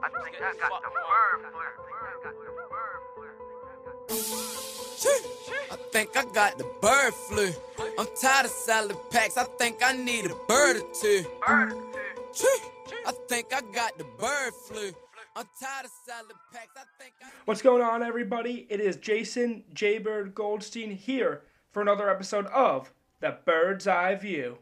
I think I got the bird flu. I'm tired of salad packs. I think I need a bird or two. I think I got the bird flu. I'm tired of salad packs. I think. What's going on, everybody? It is Jason J. Bird Goldstein here for another episode of The Bird's Eye View.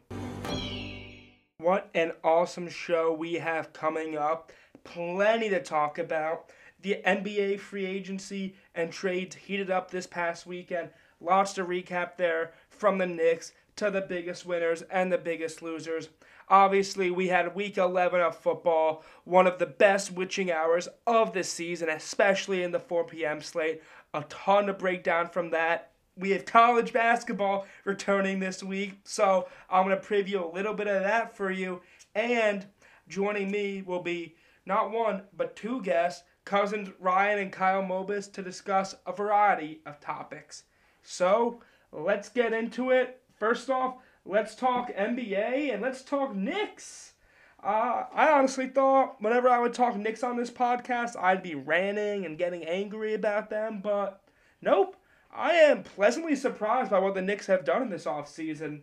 What an awesome show we have coming up. Plenty to talk about. The NBA free agency and trades heated up this past weekend. Lots to recap there, from the Knicks to the biggest winners and the biggest losers. Obviously, we had Week 11 of football, one of the best witching hours of the season, especially in the 4 p.m. slate. A ton to break down from that. We have college basketball returning this week, so I'm going to preview a little bit of that for you. And joining me will be not one, but two guests, cousins Ryan and Kyle Mobus, to discuss a variety of topics. So let's get into it. First off, let's talk NBA and let's talk Knicks. I honestly thought whenever I would talk Knicks on this podcast, I'd be ranting and getting angry about them, but nope. I am pleasantly surprised by what the Knicks have done in this offseason.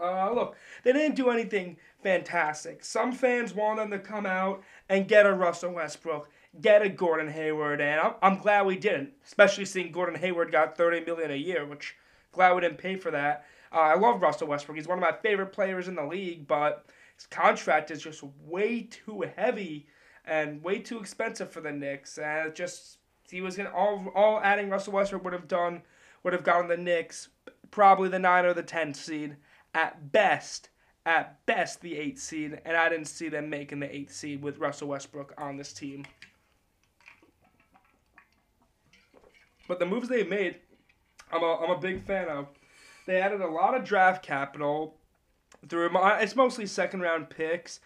Look, they didn't do anything fantastic. Some fans want them to come out and get a Russell Westbrook, get a Gordon Hayward, and I'm glad we didn't, especially seeing Gordon Hayward got $30 million a year, which glad we didn't pay for that. I love Russell Westbrook. He's one of my favorite players in the league, but his contract is just way too heavy and way too expensive for the Knicks, and it just... He was in all adding Russell Westbrook would have gotten the Knicks probably the 9 or the 10 seed, at best the 8 seed, and I didn't see them making the 8 seed with Russell Westbrook on this team. But the moves they've made, I'm a big fan of. They added a lot of draft capital it's mostly second round picks,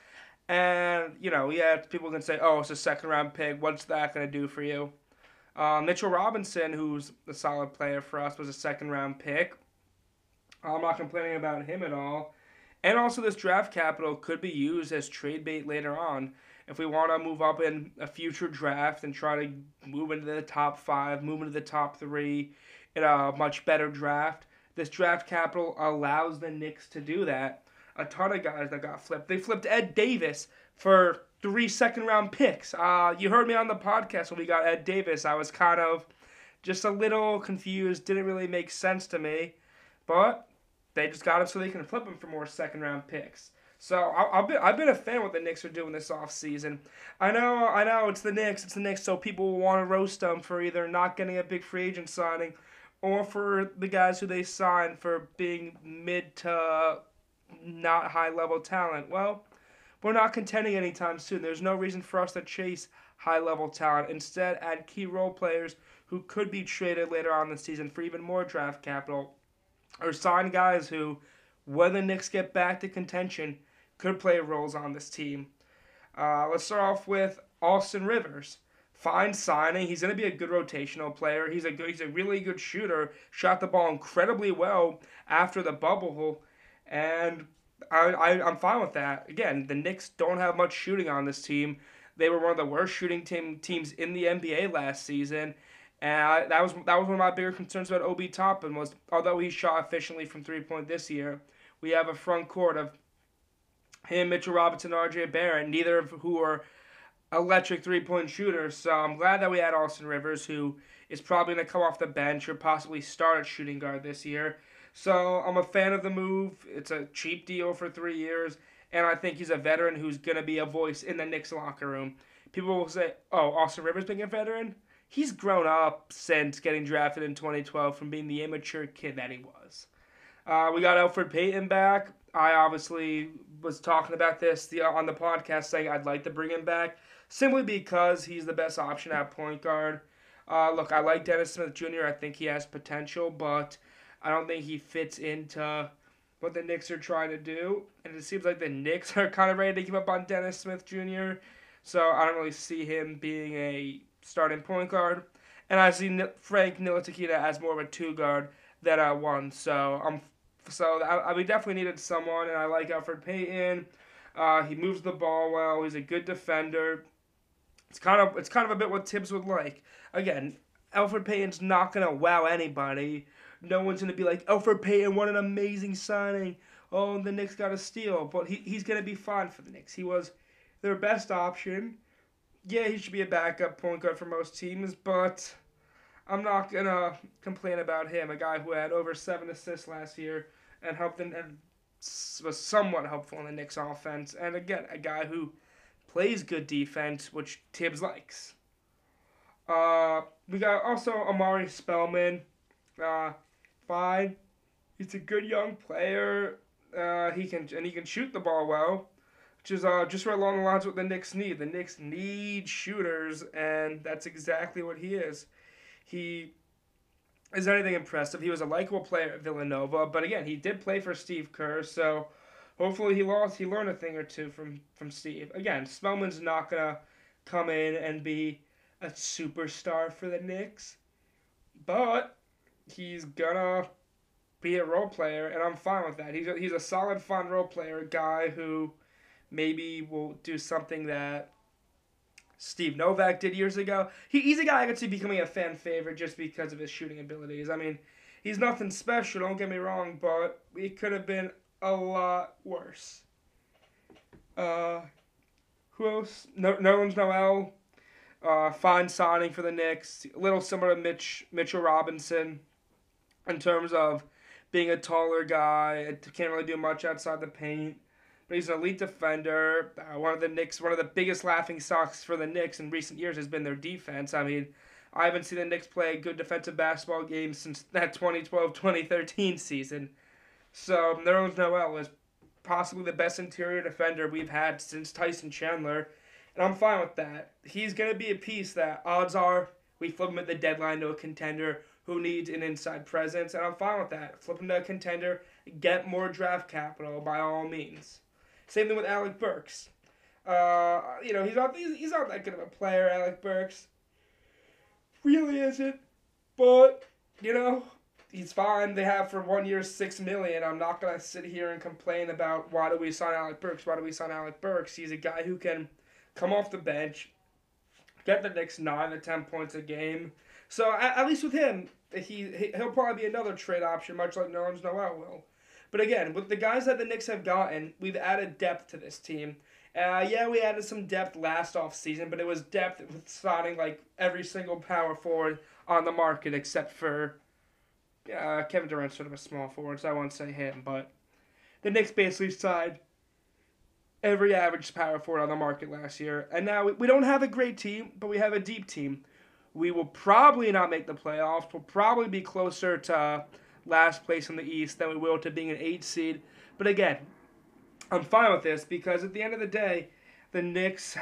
and people can say, oh, it's a second round pick, what's that going to do for you? Mitchell Robinson, who's a solid player for us, was a second-round pick. I'm not complaining about him at all. And also this draft capital could be used as trade bait later on. If we want to move up in a future draft and try to move into the top 5, move into the top 3 in a much better draft, this draft capital allows the Knicks to do that. A ton of guys that got flipped. They flipped Ed Davis for 3 second-round picks. You heard me on the podcast when we got Ed Davis. I was kind of just a little confused. Didn't really make sense to me. But they just got him so they can flip him for more second-round picks. So I've been a fan of what the Knicks are doing this offseason. I know, it's the Knicks, so people will want to roast them for either not getting a big free agent signing or for the guys who they signed for being mid to not high-level talent. Well... we're not contending anytime soon. There's no reason for us to chase high-level talent. Instead, add key role players who could be traded later on in the season for even more draft capital, or sign guys who, when the Knicks get back to contention, could play roles on this team. Let's start off with Austin Rivers. Fine signing. He's going to be a good rotational player. He's a really good shooter. Shot the ball incredibly well after the bubble, and... I'm fine with that. Again, the Knicks don't have much shooting on this team. They were one of the worst shooting teams in the NBA last season, and that was one of my bigger concerns about Obi Toppin was, although he shot efficiently from 3-point this year, we have a front court of him, Mitchell Robinson, RJ Barrett, neither of who are electric 3-point shooters. So I'm glad that we had Austin Rivers, who is probably going to come off the bench or possibly start at shooting guard this year. So I'm a fan of the move. It's a cheap deal for 3 years, and I think he's a veteran who's going to be a voice in the Knicks locker room. People will say, oh, Austin Rivers being a veteran? He's grown up since getting drafted in 2012 from being the immature kid that he was. We got Elfrid Payton back. I obviously was talking about this on the podcast, saying I'd like to bring him back simply because he's the best option at point guard. Look, I like Dennis Smith Jr. I think he has potential, but... I don't think he fits into what the Knicks are trying to do. And it seems like the Knicks are kind of ready to give up on Dennis Smith Jr. So I don't really see him being a starting point guard. And I see Frank Ntilikina as more of a two guard than a one. So we definitely needed someone, and I like Elfrid Payton. He moves the ball well. He's a good defender. It's kind of a bit what Tibbs would like. Again, Elfrid Payton's not gonna wow anybody. No one's gonna be like, Elfrid Payton, what an amazing signing. Oh, the Knicks got a steal, but he's gonna be fine for the Knicks. He was their best option. Yeah, he should be a backup point guard for most teams, but I'm not gonna complain about him. A guy who had over 7 assists last year and helped and was somewhat helpful in the Knicks offense, and again, a guy who plays good defense, which Tibbs likes. We got also Amari Spellman. Fine. He's a good young player. He can shoot the ball well, which is just right along the lines of what the Knicks need. The Knicks need shooters, and that's exactly what he is. He is anything impressive. He was a likable player at Villanova, but again, he did play for Steve Kerr, so hopefully he learned a thing or two from Steve. Again, Spellman's not gonna come in and be a superstar for the Knicks, but he's gonna be a role player, and I'm fine with that. He's a solid, fun role player, a guy who maybe will do something that Steve Novak did years ago. He's a guy I could see becoming a fan favorite just because of his shooting abilities. I mean, he's nothing special, don't get me wrong, but it could have been a lot worse. Who else? Nerlens Noel, fine signing for the Knicks. A little similar to Mitchell Robinson in terms of being a taller guy, can't really do much outside the paint, but he's an elite defender. One of the biggest laughing stocks for the Knicks in recent years has been their defense. I mean, I haven't seen the Knicks play a good defensive basketball game since that 2012-2013 season. So Nerlens Noel is possibly the best interior defender we've had since Tyson Chandler, and I'm fine with that. He's going to be a piece that odds are we flip him at the deadline to a contender who needs an inside presence, and I'm fine with that. Flip him to a contender, get more draft capital by all means. Same thing with Alec Burks. He's not that good of a player, Alec Burks. Really isn't, but, he's fine. They have for 1 year $6 million. I'm not going to sit here and complain about why do we sign Alec Burks. He's a guy who can come off the bench, get the Knicks 9 to 10 points a game. So at least with him, he'll probably be another trade option, much like Nerlens Noel will. But again, with the guys that the Knicks have gotten, we've added depth to this team. We added some depth last offseason, but it was depth with signing like every single power forward on the market except for Kevin Durant's sort of a small forward, so I won't say him. But the Knicks basically signed every average power forward on the market last year. And now we don't have a great team, but we have a deep team. We will probably not make the playoffs. We'll probably be closer to last place in the East than we will to being an 8 seed. But again, I'm fine with this because at the end of the day, the Knicks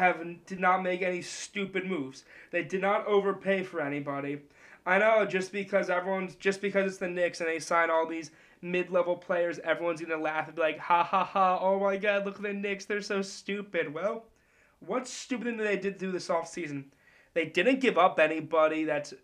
did not make any stupid moves. They did not overpay for anybody. I know just because it's the Knicks and they sign all these mid-level players, everyone's going to laugh and be like, ha ha ha, oh my god, look at the Knicks, they're so stupid. Well, what's stupid than they did do this offseason? They didn't give up anybody that's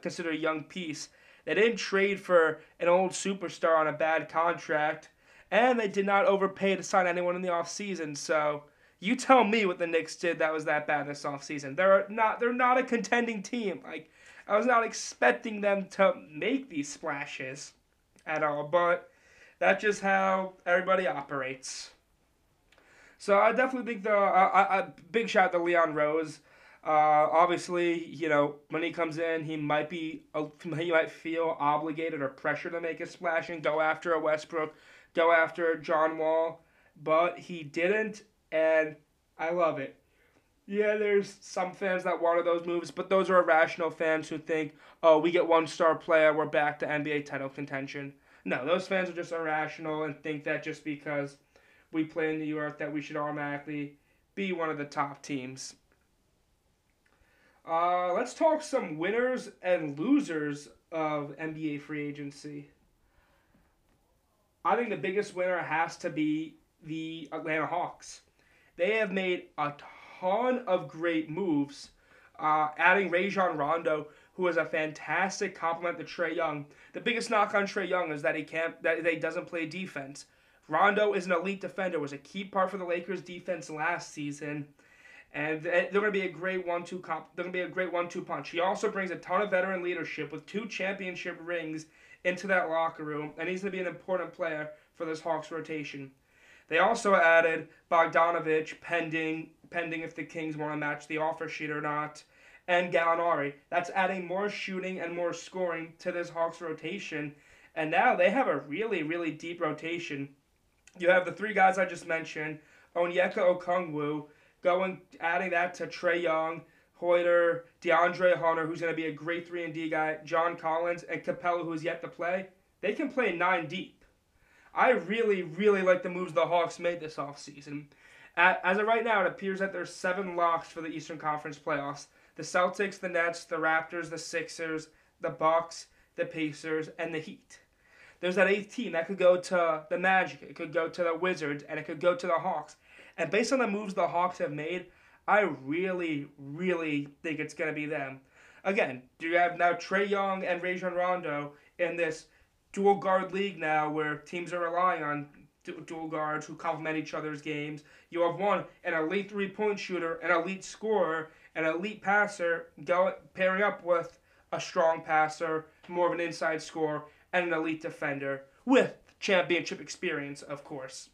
considered a young piece. They didn't trade for an old superstar on a bad contract. And they did not overpay to sign anyone in the offseason. So you tell me what the Knicks did that was that bad this offseason. They're not a contending team. Like, I was not expecting them to make these splashes at all. But that's just how everybody operates. So I definitely think big shout out to Leon Rose. Obviously, when he comes in, he might feel obligated or pressure to make a splash and go after a Westbrook, go after a John Wall, but he didn't, and I love it. Yeah, there's some fans that wanted those moves, but those are irrational fans who think, oh, we get one star player, we're back to NBA title contention. No, those fans are just irrational and think that just because we play in New York that we should automatically be one of the top teams. Let's talk some winners and losers of NBA free agency. I think the biggest winner has to be the Atlanta Hawks. They have made a ton of great moves, adding Rajon Rondo, who is a fantastic complement to Trae Young. The biggest knock on Trae Young is that he doesn't play defense. Rondo is an elite defender, was a key part for the Lakers' defense last season. And they're going to be a great 1-2 comp. They're going to be a great 1-2 punch. He also brings a ton of veteran leadership with 2 championship rings into that locker room, and he's going to be an important player for this Hawks rotation. They also added Bogdanovich, pending if the Kings want to match the offer sheet or not, and Gallinari. That's adding more shooting and more scoring to this Hawks rotation. And now they have a really, really deep rotation. You have the 3 guys I just mentioned, Onyeka Okongwu, adding that to Trae Young, Hoyter, DeAndre Hunter, who's going to be a great 3-and-D guy, John Collins, and Capella, who's yet to play. They can play 9 deep. I really, really like the moves the Hawks made this offseason. As of right now, it appears that there's 7 locks for the Eastern Conference playoffs. The Celtics, the Nets, the Raptors, the Sixers, the Bucks, the Pacers, and the Heat. There's that 8th team that could go to the Magic, it could go to the Wizards, and it could go to the Hawks. And based on the moves the Hawks have made, I really, really think it's going to be them. Again, do you have now Trae Young and Rajon Rondo in this dual guard league now where teams are relying on dual guards who complement each other's games? You have an elite three-point shooter, an elite scorer, an elite passer pairing up with a strong passer, more of an inside scorer, and an elite defender with championship experience, of course.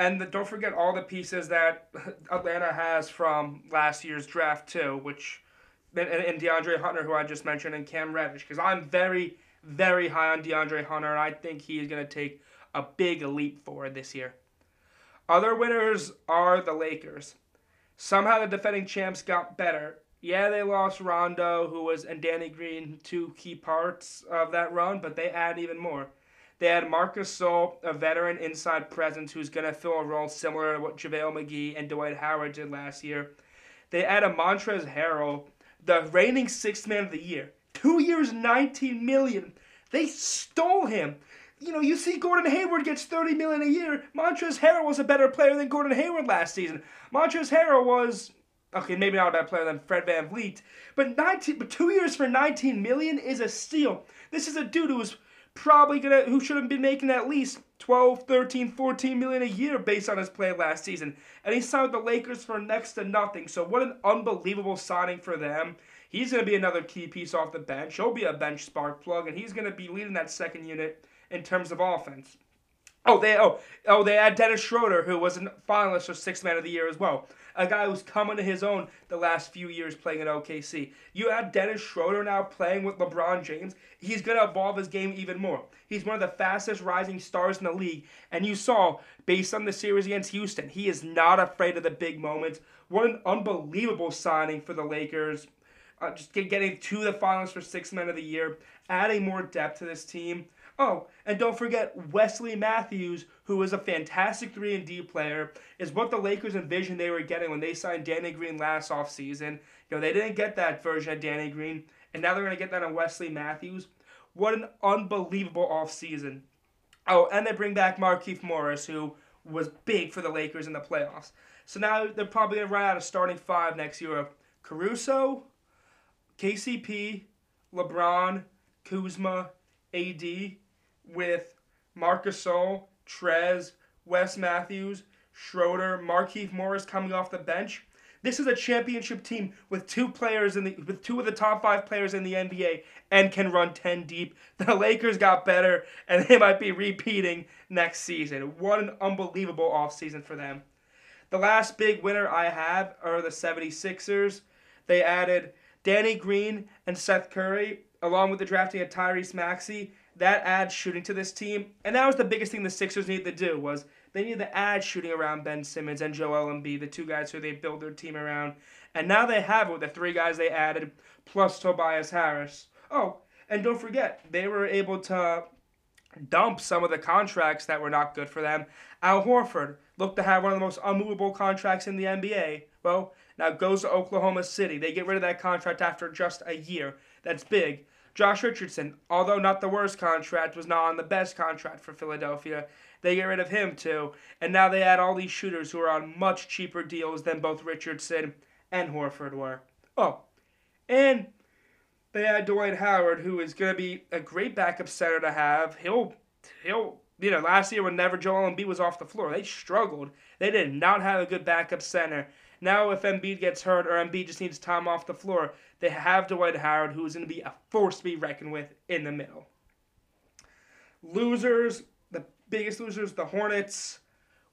And don't forget all the pieces that Atlanta has from last year's draft too, and DeAndre Hunter, who I just mentioned, and Cam Reddish, because I'm very, very high on DeAndre Hunter, and I think he is going to take a big leap forward this year. Other winners are the Lakers. Somehow the defending champs got better. Yeah, they lost Rondo, and Danny Green, 2 key parts of that run, but they add even more. They had Marc Gasol, a veteran inside presence who's going to fill a role similar to what JaVale McGee and Dwight Howard did last year. They added Montrezl Harrell, the reigning 6th man of the year. 2 years, $19 million. They stole him. You know, you see Gordon Hayward gets $30 million a year. Montrezl Harrell was a better player than Gordon Hayward last season. Montrezl Harrell was, okay, maybe not a better player than Fred VanVleet, but 2 years for $19 million is a steal. This is a dude who should have been making at least $12, $13, $14 million a year based on his play last season. And he signed with the Lakers for next to nothing. So what an unbelievable signing for them. He's going to be another key piece off the bench. He'll be a bench spark plug, and he's going to be leading that second unit in terms of offense. They add Dennis Schroeder, who was a finalist for 6th man of the year as well. A guy who's coming to his own the last few years playing at OKC. You add Dennis Schroeder now playing with LeBron James. He's going to evolve his game even more. He's one of the fastest rising stars in the league. And you saw, based on the series against Houston, he is not afraid of the big moments. What an unbelievable signing for the Lakers. Just getting to the finals for 6th man of the year. Adding more depth to this team. Oh, and don't forget Wesley Matthews, who is a fantastic 3-and-D player, is what the Lakers envisioned they were getting when they signed Danny Green last offseason. You know, they didn't get that version of Danny Green, and now they're going to get that on Wesley Matthews. What an unbelievable offseason. Oh, and they bring back Markieff Morris, who was big for the Lakers in the playoffs. So now they're probably going to run out of starting 5 next year of Caruso, KCP, LeBron, Kuzma, AD, with Marc Gasol, Trez, Wes Matthews, Schroeder, Markieff Morris coming off the bench. This is a championship team with 2 of the top 5 players in the NBA and can run 10 deep. The Lakers got better, and they might be repeating next season. What an unbelievable offseason for them. The last big winner I have are the 76ers. They added Danny Green and Seth Curry, along with the drafting of Tyrese Maxey. That adds shooting to this team. And that was the biggest thing the Sixers needed to do was they needed to add shooting around Ben Simmons and Joel Embiid, the 2 guys who they build their team around. And now they have it with the 3 guys they added, plus Tobias Harris. Oh, and don't forget, they were able to dump some of the contracts that were not good for them. Al Horford looked to have one of the most unmovable contracts in the NBA. Well, now goes to Oklahoma City. They get rid of that contract after just a year. That's big. Josh Richardson, although not the worst contract, was not on the best contract for Philadelphia. They get rid of him too, and now they add all these shooters who are on much cheaper deals than both Richardson and Horford were. Oh, and they add Dwight Howard, who is going to be a great backup center to have. He'll you know, last year whenever Joel Embiid was off the floor, they struggled. They did not have a good backup center. Now if Embiid gets hurt or Embiid just needs time off the floor, they have Dwight Howard, who is going to be a force to be reckoned with in the middle. Losers, the biggest losers, the Hornets.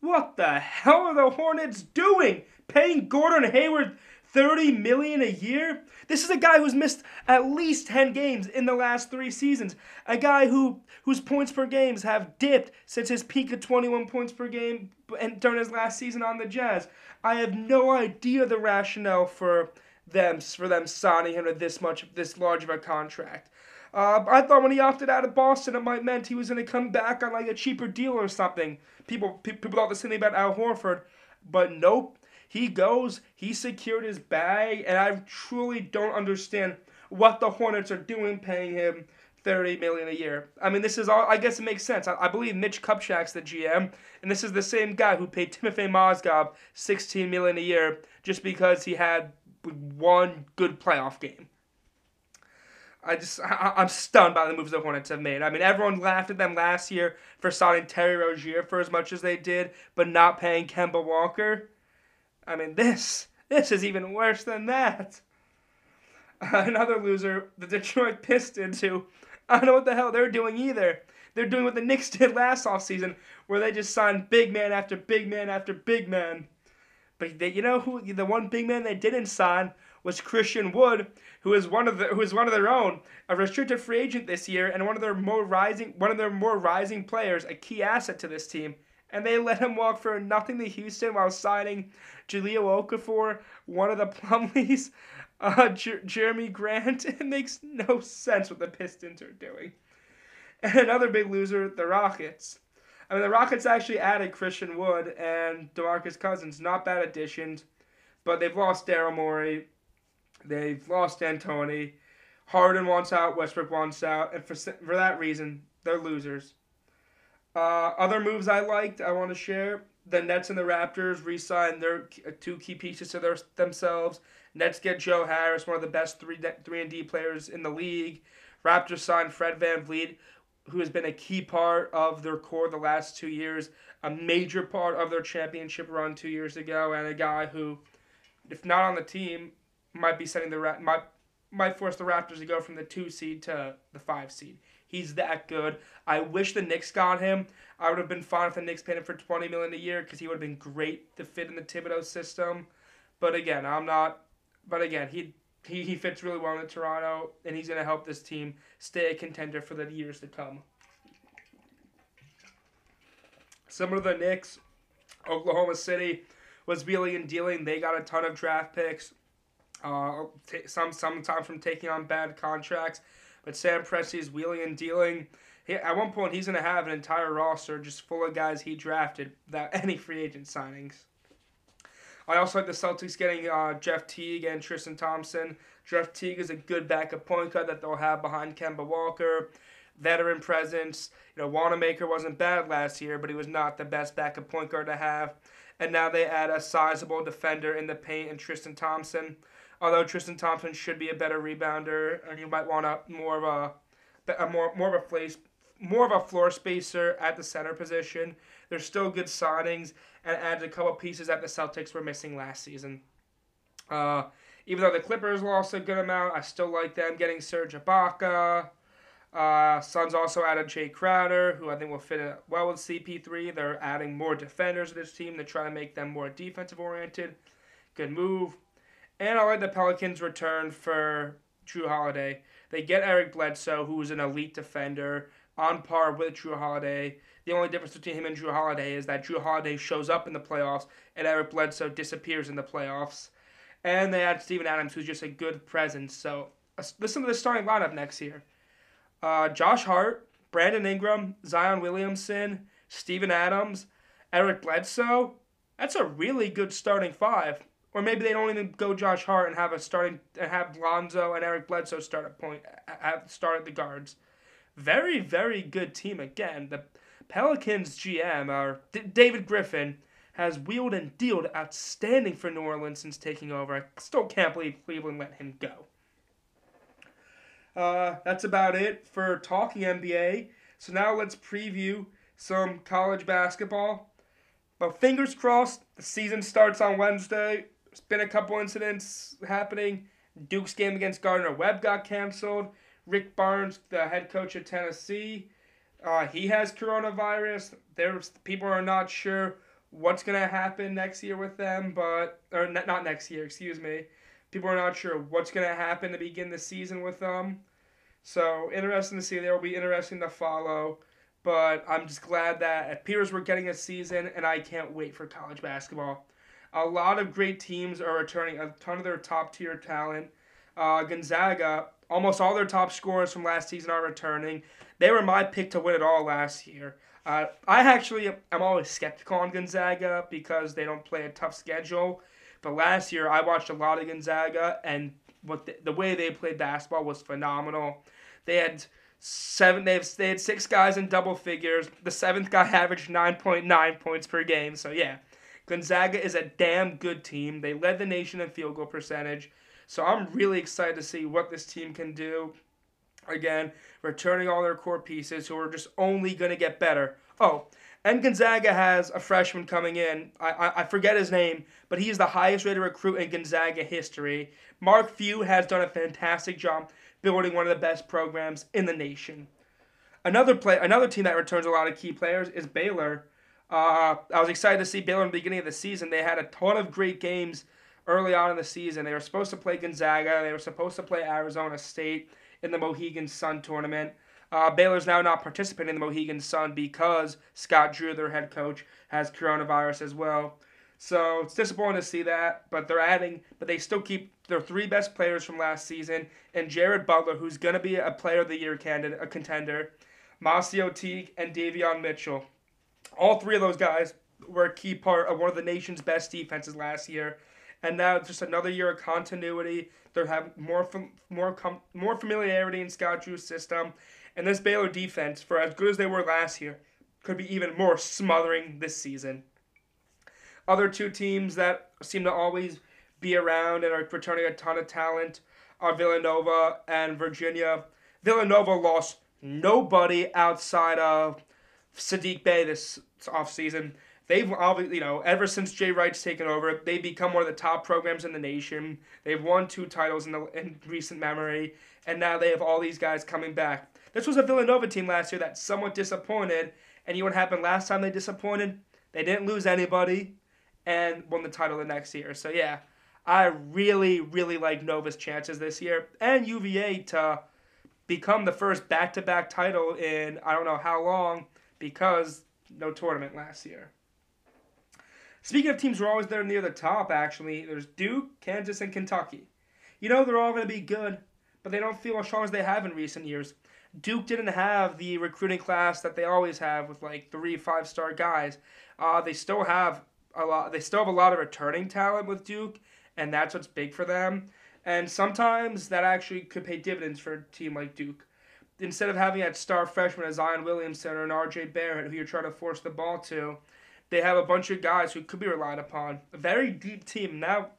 What the hell are the Hornets doing? Paying Gordon Hayward $30 million a year? This is a guy who's missed at least 10 games in the last 3 seasons. A guy whose points per games have dipped since his peak of 21 points per game and during his last season on the Jazz. I have no idea the rationale for them signing him to this large of a contract. I thought when he opted out of Boston, it might meant he was going to come back on like a cheaper deal or something. People thought the same thing about Al Horford, but nope. He goes, he secured his bag, and I truly don't understand what the Hornets are doing paying him $30 million a year. I mean, this is all, I guess it makes sense. I believe Mitch Kupchak's the GM, and this is the same guy who paid Timofey Mozgov $16 million a year just because he had one good playoff game. I'm stunned by the moves the Hornets have made. I mean, everyone laughed at them last year for signing Terry Rozier for as much as they did, but not paying Kemba Walker. I mean, this is even worse than that. Another loser, the Detroit Pistons, who I don't know what the hell they're doing either. They're doing what the Knicks did last offseason, where they just signed big man after big man after big man. But you know who the one big man they didn't sign was Christian Wood, who is one of their own, a restricted free agent this year, and one of their more rising players, a key asset to this team. And they let him walk for nothing to Houston while signing Jahlil Okafor, one of the Plumlees, Jeremy Grant. It makes no sense what the Pistons are doing. And another big loser, the Rockets. I mean, the Rockets actually added Christian Wood and DeMarcus Cousins. Not bad additions, but they've lost Daryl Morey. They've lost D'Antoni. Harden wants out. Westbrook wants out. And for that reason, they're losers. Other moves I liked, I want to share. The Nets and the Raptors re-signed their 2 key pieces to themselves. Nets get Joe Harris, one of the best 3 and D players in the league. Raptors signed Fred VanVleet, who has been a key part of their core the last 2 years, a major part of their championship run 2 years ago, and a guy who, if not on the team, might force the Raptors to go from the 2 seed to the 5 seed. He's that good. I wish the Knicks got him. I would have been fine if the Knicks paid him for $20 million a year because he would have been great to fit in the Thibodeau system. But again, he fits really well in Toronto, and he's going to help this team stay a contender for the years to come. Similar to the Knicks, Oklahoma City was wheeling and dealing. They got a ton of draft picks, sometimes from taking on bad contracts. But Sam Presti's wheeling and dealing. At one point, he's going to have an entire roster just full of guys he drafted without any free agent signings. I also like the Celtics getting Jeff Teague and Tristan Thompson. Jeff Teague is a good backup point guard that they'll have behind Kemba Walker. Veteran presence. You know, Wanamaker wasn't bad last year, but he was not the best backup point guard to have. And now they add a sizable defender in the paint in Tristan Thompson. Although Tristan Thompson should be a better rebounder, and you might want more of a floor spacer at the center position. There's still good signings and adds a couple pieces that the Celtics were missing last season. Even though the Clippers lost a good amount, I still like them getting Serge Ibaka. Suns also added Jay Crowder, who I think will fit in well with CP3. They're adding more defenders to this team to try to make them more defensive oriented. Good move. And I like the Pelicans' return for Jrue Holiday. They get Eric Bledsoe, who is an elite defender, on par with Jrue Holiday. The only difference between him and Jrue Holiday is that Jrue Holiday shows up in the playoffs and Eric Bledsoe disappears in the playoffs. And they add Steven Adams, who's just a good presence. So listen to the starting lineup next year. Josh Hart, Brandon Ingram, Zion Williamson, Steven Adams, Eric Bledsoe. That's a really good starting 5. Or maybe they don't even go Josh Hart and have Lonzo and Eric Bledsoe start at the guards. Very, very good team again. The Pelicans GM, David Griffin, has wheeled and dealed outstanding for New Orleans since taking over. I still can't believe Cleveland let him go. That's about it for talking NBA. So now let's preview some college basketball. But fingers crossed, the season starts on Wednesday. There's been a couple incidents happening. Duke's game against Gardner-Webb got canceled. Rick Barnes, the head coach of Tennessee, he has coronavirus. People are not sure what's going to happen next year with them, People are not sure what's going to happen to begin the season with them. So, interesting to see. They'll be interesting to follow. But I'm just glad that it appears we're getting a season, and I can't wait for college basketball. A lot of great teams are returning a ton of their top-tier talent. Gonzaga, almost all their top scorers from last season are returning. They were my pick to win it all last year. I'm always skeptical on Gonzaga because they don't play a tough schedule. But last year, I watched a lot of Gonzaga, and the way they played basketball was phenomenal. They had six guys in double figures. The seventh guy averaged 9.9 points per game. So, yeah, Gonzaga is a damn good team. They led the nation in field goal percentage. So I'm really excited to see what this team can do. Again, returning all their core pieces who are just only going to get better. Oh, and Gonzaga has a freshman coming in. I forget his name, but he is the highest-rated recruit in Gonzaga history. Mark Few has done a fantastic job building one of the best programs in the nation. Another team that returns a lot of key players is Baylor. I was excited to see Baylor in the beginning of the season. They had a ton of great games early on in the season. They were supposed to play Gonzaga. They were supposed to play Arizona State in the Mohegan Sun tournament. Baylor's now not participating in the Mohegan Sun because Scott Drew, their head coach, has coronavirus as well. So it's disappointing to see that, but they still keep their three best players from last season and Jared Butler, who's going to be a Player of the Year candidate, a contender, Masai Ujiri, and Davion Mitchell. All three of those guys were a key part of one of the nation's best defenses last year. And now just another year of continuity. They're having more familiarity in Scott Drew's system. And this Baylor defense, for as good as they were last year, could be even more smothering this season. Other two teams that seem to always be around and are returning a ton of talent are Villanova and Virginia. Villanova lost nobody outside of Sadiq Bey this offseason. They've obviously, ever since Jay Wright's taken over, they've become one of the top programs in the nation. They've won two titles in recent memory, and now they have all these guys coming back. This was a Villanova team last year that somewhat disappointed, and you know what happened last time they disappointed? They didn't lose anybody and won the title the next year. So, yeah, I really, really like Nova's chances this year and UVA to become the first back-to-back title in I don't know how long because no tournament last year. Speaking of teams who are always there near the top, actually, there's Duke, Kansas, and Kentucky. They're all going to be good, but they don't feel as strong as they have in recent years. Duke didn't have the recruiting class that they always have with, 3 5-star guys. They still have a lot of returning talent with Duke, and that's what's big for them. And sometimes that actually could pay dividends for a team like Duke. Instead of having that star freshman as Zion Williamson or an RJ Barrett who you're trying to force the ball to, they have a bunch of guys who could be relied upon. A very deep team. Now,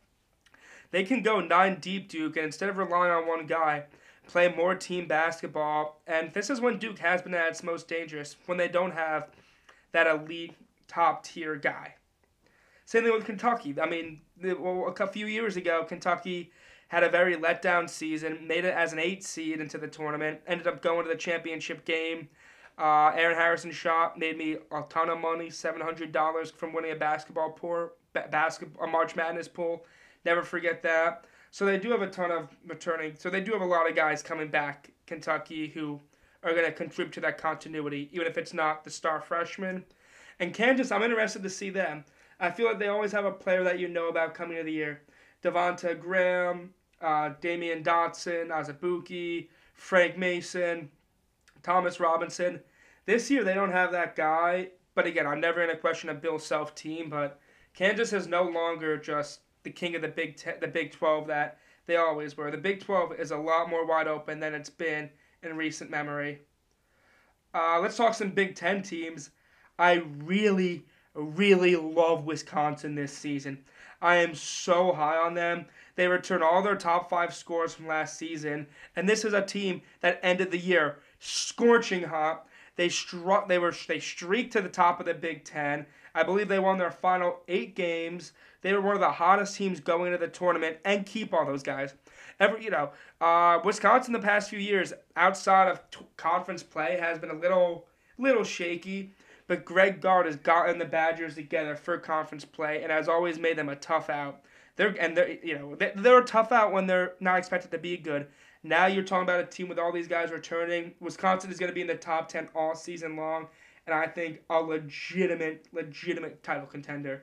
they can go 9 deep, Duke, and instead of relying on one guy, play more team basketball. And this is when Duke has been at its most dangerous, when they don't have that elite top-tier guy. Same thing with Kentucky. A few years ago, Kentucky had a very letdown season, made it as an 8 seed into the tournament, ended up going to the championship game. Aaron Harrison shot made me a ton of money, $700 from winning a basketball March Madness pool. Never forget that. So they do have a ton of returning. So they do have a lot of guys coming back, Kentucky, who are going to contribute to that continuity, even if it's not the star freshman. And Kansas, I'm interested to see them. I feel like they always have a player that you know about coming into the year. Devonta Graham, Damian Dotson, Azubuike, Frank Mason, Thomas Robinson. This year, they don't have that guy. But again, I'm never going to question a Bill Self team. But Kansas is no longer just the king of the Big 12 that they always were. The Big 12 is a lot more wide open than it's been in recent memory. Let's talk some Big 10 teams. I really, really love Wisconsin this season. I am so high on them. They return all their top 5 scores from last season. And this is a team that ended the year scorching hot. They streaked to the top of the Big Ten. I believe they won their final 8 games. They were one of the hottest teams going into the tournament, and keep all those guys. Wisconsin the past few years, outside of conference play, has been a little shaky. But Greg Gard has gotten the Badgers together for conference play and has always made them a tough out. They're tough out when they're not expected to be good. Now you're talking about a team with all these guys returning. Wisconsin is going to be in the top 10 all season long, and I think a legitimate title contender.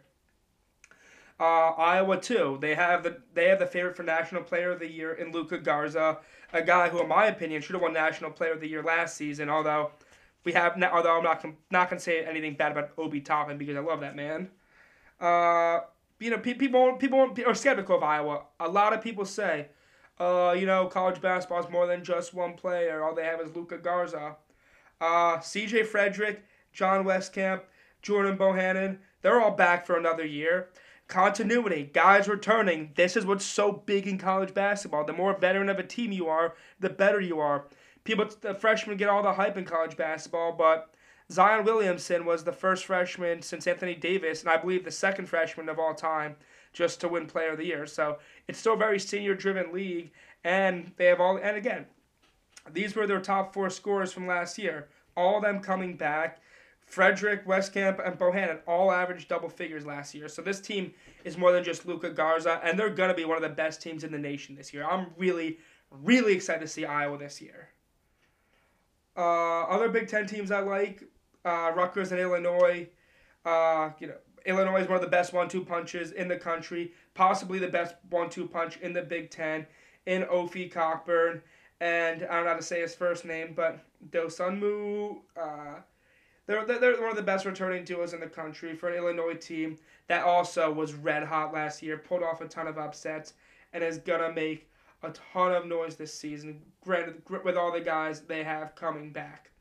Iowa too. They have the favorite for National Player of the Year in Luka Garza, a guy who, in my opinion, should have won National Player of the Year last season. Although I'm not gonna say anything bad about Obi Toppin because I love that man. People are skeptical of Iowa. A lot of people say, college basketball is more than just one player. All they have is Luka Garza. C.J. Frederick, John Westcamp, Jordan Bohannon, they're all back for another year. Continuity, guys returning. This is what's so big in college basketball. The more veteran of a team you are, the better you are. The freshmen get all the hype in college basketball, but Zion Williamson was the first freshman since Anthony Davis, and I believe the second freshman of all time, just to win Player of the Year. So it's still a very senior-driven league, and they have all. And again, these were their top 4 scorers from last year. All of them coming back. Frederick, Westcamp, and Bohannon all averaged double figures last year. So this team is more than just Luka Garza, and they're going to be one of the best teams in the nation this year. I'm really, really excited to see Iowa this year. Other Big Ten teams I like, Rutgers and Illinois. Illinois is one of the best 1-2 punches in the country, possibly the best 1-2 punch in the Big Ten, in Ophie Cockburn, and I don't know how to say his first name, but Dosunmu. They're one of the best returning duos in the country for an Illinois team that also was red hot last year, pulled off a ton of upsets, and is going to make a ton of noise this season, granted, with all the guys they have coming back.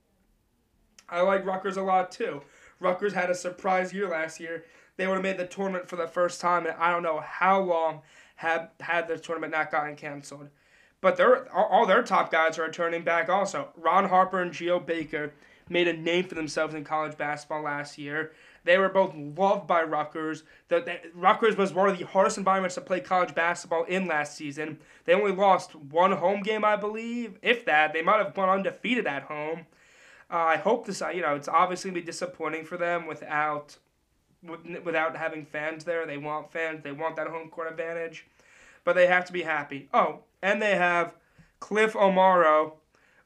I like Rutgers a lot, too. Rutgers had a surprise year last year. They would have made the tournament for the first time, and I don't know how long had the tournament not gotten canceled. But all their top guys are returning back also. Ron Harper and Geo Baker made a name for themselves in college basketball last year. They were both loved by Rutgers. Rutgers was one of the hardest environments to play college basketball in last season. They only lost one home game, I believe. If that, they might have gone undefeated at home. I hope this. It's obviously gonna be disappointing for them without having fans there. They want fans. They want that home court advantage, but they have to be happy. Oh, and they have Cliff Omaro,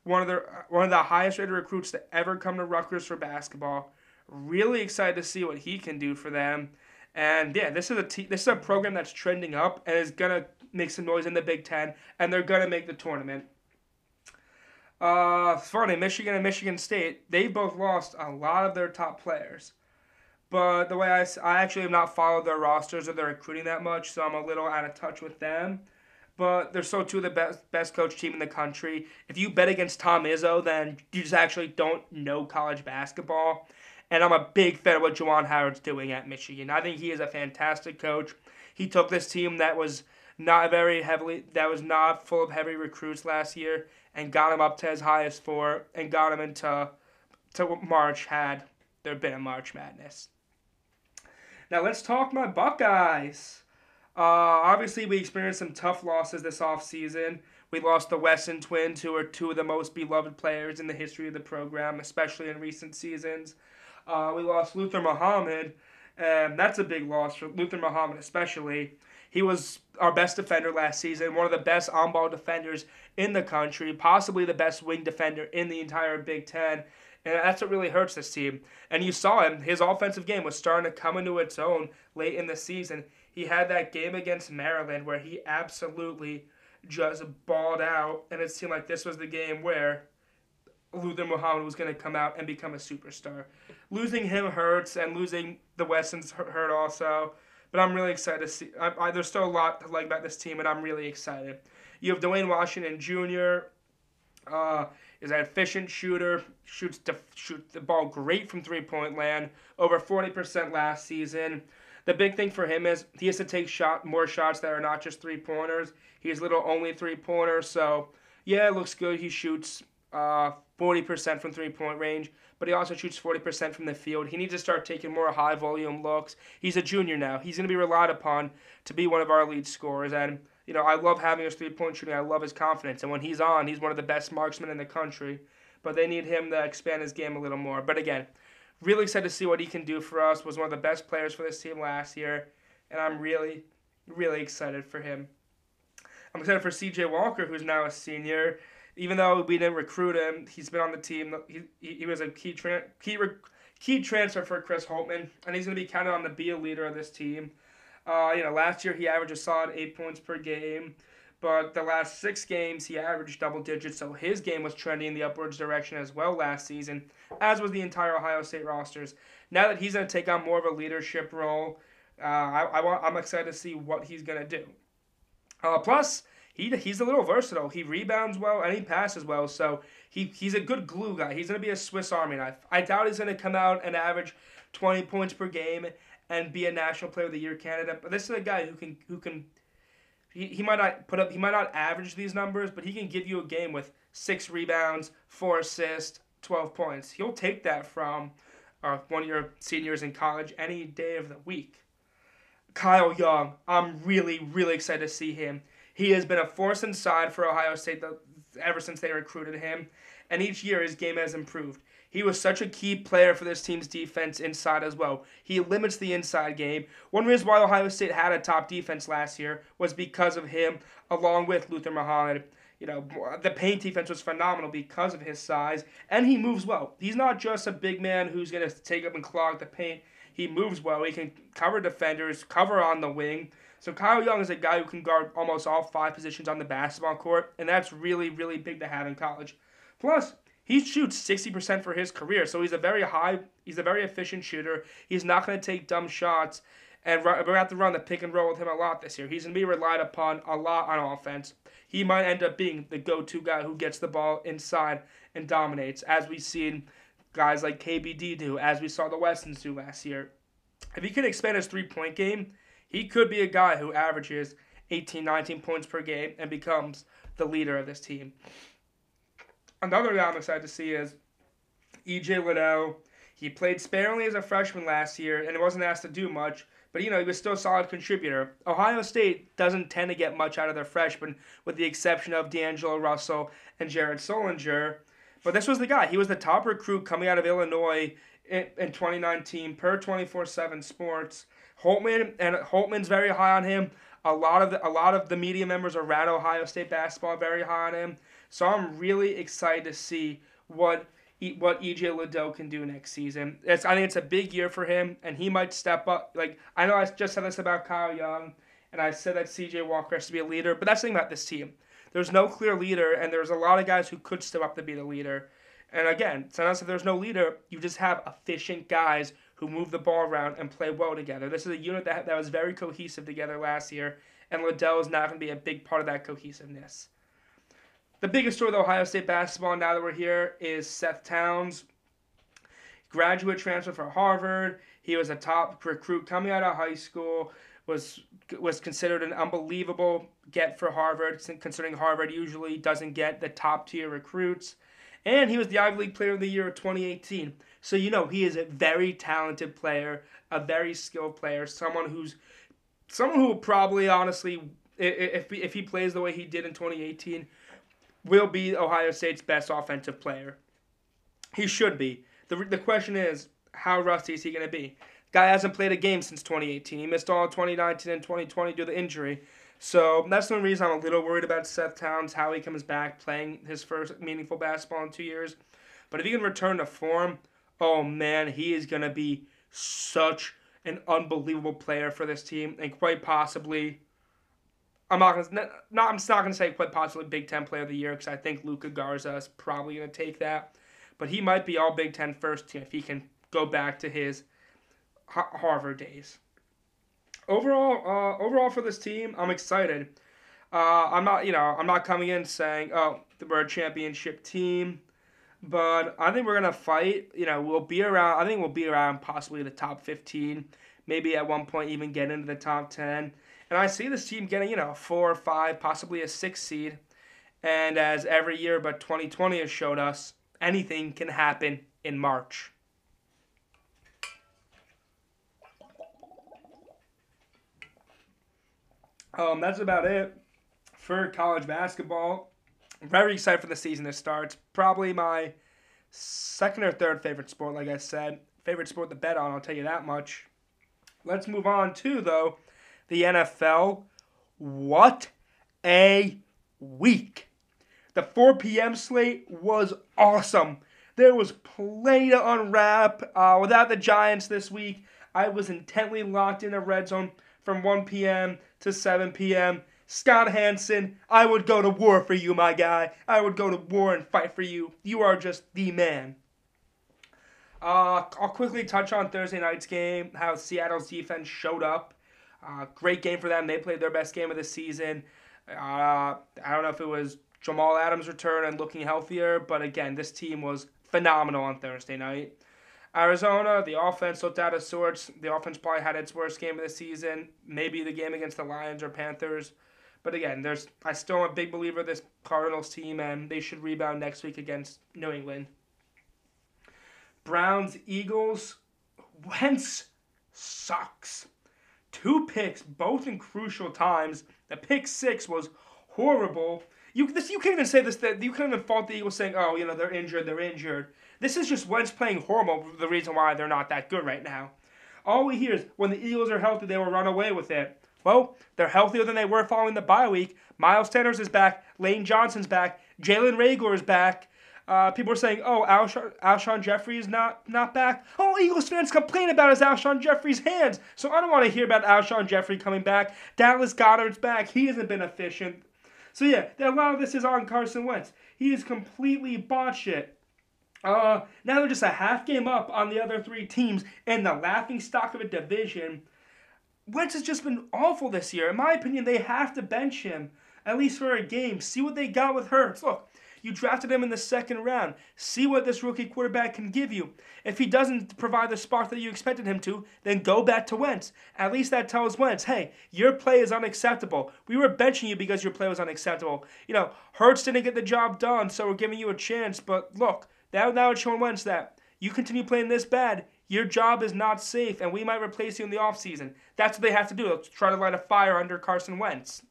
one of the highest rated recruits to ever come to Rutgers for basketball. Really excited to see what he can do for them. And yeah, this is a program that's trending up and is going to make some noise in the Big Ten, and they're going to make the tournament. Funny, Michigan and Michigan State, they both lost a lot of their top players. But the way I actually have not followed their rosters or their recruiting that much, so I'm a little out of touch with them. But they're still two of the best coach team in the country. If you bet against Tom Izzo, then you just actually don't know college basketball. And I'm a big fan of what Juwan Howard's doing at Michigan. I think he is a fantastic coach. He took this team that was not full of heavy recruits last year, and got him up to his highest 4, and got him into March had there been a March Madness. Now let's talk my Buckeyes. Obviously, we experienced some tough losses this offseason. We lost the Wesson twins, who are two of the most beloved players in the history of the program, especially in recent seasons. We lost Luther Muhammad, and that's a big loss for Luther Muhammad especially. He was our best defender last season, one of the best on-ball defenders in the country, possibly the best wing defender in the entire Big Ten, and that's what really hurts this team. And you saw him. His offensive game was starting to come into its own late in the season. He had that game against Maryland where he absolutely just balled out, and it seemed like this was the game where Luther Muhammad was going to come out and become a superstar. Losing him hurts, and losing the Wessons hurt also. But I'm really excited to see. There's still a lot to like about this team, and I'm really excited. You have Dwayne Washington Jr. Is an efficient shooter. Shoots the ball great from three-point land. Over 40% last season. The big thing for him is he has to take more shots that are not just three-pointers. He's only three-pointers. So, yeah, it looks good. He shoots 40% from three-point range, but he also shoots 40% from the field. He needs to start taking more high-volume looks. He's a junior now. He's going to be relied upon to be one of our lead scorers, and you know, I love having his three-point shooting. I love his confidence, and when he's on, he's one of the best marksmen in the country, but they need him to expand his game a little more. But again, really excited to see what he can do for us. Was one of the best players for this team last year, and I'm really, really excited for him. I'm excited for C.J. Walker, who's now a senior. Even though we didn't recruit him, he's been on the team. He was a key transfer for Chris Holtman, and he's going to be counted on to be a leader of this team. Last year he averaged a solid 8 points per game, but the last 6 games he averaged double digits, so his game was trending in the upwards direction as well last season, as was the entire Ohio State rosters. Now that he's going to take on more of a leadership role, I'm excited to see what he's going to do. Plus, he's a little versatile. He rebounds well and he passes well, so he's a good glue guy. He's going to be a Swiss Army knife. I doubt he's going to come out and average 20 points per game and be a National Player of the Year candidate, but this is a guy who might not average these numbers, but he can give you a game with 6 rebounds, 4 assists, 12 points. He'll take that from one of your seniors in college any day of the week. Kyle Young, I'm really, really excited to see him. He has been a force inside for Ohio State ever since they recruited him, and each year his game has improved. He was such a key player for this team's defense inside as well. He limits the inside game. One reason why Ohio State had a top defense last year was because of him, along with Luther Muhammad. You know, the paint defense was phenomenal because of his size, and he moves well. He's not just a big man who's going to take up and clog the paint. He moves well. He can cover defenders, cover on the wing. So Kyle Young is a guy who can guard almost all 5 positions on the basketball court, and that's really, really big to have in college. Plus, he shoots 60% for his career, so he's a very efficient shooter. He's not going to take dumb shots, and we're going to have to run the pick and roll with him a lot this year. He's going to be relied upon a lot on offense. He might end up being the go-to guy who gets the ball inside and dominates, as we've seen guys like KBD do, as we saw the Westons do last year. If he can expand his three-point game, he could be a guy who averages 18, 19 points per game and becomes the leader of this team. Another guy I'm excited to see is E.J. Liddell. He played sparingly as a freshman last year and wasn't asked to do much, but, you know, he was still a solid contributor. Ohio State doesn't tend to get much out of their freshmen, with the exception of D'Angelo Russell and Jared Solinger. But this was the guy. He was the top recruit coming out of Illinois in 2019 per 24/7 Sports. Holtman's very high on him. A lot of the media members around Ohio State basketball are very high on him. So I'm really excited to see what E.J. Liddell can do next season. I think it's a big year for him, and he might step up. Like, I know I just said this about Kyle Young, and I said that C.J. Walker has to be a leader, but that's the thing about this team. There's no clear leader, and there's a lot of guys who could step up to be the leader. And again, sometimes if there's no leader, you just have efficient guys who move the ball around and play well together. This is a unit that was very cohesive together last year, and Liddell is not going to be a big part of that cohesiveness. The biggest story of Ohio State basketball now that we're here is Seth Towns, graduate transfer from Harvard. He was a top recruit coming out of high school, was considered an unbelievable get for Harvard, considering Harvard usually doesn't get the top-tier recruits. And he was the Ivy League Player of the Year of 2018. So, you know, he is a very talented player, a very skilled player, someone who will probably, honestly, if he plays the way he did in 2018, will be Ohio State's best offensive player. He should be. The question is, how rusty is he going to be? Guy hasn't played a game since 2018. He missed all of 2019 and 2020 due to injury. So that's the only reason I'm a little worried about Seth Towns, how he comes back playing his first meaningful basketball in 2 years. But if he can return to form, oh man, he is going to be such an unbelievable player for this team. And quite possibly, I'm not going to say quite possibly Big Ten Player of the Year, because I think Luka Garza is probably going to take that. But he might be all Big Ten first team if he can go back to his Harvard days. Overall for this team, I'm excited. I'm not coming in saying, oh, we're a championship team, but I think we're gonna fight. You know, I think we'll be around possibly the top 15, maybe at one point even get into the top 10. And I see this team getting, you know, 4 or 5, possibly a 6 seed. And as every year but 2020 has showed us, anything can happen in March. That's about it for college basketball. I'm very excited for the season that starts. Probably my second or third favorite sport, like I said. Favorite sport to bet on, I'll tell you that much. Let's move on to, though, the NFL. What a week. The 4 p.m. slate was awesome. There was plenty to unwrap. Without the Giants this week, I was intently locked in the red zone from 1 p.m. to 7 p.m. Scott Hansen, I would go to war for you, my guy. I would go to war and fight for you. You are just the man. I'll quickly touch on Thursday night's game, how Seattle's defense showed up. Great game for them. They played their best game of the season. I don't know if it was Jamal Adams' return and looking healthier, but again, this team was phenomenal on Thursday night. Arizona, the offense looked out of sorts. The offense probably had its worst game of the season, maybe the game against the Lions or Panthers. But again, I still am a big believer of this Cardinals team, and they should rebound next week against New England. Browns, Eagles, Wentz sucks. 2 picks, both in crucial times. The pick 6 was horrible. You can't even say this. You can't even fault the Eagles saying, oh, you know, they're injured, they're injured. This is just Wentz playing horrible, the reason why they're not that good right now. All we hear is when the Eagles are healthy, they will run away with it. Well, they're healthier than they were following the bye week. Miles Sanders is back. Lane Johnson's back. Jalen Reagor is back. People are saying, oh, Alshon Jeffrey is not back. All Eagles fans complain about is Alshon Jeffrey's hands. So I don't want to hear about Alshon Jeffrey coming back. Dallas Goddard's back. He hasn't been efficient. So yeah, a lot of this is on Carson Wentz. He is completely botched it. Now they're just a half game up on the other 3 teams in the laughingstock of a division. Wentz has just been awful this year. In my opinion, they have to bench him, at least for a game. See what they got with Hurts. Look, you drafted him in the 2nd round. See what this rookie quarterback can give you. If he doesn't provide the spark that you expected him to, then go back to Wentz. At least that tells Wentz, hey, your play is unacceptable. We were benching you because your play was unacceptable. You know, Hurts didn't get the job done, so we're giving you a chance, but look, now it's showing Wentz that you continue playing this bad, your job is not safe, and we might replace you in the offseason. That's what they have to do. Let's try to light a fire under Carson Wentz.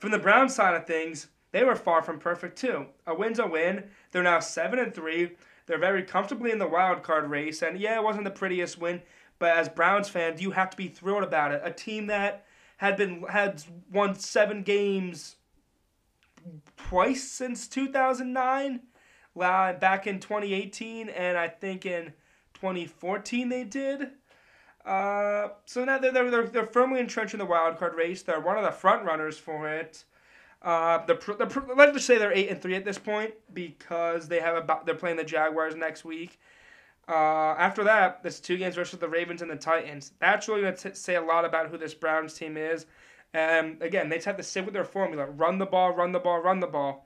From the Browns side of things, they were far from perfect too. A win's a win. They're now 7-3. They're very comfortably in the wild card race, and yeah, it wasn't the prettiest win, but as Browns fans, you have to be thrilled about it. A team that had won 7 games twice since 2009. Back in 2018, and I think in 2014 they did. So now they're firmly entrenched in the wild card race. They're one of the front runners for it. Let's just say they're 8-3 at this point because they're playing the Jaguars next week. After that, there's 2 games versus the Ravens and the Titans. That's really going to say a lot about who this Browns team is. And again, they just have to stick with their formula: run the ball, run the ball, run the ball.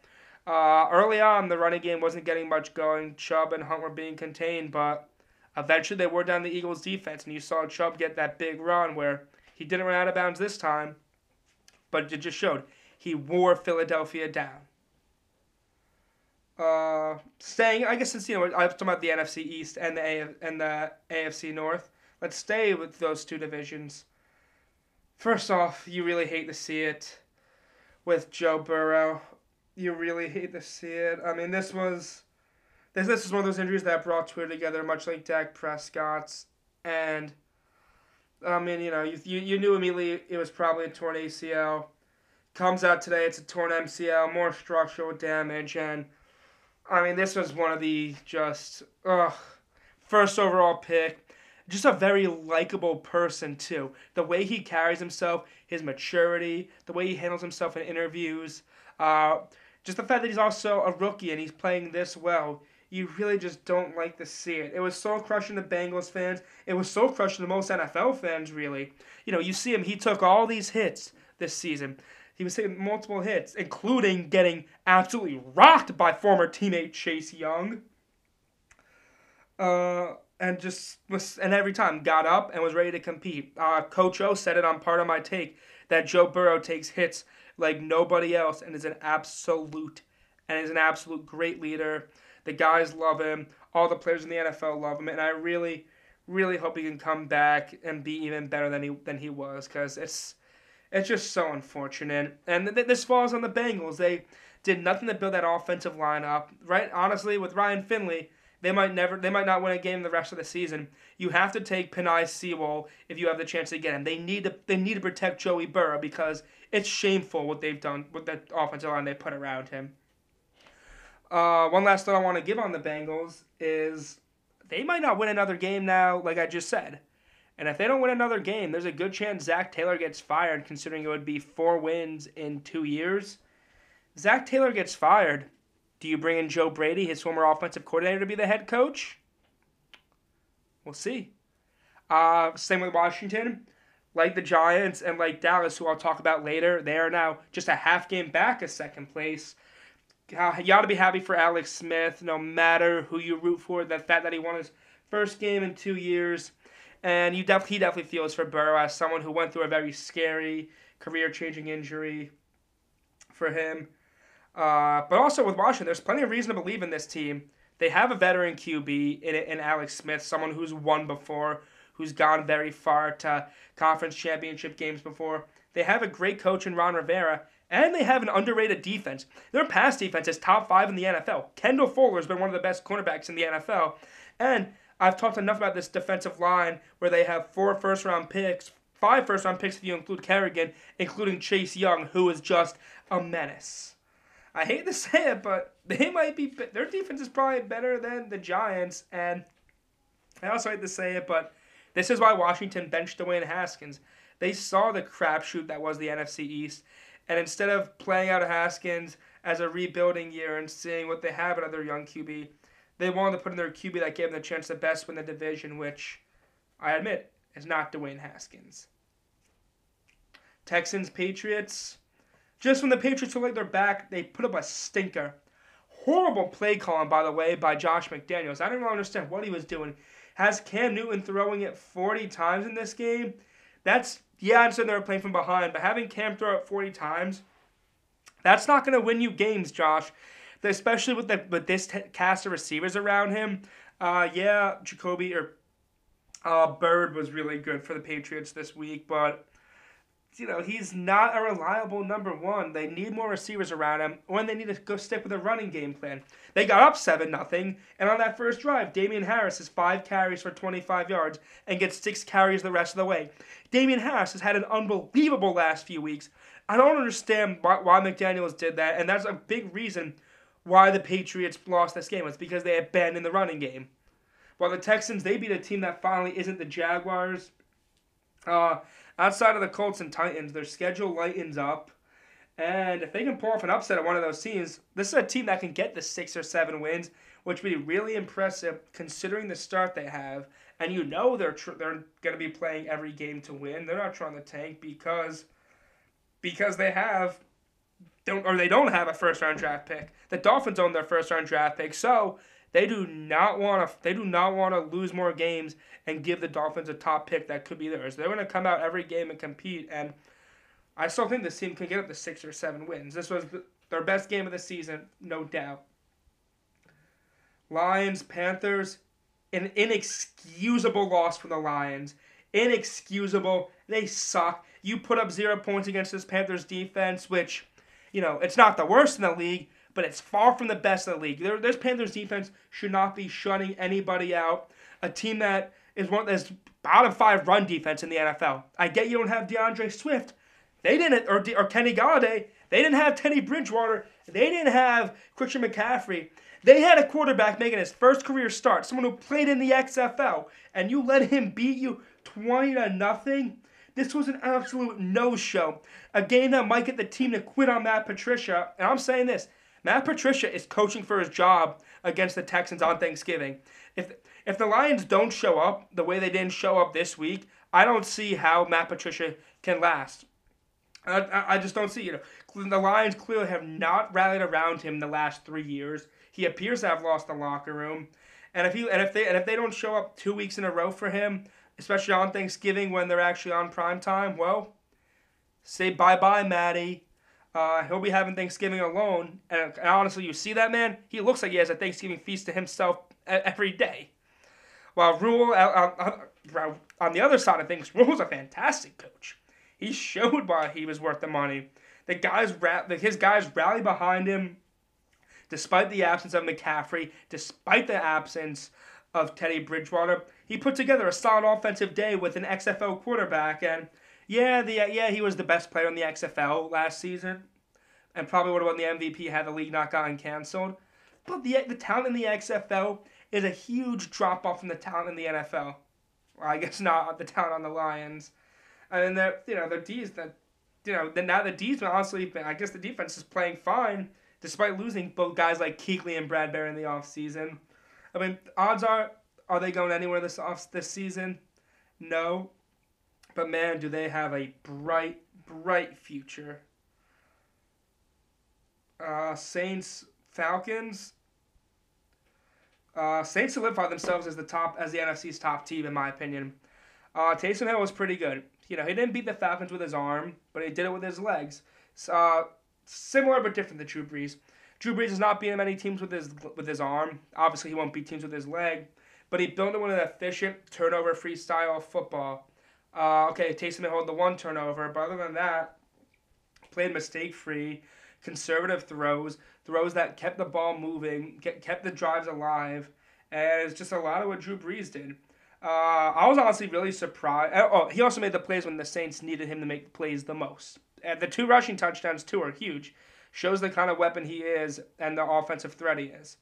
Early on, the running game wasn't getting much going. Chubb and Hunt were being contained, but eventually they wore down the Eagles' defense, and you saw Chubb get that big run where he didn't run out of bounds this time, but it just showed he wore Philadelphia down. I was talking about the NFC East and the AFC North. Let's stay with those 2 divisions. First off, you really hate to see it with Joe Burrow. You really hate to see it. I mean, this is one of those injuries that brought Twitter together, much like Dak Prescott's. And I mean, you know, you knew immediately it was probably a torn ACL. Comes out today, it's a torn MCL, more structural damage. And I mean, this was one of the first overall pick. Just a very likable person too. The way he carries himself, his maturity, the way he handles himself in interviews. Just the fact that he's also a rookie and he's playing this well, you really just don't like to see it. It was so crushing to Bengals fans. It was so crushing to most NFL fans, really. You know, you see him, he took all these hits this season. He was taking multiple hits, including getting absolutely rocked by former teammate Chase Young. And every time got up and was ready to compete. Coach O said it on Part of My Take that Joe Burrow takes hits like nobody else, and is an absolute great leader. The guys love him. All the players in the NFL love him. And I really, really hope he can come back and be even better than he was, because it's just so unfortunate. And this falls on the Bengals. They did nothing to build that offensive lineup. Right? Honestly, with Ryan Finley, they might not win a game the rest of the season. You have to take Penei Sewell if you have the chance to get him. They need to protect Joey Burrow, because it's shameful what they've done with that offensive line they put around him. One last thought I want to give on the Bengals is they might not win another game now, like I just said. And if they don't win another game, there's a good chance Zach Taylor gets fired, considering it would be 4 wins in 2 years. Zach Taylor gets fired. Do you bring in Joe Brady, his former offensive coordinator, to be the head coach? We'll see. Same with Washington. Like the Giants and like Dallas, who I'll talk about later, they are now just a half game back of second place. You ought to be happy for Alex Smith, no matter who you root for. The fact that he won his first game in 2 years. And he definitely feels for Burrow, as someone who went through a very scary, career-changing injury for him. But also with Washington, there's plenty of reason to believe in this team. They have a veteran QB in Alex Smith, someone who's won before, who's gone very far to conference championship games before. They have a great coach in Ron Rivera, and they have an underrated defense. Their pass defense is top 5 in the NFL. Kendall Fuller's been one of the best cornerbacks in the NFL. And I've talked enough about this defensive line, where they have 4 first-round picks, 5 first-round picks if you include Kerrigan, including Chase Young, who is just a menace. I hate to say it, but their defense is probably better than the Giants, and I also hate to say it, but this is why Washington benched Dwayne Haskins. They saw the crapshoot that was the NFC East, and instead of playing out of Haskins as a rebuilding year and seeing what they have at other young QB, they wanted to put in their QB that gave them the chance to best win the division, which I admit is not Dwayne Haskins. Texans, Patriots. Just when the Patriots were like they're back, they put up a stinker. Horrible play calling, by the way, by Josh McDaniels. I didn't really understand what he was doing. Has Cam Newton throwing it 40 times in this game? I understand they were playing from behind, but having Cam throw it 40 times, that's not going to win you games, Josh. Especially with this cast of receivers around him. Jacoby or Bird was really good for the Patriots this week, but he's not a reliable number one. They need more receivers around him, or they need to go stick with a running game plan. They got up 7-0, and on that first drive, Damian Harris has 5 carries for 25 yards and gets 6 carries the rest of the way. Damian Harris has had an unbelievable last few weeks. I don't understand why McDaniels did that, and that's a big reason why the Patriots lost this game. It's because they abandoned the running game. While the Texans, they beat a team that finally isn't the Jaguars. Outside of the Colts and Titans, their schedule lightens up. And if they can pull off an upset at one of those teams, this is a team that can get the 6 or 7 wins, which would be really impressive considering the start they have. And they're going to be playing every game to win. They're not trying to tank because they don't have a first-round draft pick. The Dolphins own their first-round draft pick, so they do not want to lose more games and give the Dolphins a top pick that could be theirs. They're going to come out every game and compete, and I still think this team can get up to 6 or 7 wins. This was their best game of the season, no doubt. Lions, Panthers, an inexcusable loss for the Lions. Inexcusable. They suck. You put up 0 points against this Panthers defense, which, it's not the worst in the league, but it's far from the best in the league. This Panthers defense should not be shutting anybody out. A team that is one that's bottom 5 run defense in the NFL. I get you don't have DeAndre Swift. They didn't, or Kenny Galladay. They didn't have Teddy Bridgewater. They didn't have Christian McCaffrey. They had a quarterback making his first career start, someone who played in the XFL, and you let him beat you 20-0. This was an absolute no-show. A game that might get the team to quit on Matt Patricia. And I'm saying this. Matt Patricia is coaching for his job against the Texans on Thanksgiving. If the Lions don't show up the way they didn't show up this week, I don't see how Matt Patricia can last. I just don't see it. The Lions clearly have not rallied around him the last 3 years. He appears to have lost the locker room. And if they don't show up 2 weeks in a row for him, especially on Thanksgiving when they're actually on prime time, well, say bye-bye, Matty. He'll be having Thanksgiving alone. And honestly, you see that man? He looks like he has a Thanksgiving feast to himself every day. While Rule, on the other side of things, Rule's a fantastic coach. He showed why he was worth the money. His guys rally behind him despite the absence of McCaffrey, despite the absence of Teddy Bridgewater. He put together a solid offensive day with an XFL quarterback, and he was the best player in the XFL last season, and probably would have won the MVP had the league not gotten canceled. But the talent in the XFL is a huge drop off from the talent in the NFL. Well, I guess not the talent on the Lions, and the defense is playing fine despite losing both guys like Kuechly and Bradbury in the offseason. I mean, odds are they going anywhere this season? No. But, man, do they have a bright, bright future. Saints-Falcons. Saints solidify themselves as the NFC's top team, in my opinion. Taysom Hill was pretty good. He didn't beat the Falcons with his arm, but he did it with his legs. Similar but different than Drew Brees. Drew Brees is not beating many teams with his arm. Obviously, he won't beat teams with his leg. But he built into an efficient, turnover-free style of football. Taysom Hill had the one turnover, but other than that, played mistake-free, conservative throws that kept the ball moving, kept the drives alive, and it's just a lot of what Drew Brees did. I was honestly really surprised. Oh, he also made the plays when the Saints needed him to make plays the most. And the two rushing touchdowns, too, are huge. Shows the kind of weapon he is and the offensive threat he is.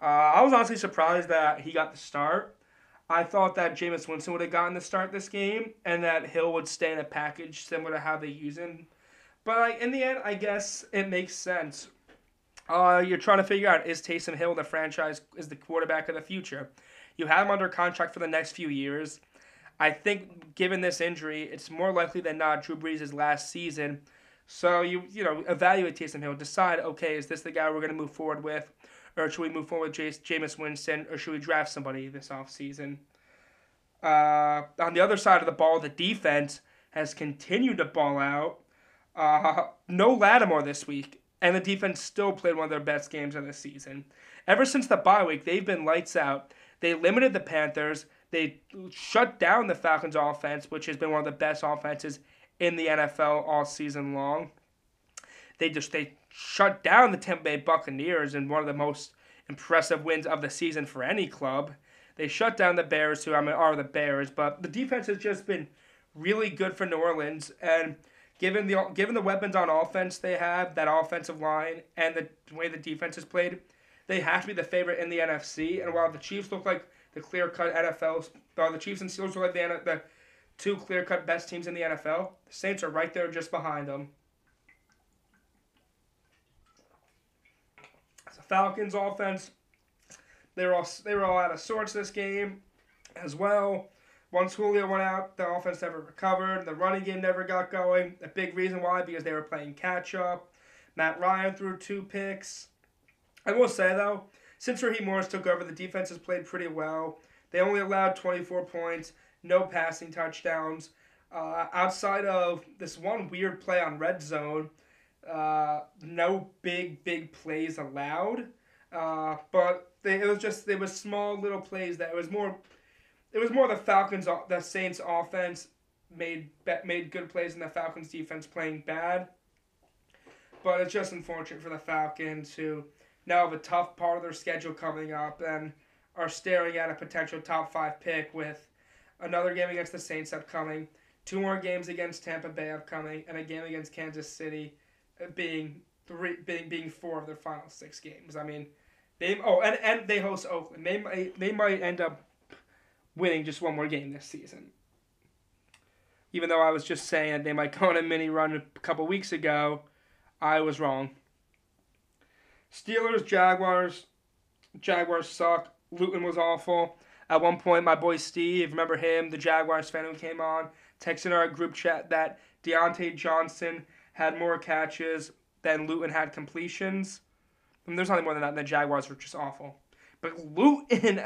I was honestly surprised that he got the start. I thought that Jameis Winston would have gotten the start this game and that Hill would stay in a package similar to how they use him. But in the end, I guess it makes sense. You're trying to figure out, is Taysom Hill the quarterback of the future? You have him under contract for the next few years. I think given this injury, it's more likely than not Drew Brees' last season. So you evaluate Taysom Hill, decide, okay, is this the guy we're going to move forward with? Or should we move forward with Jameis Winston? Or should we draft somebody this offseason? On the other side of the ball, the defense has continued to ball out. No Lattimore this week. And the defense still played one of their best games of the season. Ever since the bye week, they've been lights out. They limited the Panthers. They shut down the Falcons' offense, which has been one of the best offenses in the NFL all season long. They shut down the Tampa Bay Buccaneers in one of the most impressive wins of the season for any club. They shut down the Bears, who are the Bears, but the defense has just been really good for New Orleans. And given the weapons on offense they have, that offensive line, and the way the defense is played, they have to be the favorite in the NFC. And while the Chiefs look like the clear-cut NFL, the Chiefs and Steelers look like the two clear-cut best teams in the NFL, the Saints are right there just behind them. Falcons offense, they were all out of sorts this game as well. Once Julio went out, the offense never recovered. The running game never got going. A big reason why, because they were playing catch-up. Matt Ryan threw two picks. I will say, though, since Raheem Morris took over, the defense has played pretty well. They only allowed 24 points, no passing touchdowns. Outside of this one weird play on red zone, no big plays allowed, but it was small little plays that it was more the Saints offense made good plays and the Falcons defense playing bad. But it's just unfortunate for the Falcons, who now have a tough part of their schedule coming up and are staring at a potential top 5 pick with another game against the Saints upcoming, 2 more games against Tampa Bay upcoming, and a game against Kansas City. Being 4 of their final 6 games. I mean, and they host Oakland. They might end up winning just one more game this season. Even though I was just saying that they might go on a mini run a couple weeks ago, I was wrong. Steelers, Jaguars suck. Luton was awful. At one point, my boy Steve, remember him, the Jaguars fan who came on, texted in our group chat that Deontay Johnson had more catches than Luton had completions. I mean, there's nothing more than that. The Jaguars were just awful. But Deontay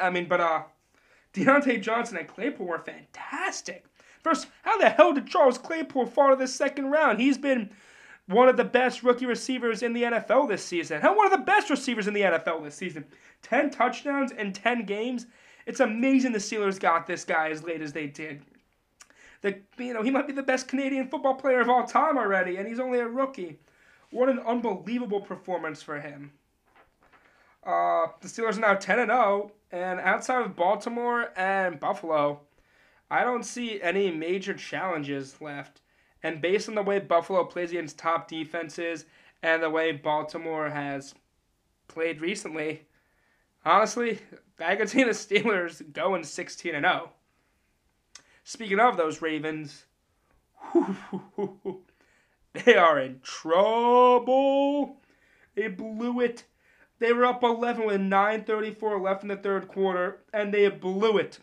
Johnson and Claypool were fantastic. First, how the hell did Charles Claypool fall to the second round? He's been one of the best rookie receivers in the NFL this season. Hell, one of the best receivers in the NFL this season. 10 touchdowns in 10 games. It's amazing the Steelers got this guy as late as they did. He might be the best Canadian football player of all time already, and he's only a rookie. What an unbelievable performance for him. The Steelers are now 10-0, and outside of Baltimore and Buffalo, I don't see any major challenges left. And based on the way Buffalo plays against top defenses and the way Baltimore has played recently, honestly, Bagottina Steelers going 16-0. Speaking of those Ravens, they are in trouble. They blew it. They were up 11 with 9:34 left in the third quarter, and they blew it.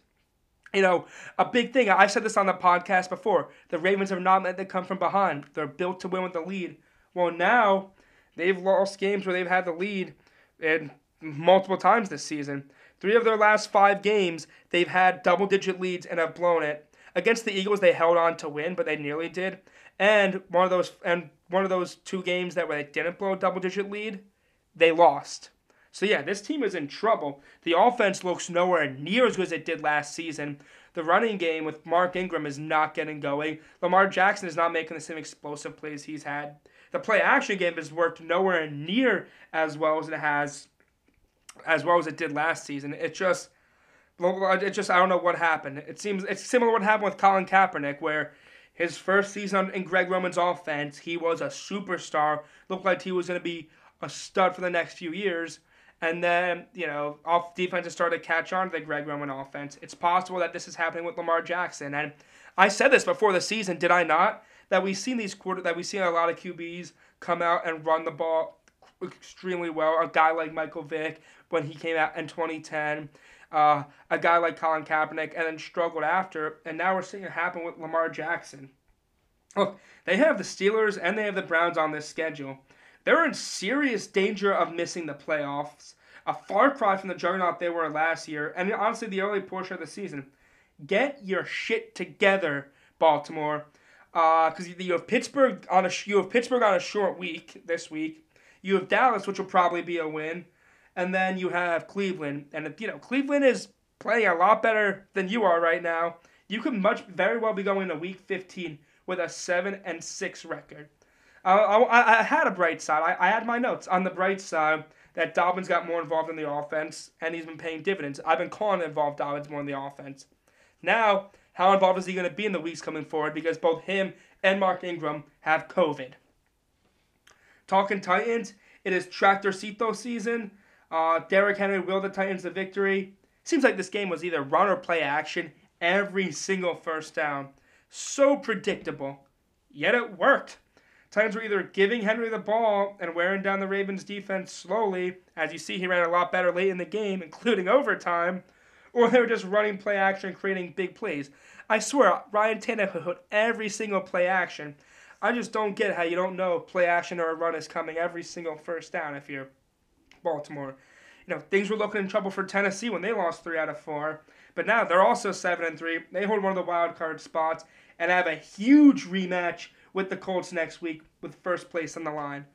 You know, a big thing, I've said this on the podcast before, the Ravens have not let them come from behind. They're built to win with the lead. Well, now they've lost games where they've had the lead and multiple times this season. 3 of their last 5 games, they've had double-digit leads and have blown it. Against the Eagles, they held on to win, but they nearly did. And one of those 2 games that where they didn't blow a double-digit lead, they lost. So yeah, this team is in trouble. The offense looks nowhere near as good as it did last season. The running game with Mark Ingram is not getting going. Lamar Jackson is not making the same explosive plays he's had. The play-action game has worked nowhere near as well as it has, as well as it did last season. It just I don't know what happened. It seems it's similar to what happened with Colin Kaepernick, where his first season in Greg Roman's offense, he was a superstar, looked like he was going to be a stud for the next few years. And then, off defenses started to catch on to the Greg Roman offense. It's possible that this is happening with Lamar Jackson. And I said this before the season, did I not? That we've seen a lot of QBs come out and run the ball extremely well. A guy like Michael Vick when he came out in 2010. A guy like Colin Kaepernick, and then struggled after. And now we're seeing it happen with Lamar Jackson. Look, they have the Steelers and they have the Browns on this schedule. They're in serious danger of missing the playoffs. A far cry from the juggernaut they were last year, and honestly the early portion of the season. Get your shit together, Baltimore, because you have Pittsburgh on a short week this week. You have Dallas, which will probably be a win, and then you have Cleveland. And Cleveland is playing a lot better than you are right now. You could very well be going to Week 15 with a 7-6 record. I had a bright side. I had my notes on the bright side that Dobbins got more involved in the offense, and he's been paying dividends. I've been calling to involve Dobbins more in the offense. Now, how involved is he going to be in the weeks coming forward? Because both him and Mark Ingram have COVID. Talking Titans, it is Tractorcito season. Derrick Henry willed the Titans the victory. Seems like this game was either run or play action every single first down. So predictable, yet it worked. Titans were either giving Henry the ball and wearing down the Ravens' defense slowly. As you see, he ran a lot better late in the game, including overtime. Or they were just running play action, creating big plays. I swear, Ryan Tannehill hit every single play action. I just don't get how you don't know play action or a run is coming every single first down if you're Baltimore. Things were looking in trouble for Tennessee when they lost 3 out of 4. But now they're also 7-3. They hold one of the wild card spots and have a huge rematch with the Colts next week with first place on the line.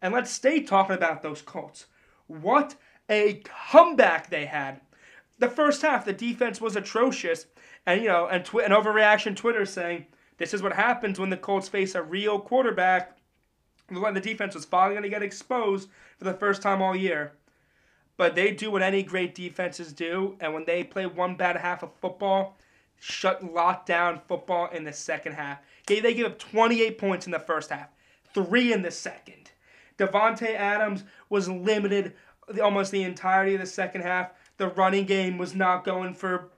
And let's stay talking about those Colts. What a comeback they had. The first half, the defense was atrocious. And, an overreaction Twitter saying, this is what happens when the Colts face a real quarterback. The defense was finally going to get exposed for the first time all year. But they do what any great defenses do. And when they play one bad half of football, lock down football in the second half. They gave up 28 points in the first half, 3 in the second. Devontae Adams was limited almost the entirety of the second half. The running game was not going for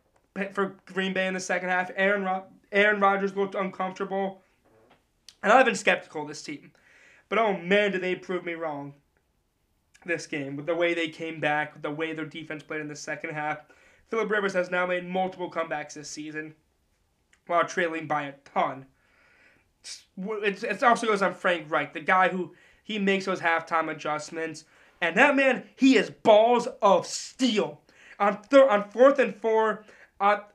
Green Bay in the second half. Aaron Rodgers looked uncomfortable. And I've been skeptical of this team. But oh man, did they prove me wrong this game with the way they came back, with the way their defense played in the second half. Phillip Rivers has now made multiple comebacks this season while trailing by a ton. It also goes on Frank Reich, the guy who he makes those halftime adjustments. And that man, he is balls of steel. On 4th and 4,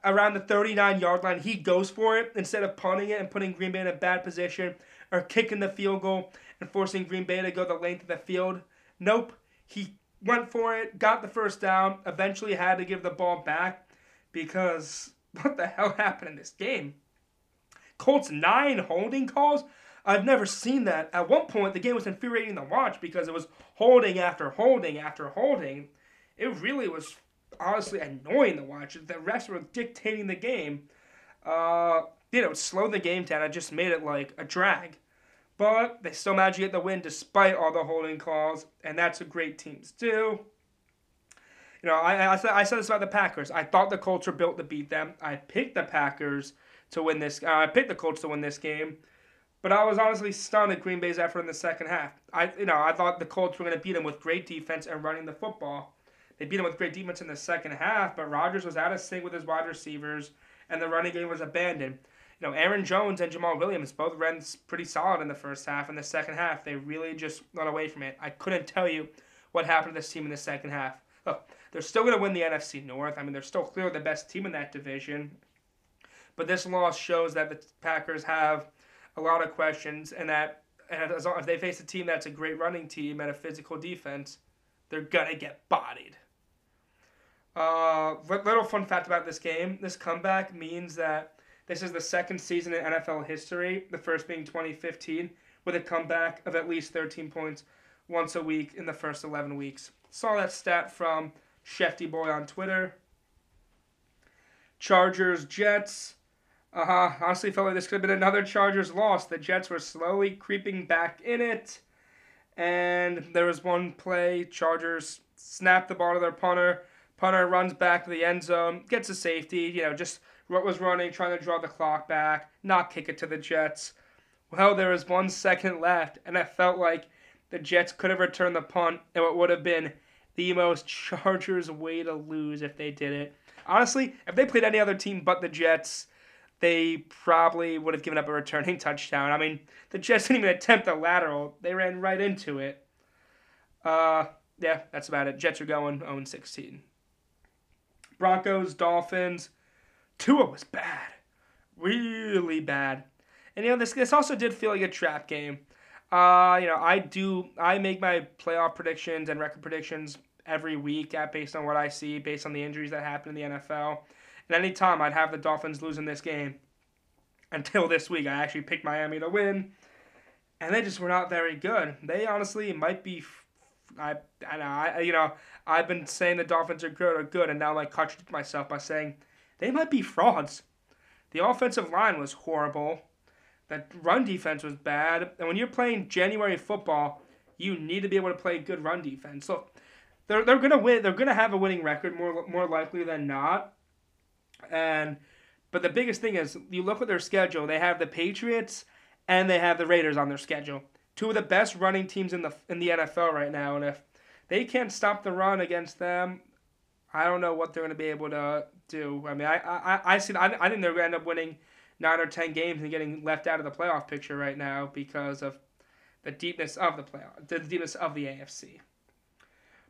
around the 39-yard line, he goes for it instead of punting it and putting Green Bay in a bad position or kicking the field goal. and forcing Green Bay to go the length of the field. Nope. He went for it, got the first down, eventually had to give the ball back because what the hell happened in this game? Colts 9 holding calls? I've never seen that. At one point, the game was infuriating to watch because it was holding after holding after holding. It really was honestly annoying to watch. The refs were dictating the game. It slowed the game down. It just made it like a drag. But they still managed to get the win despite all the holding calls, and that's what great teams do. You know, I said this about the Packers. I thought the Colts were built to beat them. I picked the Packers to win this. I picked the Colts to win this game. But I was honestly stunned at Green Bay's effort in the second half. I thought the Colts were going to beat them with great defense and running the football. They beat them with great defense in the second half, but Rodgers was out of sync with his wide receivers, and the running game was abandoned. You know, Aaron Jones and Jamal Williams both ran pretty solid in the first half. In the second half, they really just got away from it. I couldn't tell you what happened to this team in the second half. Look, they're still going to win the NFC North. I mean, they're still clearly the best team in that division. But this loss shows that the Packers have a lot of questions, and that if they face a team that's a great running team and a physical defense, they're going to get bodied. Little fun fact about this game. This comeback means that this is the second season in NFL history, the first being 2015, with a comeback of at least 13 points once a week in the first 11 weeks. Saw that stat from Shefty Boy on Twitter. Chargers, Jets. Honestly, felt like this could have been another Chargers loss. The Jets were slowly creeping back in it. And there was one play. Chargers snapped the ball to their punter. Punter runs back to the end zone. Gets a safety. You know, just what was running, trying to draw the clock back. Not kick it to the Jets. Well, there was 1 second left. And I felt like the Jets could have returned the punt. And what would have been the most Chargers way to lose if they did it. Honestly, if they played any other team but the Jets, they probably would have given up a returning touchdown. I mean, the Jets didn't even attempt a lateral. They ran right into it. That's about it. Jets are going 0-16. Broncos, Dolphins. Tua was bad. Really bad. And, you know, this also did feel like a trap game. I make my playoff predictions and record predictions every week based on what I see, based on the injuries that happen in the NFL. And any time I'd have the Dolphins losing this game until this week. I actually picked Miami to win, and they just were not very good. They honestly might be. I've been saying the Dolphins are good, and now I contradict myself by saying they might be frauds. The offensive line was horrible. The run defense was bad, and when you're playing January football, you need to be able to play good run defense. So they're gonna win. They're gonna have a winning record more likely than not. But the biggest thing is, you look at their schedule, they have the Patriots and they have the Raiders on their schedule. Two of the best running teams in the NFL right now, and if they can't stop the run against them, I don't know what they're going to be able to do. I mean, I think they're going to end up winning 9 or 10 games and getting left out of the playoff picture right now because of the deepness of the deepness of the AFC.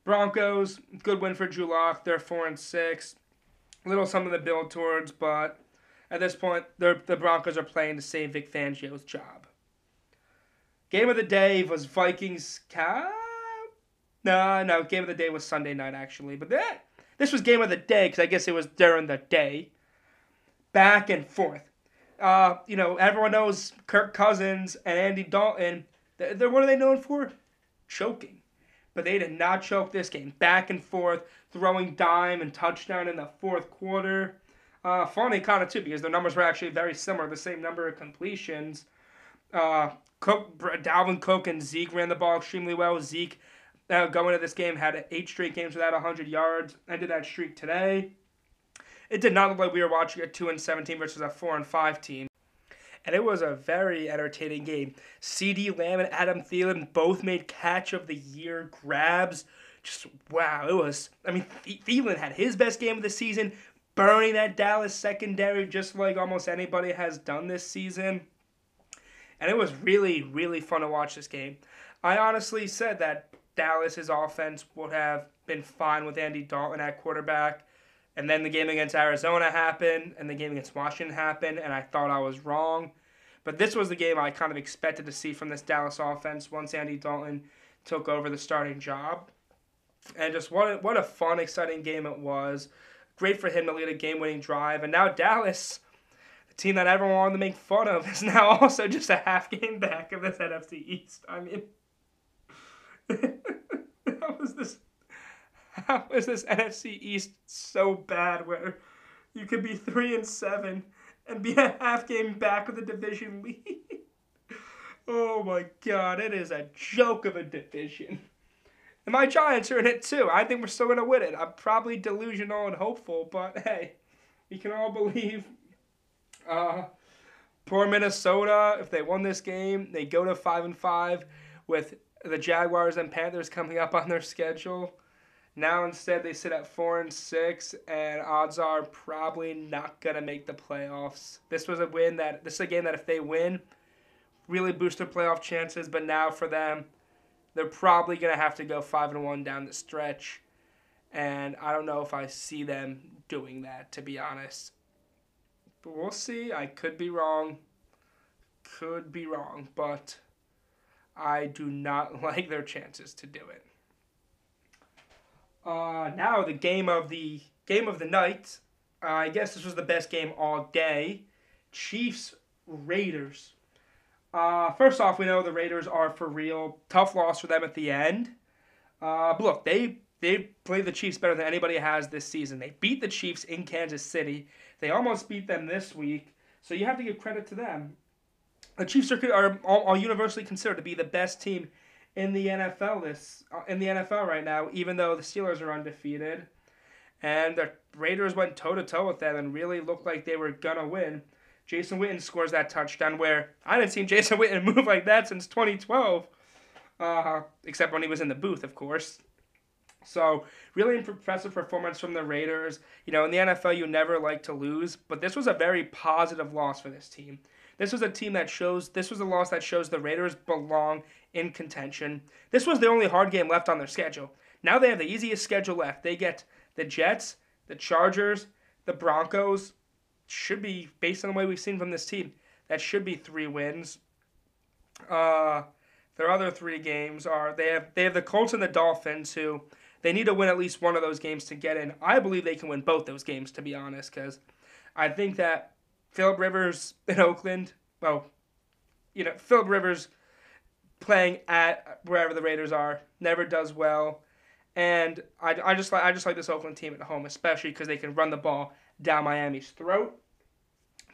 Broncos, good win for Drew Lock. They're 4-6. A little something to build towards, but at this point, the Broncos are playing to save Vic Fangio's job. Game of the day was Vikings. No, game of the day was Sunday night, actually. But this was game of the day, because I guess it was during the day. Back and forth. Everyone knows Kirk Cousins and Andy Dalton. What are they known for? Choking. But they did not choke this game. Back and forth, throwing dime and touchdown in the fourth quarter. Funny kind of too, because their numbers were actually very similar, the same number of completions. Dalvin Cook and Zeke ran the ball extremely well. Zeke, going into this game, had 8 straight games without 100 yards. Ended that streak today. It did not look like we were watching a 2-17 versus a 4-5 team. And it was a very entertaining game. CeeDee Lamb and Adam Thielen both made catch of the year grabs. Just, wow, it was. I mean, Thielen had his best game of the season, burning that Dallas secondary just like almost anybody has done this season. And it was really, really fun to watch this game. I honestly said that Dallas's offense would have been fine with Andy Dalton at quarterback. And then the game against Arizona happened, and the game against Washington happened, and I thought I was wrong. But this was the game I kind of expected to see from this Dallas offense once Andy Dalton took over the starting job. And just what a fun, exciting game it was. Great for him to lead a game-winning drive. And now Dallas, the team that everyone wanted to make fun of, is now also just a half game back of this NFC East. I mean, how is this NFC East so bad where you could be 3-7 and be a half game back of the division lead? Oh my God, it is a joke of a division. And my Giants are in it too. I think we're still going to win it. I'm probably delusional and hopeful, but hey, we can all believe. Poor Minnesota, if they won this game, they go to 5-5 with the Jaguars and Panthers coming up on their schedule. Now instead they sit at 4-6, and odds are probably not going to make the playoffs. This is a game that if they win, really boosts their playoff chances, but now for them, they're probably going to have to go 5-1 down the stretch, and I don't know if I see them doing that, to be honest. But we'll see. I could be wrong. But I do not like their chances to do it. Now the game of the night. I guess this was the best game all day. Chiefs Raiders. First off, we know the Raiders are for real. Tough loss for them at the end. But look, they played the Chiefs better than anybody has this season. They beat the Chiefs in Kansas City. They almost beat them this week. So you have to give credit to them. The Chiefs are universally considered to be the best team in the NFL right now, even though the Steelers are undefeated. And the Raiders went toe-to-toe with them and really looked like they were going to win. Jason Witten scores that touchdown where I haven't seen Jason Witten move like that since 2012, except when he was in the booth, of course. So, really impressive performance from the Raiders. You know, in the NFL, you never like to lose, but this was a very positive loss for this team. This was a loss that shows the Raiders belong in contention. This was the only hard game left on their schedule. Now they have the easiest schedule left. They get the Jets, the Chargers, the Broncos. Should be, based on the way we've seen from this team, that should be 3 wins. Their other 3 games are, they have the Colts and the Dolphins, who they need to win at least one of those games to get in. I believe they can win both those games, to be honest, because I think that Phillip Rivers playing at wherever the Raiders are never does well, and I just like this Oakland team at home, especially because they can run the ball down Miami's throat.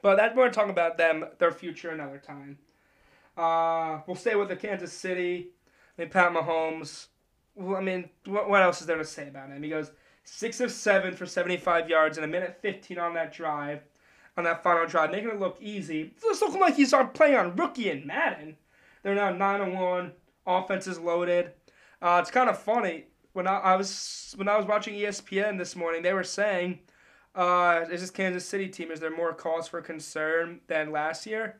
But we're going to talk about them, their future, another time. We'll stay with the Kansas City. I mean, Pat Mahomes. I mean, what else is there to say about him? He goes 6 of 7 for 75 yards and 1:15 on that final drive, making it look easy. It's looking like he's playing on Rookie and Madden. They're now 9-1. Offense is loaded. It's kind of funny when I was watching ESPN this morning. They were saying, "Is this Kansas City team? Is there more cause for concern than last year?"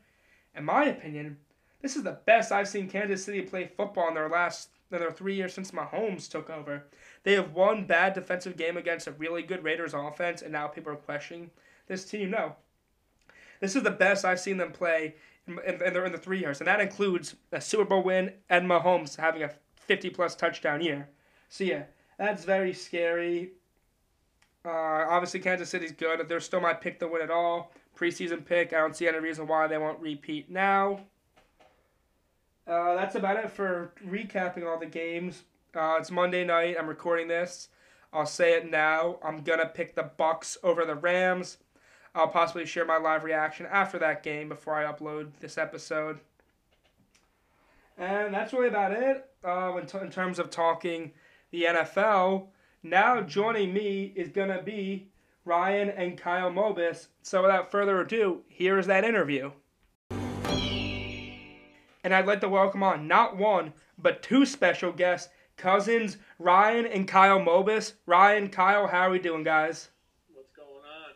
In my opinion, this is the best I've seen Kansas City play football in their 3 years since Mahomes took over. They have one bad defensive game against a really good Raiders offense, and now people are questioning this team. No, this is the best I've seen them play in the 3 years, and that includes a Super Bowl win and Mahomes having a 50-plus touchdown year. So yeah, that's very scary. Obviously, Kansas City's good. They're still my pick to win it all. Preseason pick. I don't see any reason why they won't repeat now. That's about it for recapping all the games. It's Monday night. I'm recording this. I'll say it now. I'm going to pick the Bucks over the Rams. I'll possibly share my live reaction after that game before I upload this episode. And that's really about it in terms of talking the NFL. Now joining me is going to be Ryan and Kyle Mobis. So without further ado, here is that interview. And I'd like to welcome on not one, but 2 special guests, cousins Ryan and Kyle Mobis. Ryan, Kyle, how are we doing, guys? What's going on?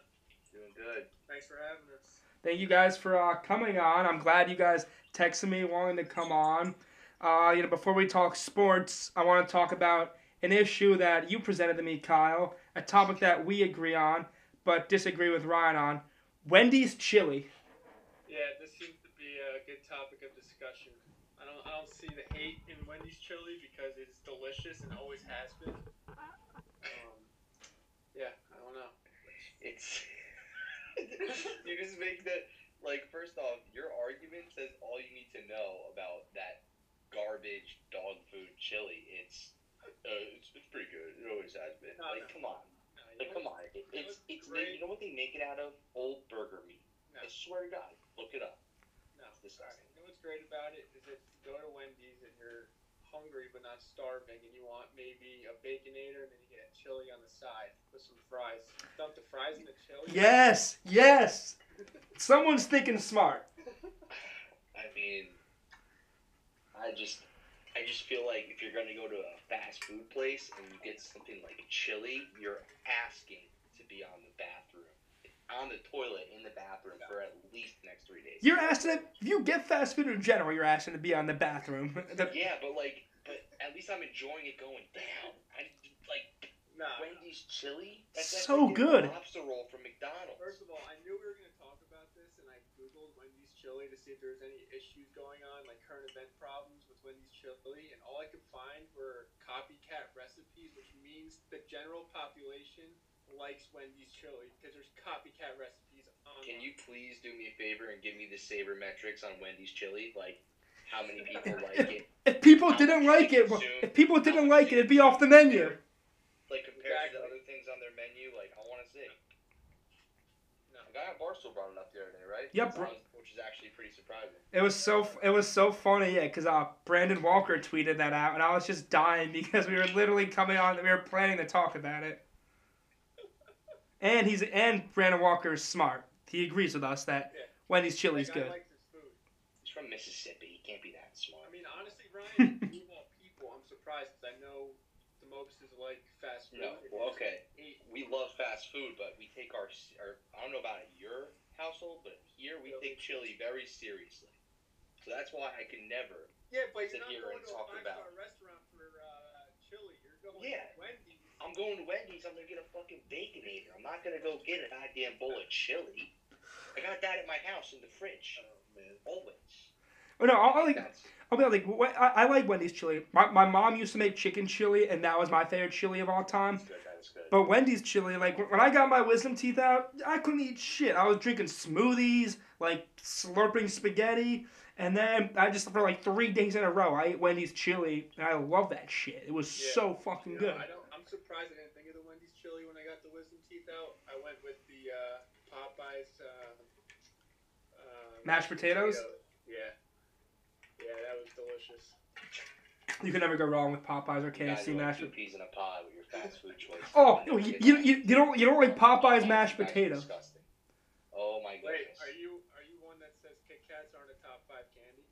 Doing good. Thanks for having us. Thank you guys for coming on. I'm glad you guys texted me wanting to come on. Before we talk sports, I want to talk about an issue that you presented to me, Kyle, a topic that we agree on but disagree with Ryan on. Wendy's chili. Yeah, this seems to be good topic of discussion. I don't see the hate in Wendy's chili because it's delicious and always has been. Yeah, I don't know. It's you just make that, like, first off, your argument says all you need to know about that garbage dog food chili. It's pretty good. It always has been. Come on. Like, come on. It's made, you know what they make it out of? Old burger meat. No. I swear to God. Look it up. No. It's disgusting. You know what's great about it is if you go to Wendy's and you're hungry but not starving and you want maybe a Baconator and then you get a chili on the side with some fries. Dump the fries in the chili. Yes! Yes! Someone's thinking smart. I mean, I just feel like if you're going to go to a fast food place and you get something like chili, you're asking to be on the toilet in the bathroom for at least the next 3 days. You're asking to, if you get fast food in general, you're asking to be on the bathroom. Yeah, but at least I'm enjoying it going down. Wendy's chili? That's so good. Lobster roll from McDonald's. First of all, I knew we were going to talk about this, and I googled Wendy's chili to see if there was any issues going on, like current event problems with Wendy's chili, and all I could find were copycat recipes, which means the general population likes Wendy's chili because there's copycat recipes on. Can you please do me a favor and give me the saber metrics on Wendy's chili? Like, how many people like it? If people didn't like it, it'd be off the menu. Like, compared to the other things on their menu, like, I want to see. No. The guy on Barstool brought it up the other day, right? Yep. Which is actually pretty surprising. It was so funny, yeah, because Brandon Walker tweeted that out, and I was just dying because we were literally coming on, we were planning to talk about it. And Brandon Walker is smart. He agrees with us that Wendy's chili is good. I like this food. He's from Mississippi. He can't be that smart. I mean, honestly, Ryan, you want people. I'm surprised because I know the Mobs is like fast food. No, well, okay. We love fast food, but we take our I don't know about your household, but here we take chili very seriously. So that's why I can never sit here and talk about. Yeah, but you're not going to a restaurant for chili. You're going to Wendy's. I'm going to Wendy's, I'm going to get a fucking Baconator. I'm not going to go get a goddamn bowl of chili. I got that at my house in the fridge. Oh, man. Always. Oh, no, I like Wendy's chili. My mom used to make chicken chili, and that was my favorite chili of all time. That's good, that's good. But Wendy's chili, like, when I got my wisdom teeth out, I couldn't eat shit. I was drinking smoothies, like, slurping spaghetti, and then I just, for like 3 days in a row, I ate Wendy's chili, and I love that shit. It was so fucking good. I'm surprised I didn't think of the Wendy's chili when I got the wisdom teeth out. I went with the Popeyes mashed potatoes. Yeah, that was delicious. You can never go wrong with Popeyes or KFC mashed. Two peas in a pod with your fast food choice. Oh, no, you don't like Popeyes mashed potatoes. Disgusting. Oh my goodness. Wait, are you one that says Kit Kats aren't a top 5 candy?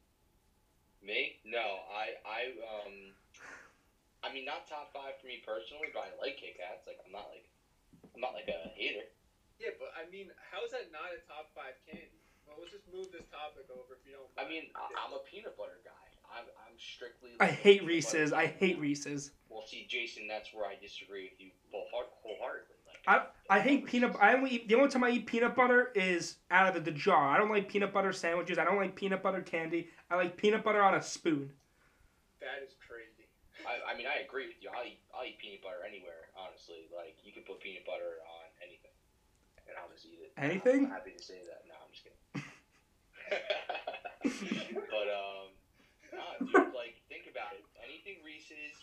Me? No, I mean, not top 5 for me personally, but I like Kit Kats. Like, I'm not like a hater. Yeah, but I mean, how is that not a top 5 candy? Well, let's just move this topic over if you don't mind. I mean, I'm a peanut butter guy. I'm strictly. I hate Reese's. I hate Reese's. Well, see, Jason, that's where I disagree with you wholeheartedly. Like, I hate peanut. I only eat, the only time I eat peanut butter is out of the jar. I don't like peanut butter sandwiches. I don't like peanut butter candy. I like peanut butter on a spoon. That is crazy. I mean, I agree with you. I'll eat peanut butter anywhere, honestly. Like, you can put peanut butter on anything, and I'll just eat it. Anything? I'm happy to say that. No, I'm just kidding. But, dude, like, think about it. Anything Reese's,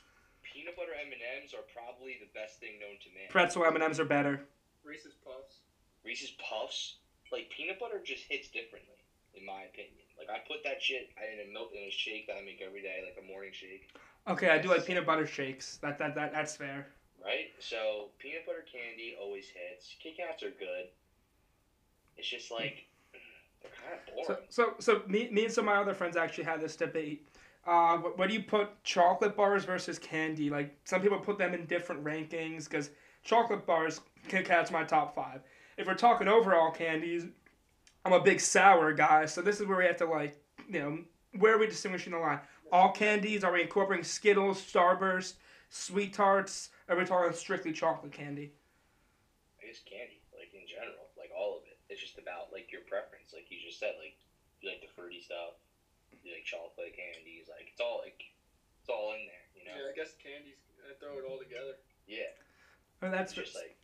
peanut butter M&M's are probably the best thing known to man. Pretzel M&M's are better. Reese's Puffs. Reese's Puffs? Like, peanut butter just hits differently, in my opinion. Like, I put that shit in a milk in a shake that I make every day, like a morning shake. Okay, I do like peanut butter shakes. That's fair. Right? So, peanut butter candy always hits. Kit Kats are good. It's just like, they're kind of boring. So me and some of my other friends actually had this debate. What do you put chocolate bars versus candy? Like, some people put them in different rankings because chocolate bars, Kit Kats, my top 5. If we're talking overall candies, I'm a big sour guy, so this is where we have to, like, you know, where are we distinguishing the line? All candies? Are we incorporating Skittles, Starburst, Sweet Tarts? Are we talking strictly chocolate candy? I guess candy, like, in general, like, all of it. It's just about, like, your preference. Like you just said, like, you like the fruity stuff, like chocolate candies, like it's all in there, you know. Yeah, I guess candies, I throw it all together. Yeah. Well, that's just like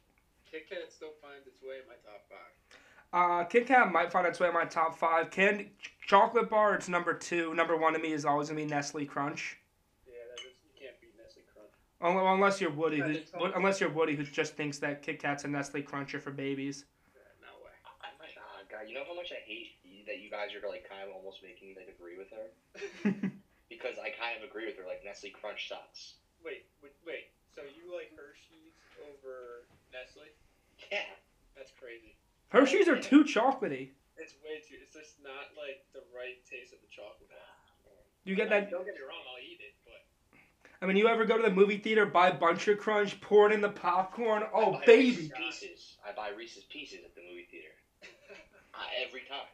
Kit Kat still finds its way in my top 5. Kit Kat might find its way in my top 5. Candy chocolate bar, it's number 2. Number 1 to me is always gonna be Nestle Crunch. Yeah, you can't beat Nestle Crunch. Unless you're Woody, who just thinks that Kit Kats and Nestle Crunch are for babies. No way. God, you know how much I hate that you guys are like kind of almost making me like agree with her. Because I kind of agree with her, like Nestle Crunch sucks. Wait. So you like Hershey's over Nestle? Yeah. That's crazy. Hershey's are too chocolatey. It's way too. It's just not like the right taste of the chocolate. You get that? Don't get me wrong, I'll eat it, but. I mean, you ever go to the movie theater, buy a bunch of Crunch, pour it in the popcorn? Oh, baby! I buy Reese's Pieces at the movie theater. Every time.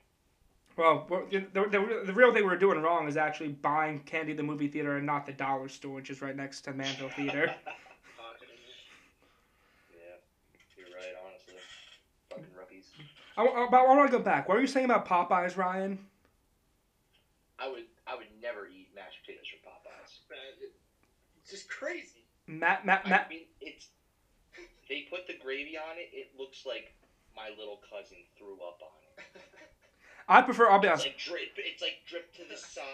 Well, the real thing we're doing wrong is actually buying candy at the movie theater and not the dollar store, which is right next to Manville Theater. But I want to go back. What were you saying about Popeyes, Ryan? I would never eat mashed potatoes from Popeyes. It's just crazy. I mean, they put the gravy on it. It looks like my little cousin threw up on it. I prefer. I'll be honest. It's like drip to the side.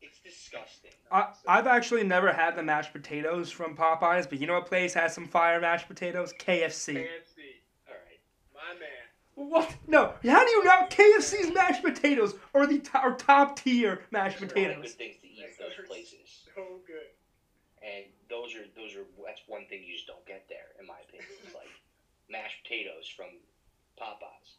It's disgusting. I've actually never had the mashed potatoes from Popeyes, but you know what place has some fire mashed potatoes? KFC. All right, my man. What? No. How do you know KFC's mashed potatoes are our top tier mashed potatoes? Good things to eat at those places. So good. And that's one thing you just don't get there, in my opinion. It's like mashed potatoes from Popeyes,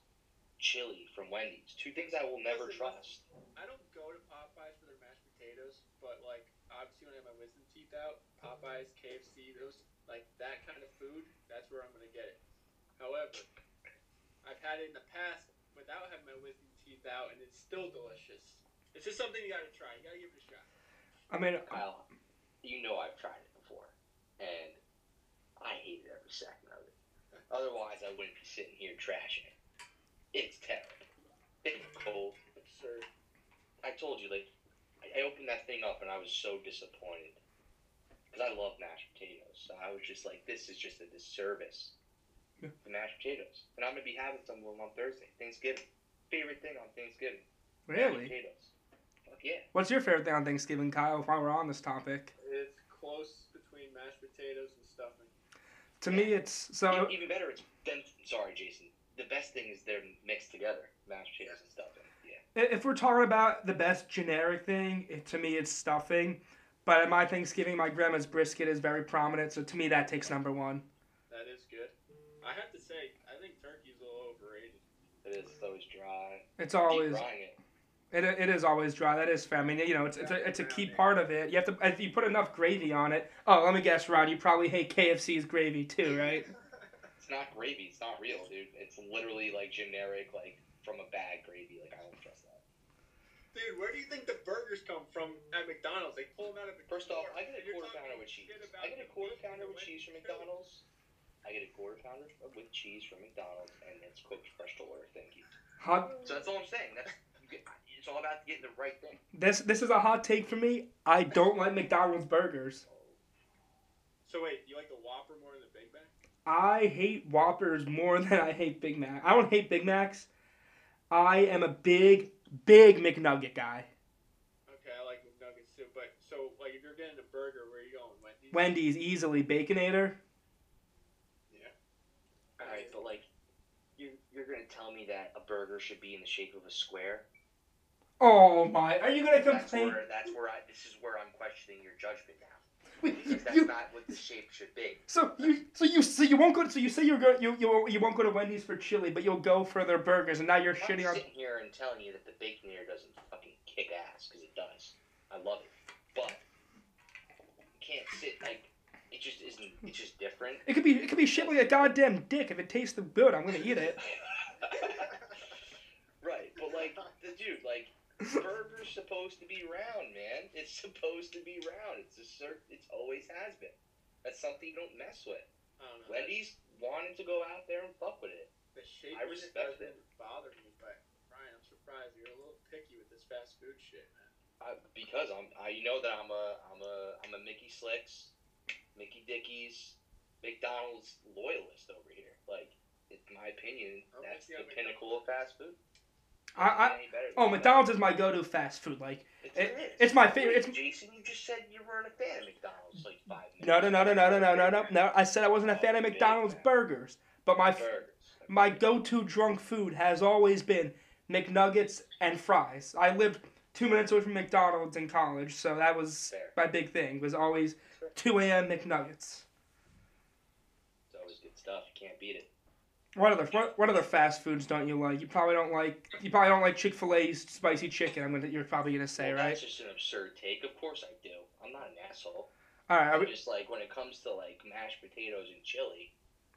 chili from Wendy's. Two things I will never trust. I don't go to Popeyes for their mashed potatoes, but like obviously when I have my wisdom teeth out, Popeyes, KFC, those like that kind of food. That's where I'm gonna get it. However, I've had it in the past without having my wisdom teeth out, and it's still delicious. It's just something you gotta try. You gotta give it a shot. I mean, Kyle, you know I've tried it before, and I hated every second of it. Otherwise, I wouldn't be sitting here trashing it. It's terrible. It's cold. Absurd. I told you, like, I opened that thing up, and I was so disappointed. Because I love mashed potatoes, so I was just like, this is just a disservice. The mashed potatoes. And I'm going to be having some of them on Thursday. Thanksgiving. Favorite thing on Thanksgiving. Really? Potatoes. Fuck yeah. What's your favorite thing on Thanksgiving, Kyle, while we're on this topic? It's close between mashed potatoes and stuffing. To me, it's... so. Even better, it's... Sorry, Jason. The best thing is they're mixed together. Mashed potatoes and stuffing. Yeah. If we're talking about the best generic thing, to me, it's stuffing. But at my Thanksgiving, my grandma's brisket is very prominent. So to me, that takes number one. That is good. I have to say, I think turkey's a little overrated. It is. It's always dry. It's always. It is always dry. That is fair. I mean, you know, it's a key part of it. You have to if you put enough gravy on it. Oh, let me guess, Ron. You probably hate KFC's gravy too, right? It's not gravy. It's not real, dude. It's literally like generic, like from a bag gravy. Like I don't trust that. Dude, where do you think the burgers come from at McDonald's? They pull them out of. First off, I get a quarter pounder with cheese. I get a quarter pounder with cheese from McDonald's. I get a quarter pounder with cheese from McDonald's, and it's cooked fresh to order. Thank you. So that's all I'm saying. It's all about getting the right thing. This is a hot take for me. I don't like McDonald's burgers. So wait, do you like the Whopper more than the Big Mac? I hate Whoppers more than I hate Big Mac. I don't hate Big Macs. I am a big McNugget guy. Okay, I like McNuggets too. But so, like, if you're getting a burger, where are you going? Wendy's easily. Baconator. Alright, but like, you're going to tell me that a burger should be in the shape of a square? Oh my, are you going to complain? This is where I'm questioning your judgment now. Wait, because that's not what the shape should be. So you won't go, so you say you won't go to Wendy's for chili, but you'll go for their burgers, and now you're shitting on... I'm sitting here and telling you that the Baconator doesn't fucking kick ass, because it does. I love it. But, you can't sit, like... It just isn't. It's just different. It could be shit like a goddamn dick. If it tastes good, I'm gonna eat it. Right, but like, dude, like, burger's supposed to be round, man. It's supposed to be round. It's always has been. That's something you don't mess with. I don't know. Wendy's wanted to go out there and fuck with it. The shape I respect it. Doesn't bother me, but Ryan, I'm surprised you're a little picky with this fast food shit, man. because I'm a Mickey Slicks, Mickey Dickies, McDonald's loyalist over here. Like, in my opinion, that's the pinnacle of fast food. McDonald's is my go-to fast food. Like, it's my favorite. It's... Jason, you just said you weren't a fan of McDonald's like 5 minutes ago. No. I said I wasn't a fan of McDonald's burgers, but my go-to drunk food has always been McNuggets and fries. I lived 2 minutes away from McDonald's in college, so that was my big thing. Was always 2 a.m. McNuggets. It's always good stuff. You can't beat it. What other fast foods don't you like? You probably don't like Chick-fil-A's spicy chicken. You're probably gonna say, right? That's just an absurd take. Of course I do. I'm not an asshole. All right. Just like when it comes to like mashed potatoes and chili,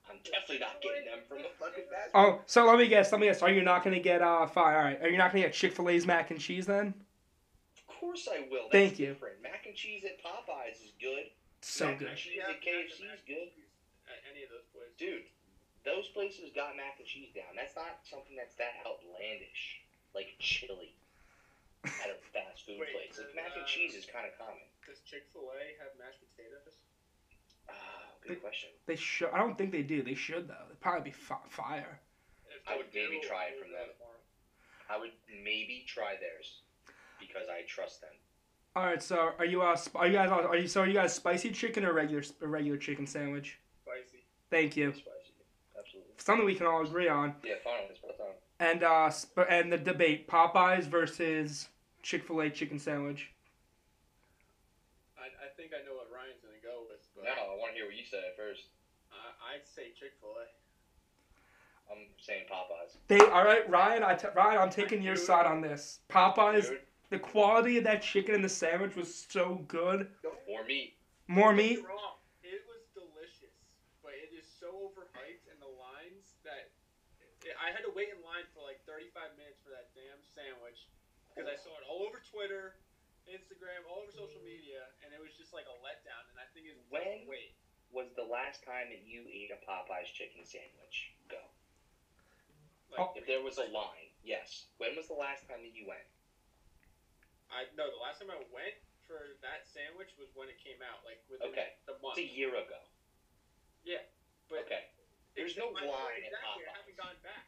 I'm definitely not getting them from a fucking fast food. Oh, so let me guess. Are you not gonna get fine? All right. Are you not gonna get Chick-fil-A's mac and cheese then? Of course I will. That's Thank you. Different. Mac and cheese at Popey's is good. So mac good. And cheese at KFC is good. At any of those places, dude. Those places got mac and cheese down. That's not something that's that outlandish, like chili, at a fast food place. Like, mac and cheese is kind of common. Does Chick-fil-A have mashed potatoes? Good question. They should. I don't think they do. They should though. It'd probably be fire. I would maybe try it from them. I would maybe try theirs because I trust them. All right. So are you guys spicy chicken or regular chicken sandwich? Spicy. Thank you. Spicy. Something we can all agree on. Yeah, finally, it's about time. And the debate: Popeyes versus Chick-fil-A chicken sandwich. I think I know what Ryan's gonna go with. But no, I want to hear what you say first. I'd say Chick-fil-A. I'm saying Popeyes. All right, Ryan. Ryan, I'm taking your side on this. Popeyes. Dude. The quality of that chicken in the sandwich was so good. More meat. It was delicious, but it is so overhyped. I had to wait in line for like 35 minutes for that damn sandwich because I saw it all over Twitter, Instagram, all over social media, and it was just like a letdown. And I think it's when was the last time that you ate a Popeye's chicken sandwich? Go. If there was a line, yes. When was the last time that you went? The last time I went for that sandwich was when it came out, like within the month. It's a year ago. Yeah. But there's no line at Popeyes. I haven't gone back.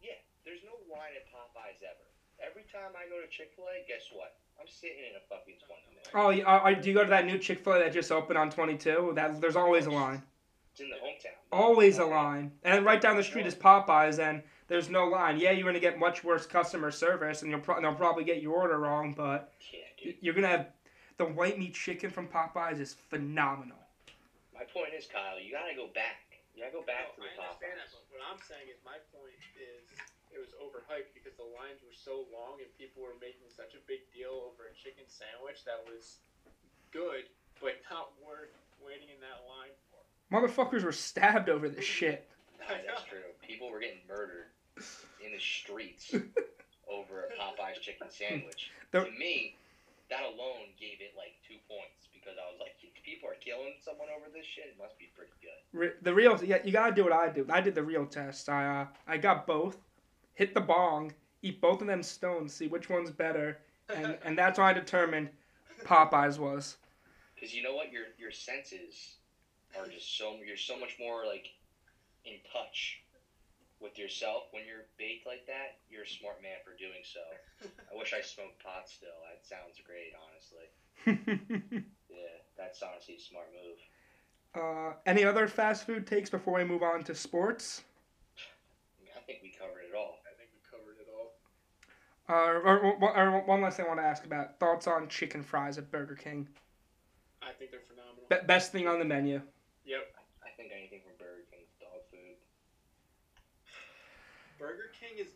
Yeah, there's no line at Popeyes ever. Every time I go to Chick-fil-A, guess what? I'm sitting in a fucking 20-minute. Oh, yeah, do you go to that new Chick-fil-A that just opened on 22? There's always a line. It's in the hometown. Always a line. And right down the street is Popeyes, and there's no line. Yeah, you're going to get much worse customer service, and they'll probably get your order wrong, but you're going to have the white meat chicken from Popeyes is phenomenal. My point is, Kyle, you got to go back. Yeah, I go back to the Popeyes. I understand that, but what I'm saying is my point is it was overhyped because the lines were so long and people were making such a big deal over a chicken sandwich that was good, but not worth waiting in that line for. Motherfuckers were stabbed over this shit. Nah, that's true. People were getting murdered in the streets over a Popeye's chicken sandwich. To me, that alone gave it like 2 points because I was like, if people are killing someone over this shit, it must be pretty good. You gotta do what I do. I did the real test. I got both, hit the bong, eat both of them stones, see which one's better, and that's why I determined Popeyes was. Because you know what, your senses are just you're so much more like in touch with yourself when you're baked like that. You're a smart man for doing so. I wish I smoked pot still. That sounds great, honestly. Yeah, that's honestly a smart move. Any other fast food takes before we move on to sports? I think we covered it all. One last thing I want to ask about. Thoughts on chicken fries at Burger King? I think they're phenomenal. Best thing on the menu. Yep. I think anything from Burger King is dog food. Burger King is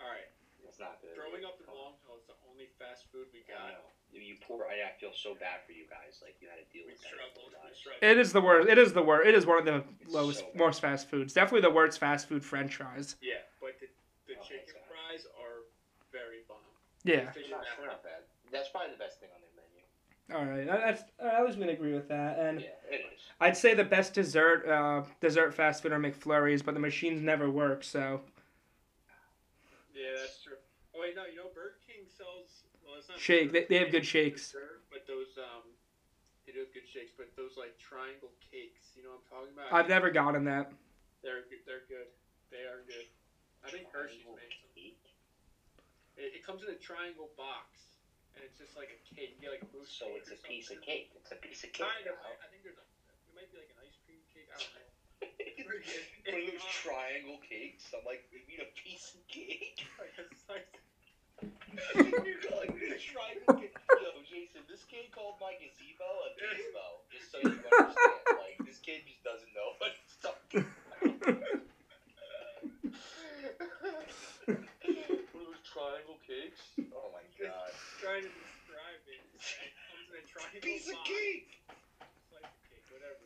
alright. It's not good. Throwing up the long toe is the only fast food we got. I know. I feel so bad for you guys. Like, you had to deal with that. It is the worst. It is one of the worst fast foods. Definitely the worst fast food French fries. Yeah, but the chicken fries are very bomb. Yeah, they're not bad. That's probably the best thing on their menu. All right, I was gonna agree with that, and yeah, I'd say the best dessert fast food are McFlurries, but the machines never work, so. Yeah, that's true. Oh, wait, no, Burger King sells, well, Shake. They have good shakes. But those they do have good shakes, but those like triangle cakes, you know what I'm talking about? I've never gotten that. They're good. They are good. I think Hershey's makes them. It comes in a triangle box, and it's just like a cake. You get like a moose cake. So it's a piece of cake. Kind of. I think there's it might be like an ice cream cake. I don't know. One of those triangle cakes. I'm like, we need a piece of cake. You're calling me a triangle cake. Yo, Jason, this kid called my gazebo a gazebo. Just so you understand. Like, this kid just doesn't know what he's talking about. One of those triangle cakes. Oh my god. I'm trying to describe it. It's a piece of cake. Slice of cake, whatever.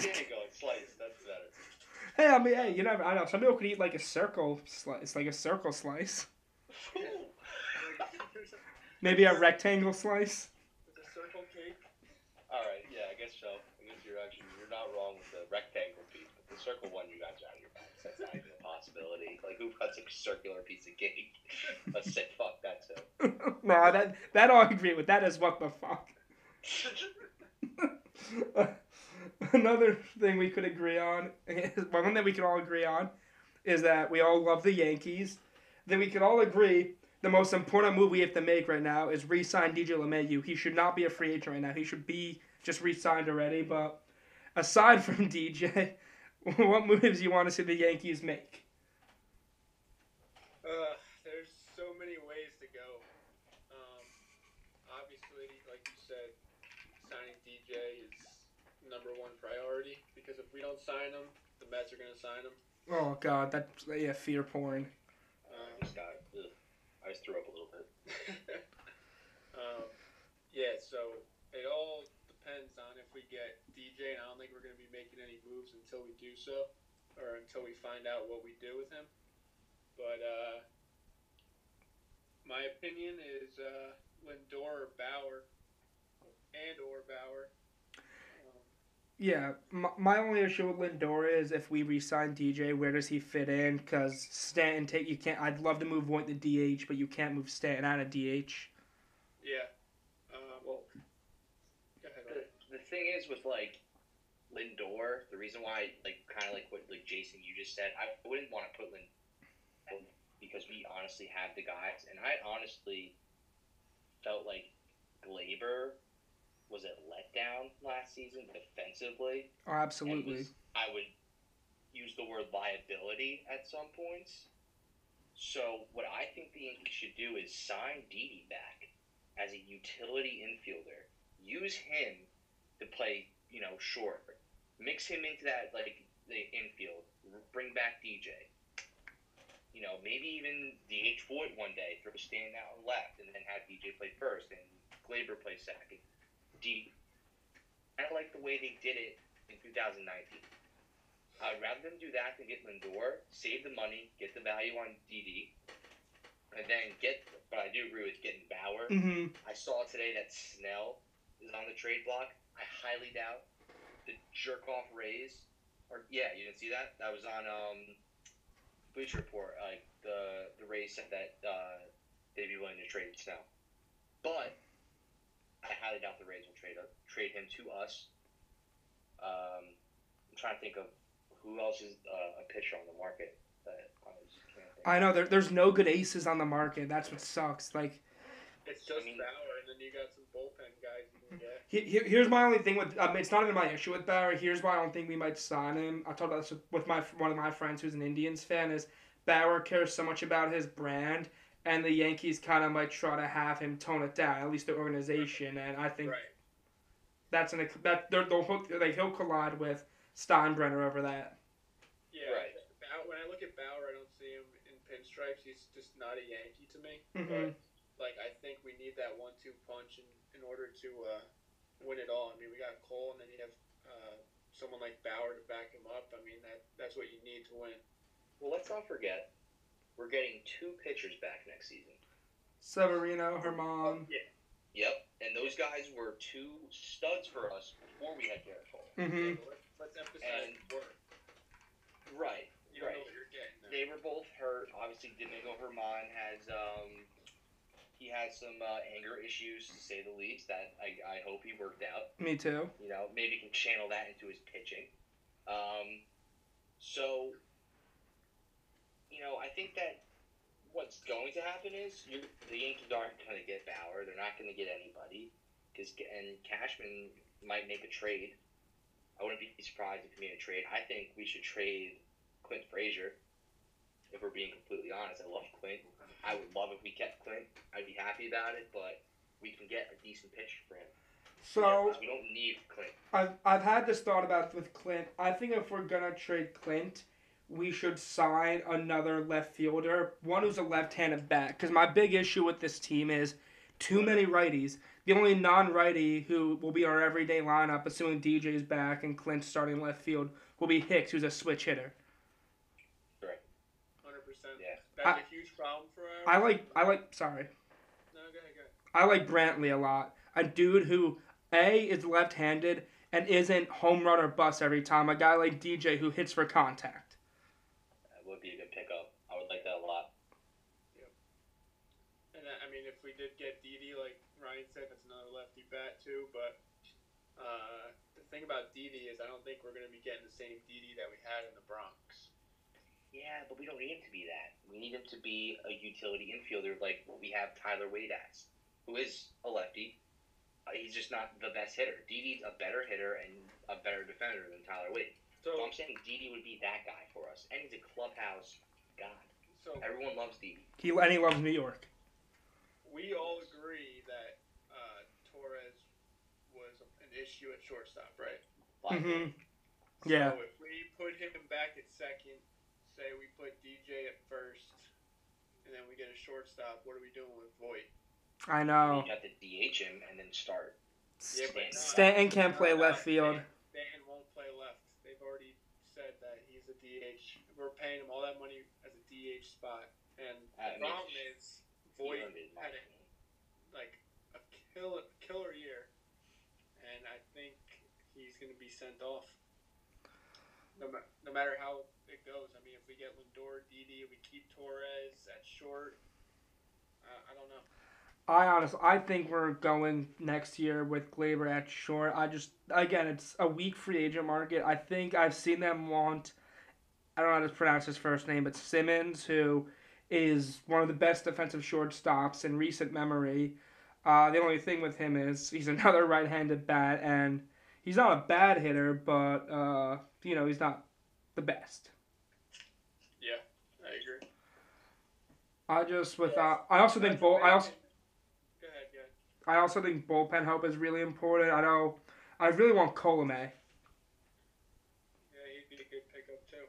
There you go, slice. That's better. Hey, I mean, hey, you never. I know some people could eat like a circle slice. It's like a circle slice. Maybe a rectangle slice. With a circle cake. All right. Yeah, I guess so. I guess you're not wrong with the rectangle piece, but the circle one you got out of your box. That's not even a possibility. Like, who cuts a circular piece of cake? I said, fuck that too. No, that I agree with. That is what the fuck. Another thing we could agree on, one that we can all agree on, is that we all love the Yankees. Then we can all agree the most important move we have to make right now is re-sign DJ LeMahieu. He should not be a free agent right now. He should be just re-signed already. But aside from DJ, what moves do you want to see the Yankees make? There's so many ways to go. Obviously, like you said, signing DJ is number one priority, because if we don't sign him, the Mets are going to sign him. Oh, God, that's, yeah, fear porn. I just threw up a little bit. Yeah, so it all depends on if we get DJ, and I don't think we're going to be making any moves until we do so, or until we find out what we do with him. But my opinion is Lindor or Bauer, Yeah, my only issue with Lindor is if we re-sign DJ, where does he fit in? Because Stanton you can't. I'd love to move Voit to DH, but you can't move Stanton out of DH. Yeah. Well, go ahead. The thing is with like Lindor, the reason why kind of like what Jason you just said, I wouldn't want to put Lindor because we honestly have the guys, and I honestly felt like Glaber was a letdown last season defensively. Oh, absolutely. I would use the word liability at some points. So what I think the Yankees should do is sign Didi back as a utility infielder. Use him to play, you know, short. Mix him into that, like, the infield. Bring back DJ. You know, maybe even DH Voit one day, throw Stan out on left, and then have DJ play first, and Glaber play second. I like the way they did it in 2019. I would rather them do that than get Lindor, save the money, get the value on DD, and then get. But I do agree with getting Bauer. Mm-hmm. I saw today that Snell is on the trade block. I highly doubt the jerk off Rays. Or yeah, you didn't see that? That was on Bleacher Report. Like the Rays said that they'd be willing to trade Snell, but I highly doubt the Rays will trade him to us. I'm trying to think of who else is a pitcher on the market that I just can't think. I know there's no good aces on the market. That's what sucks. Like, it's just Bauer, and then you got some bullpen guys you can get. Here's my only thing with. It's not even my issue with Bauer. Here's why I don't think we might sign him. I talked about this with one of my friends who's an Indians fan. Is Bauer cares so much about his brand. And the Yankees kind of might try to have him tone it down, at least the organization. And I think that's he'll collide with Steinbrenner over that. Yeah, right. When I look at Bauer, I don't see him in pinstripes. He's just not a Yankee to me. Mm-hmm. But like, I think we need that 1-2 punch in order to win it all. I mean, we got Cole, and then you have someone like Bauer to back him up. I mean, that's what you need to win. Well, let's not forget. We're getting two pitchers back next season. Severino, Herman. Yeah. Yep. And those guys were two studs for us before we had Garrett Cole. Mm-hmm. Let's emphasize work. Right. You don't know what you're getting there. They were both hurt. Obviously, Domingo Herman has he had some anger issues, to say the least, that I hope he worked out. Me too. You know, maybe he can channel that into his pitching. So, you know, I think that what's going to happen is the Yankees aren't going to get Bauer. They're not going to get anybody. And Cashman might make a trade. I wouldn't be surprised if he made a trade. I think we should trade Clint Frazier. If we're being completely honest, I love Clint. I would love if we kept Clint. I'd be happy about it, but we can get a decent pitcher for him. So yeah, we don't need Clint. I've had this thought about with Clint. I think if we're gonna trade Clint, we should sign another left fielder, one who's a left-handed bat. Because my big issue with this team is too many righties. The only non-righty who will be our everyday lineup, assuming DJ's back and Clint's starting left field, will be Hicks, who's a switch hitter. Yeah. That's a huge problem for us. No, go ahead. I like Brantley a lot. A dude who, A, is left-handed and isn't home run or bust every time. A guy like DJ who hits for contact. That would be a good pickup. I would like that a lot. Yep. And, I mean, if we did get Didi, like Ryan said, that's another lefty bat, too. But the thing about Didi is I don't think we're going to be getting the same Didi that we had in the Bronx. Yeah, but we don't need him to be that. We need him to be a utility infielder like what we have Tyler Wade as, who is a lefty. He's just not the best hitter. Didi's a better hitter and a better defender than Tyler Wade. So I'm saying Didi would be that guy for us. And he's a clubhouse god. So everyone loves Didi. And he loves New York. We all agree that Torres was an issue at shortstop, right? Mm-hmm. Yeah. So if we put him back at second, say we put DJ at first, and then we get a shortstop. What are we doing with Voit? I know. You got to DH him and then start. Stanton can't play left field. Stanton won't play left. They've already said that he's a DH. We're paying him all that money as a DH spot. And the problem is Voit had a killer year, and I think he's going to be sent off. No matter how it goes. I mean, if we get Lindor, Didi, we keep Torres at short, I don't know. I think we're going next year with Glaber at short. Again, it's a weak free agent market. I think I've seen them want, I don't know how to pronounce his first name, but Simmons, who is one of the best defensive shortstops in recent memory. The only thing with him is he's another right-handed bat, and he's not a bad hitter, but, he's not the best. Yeah, I agree. I also think bullpen help is really important. I really want Colomé. Yeah, he'd be a good pickup too.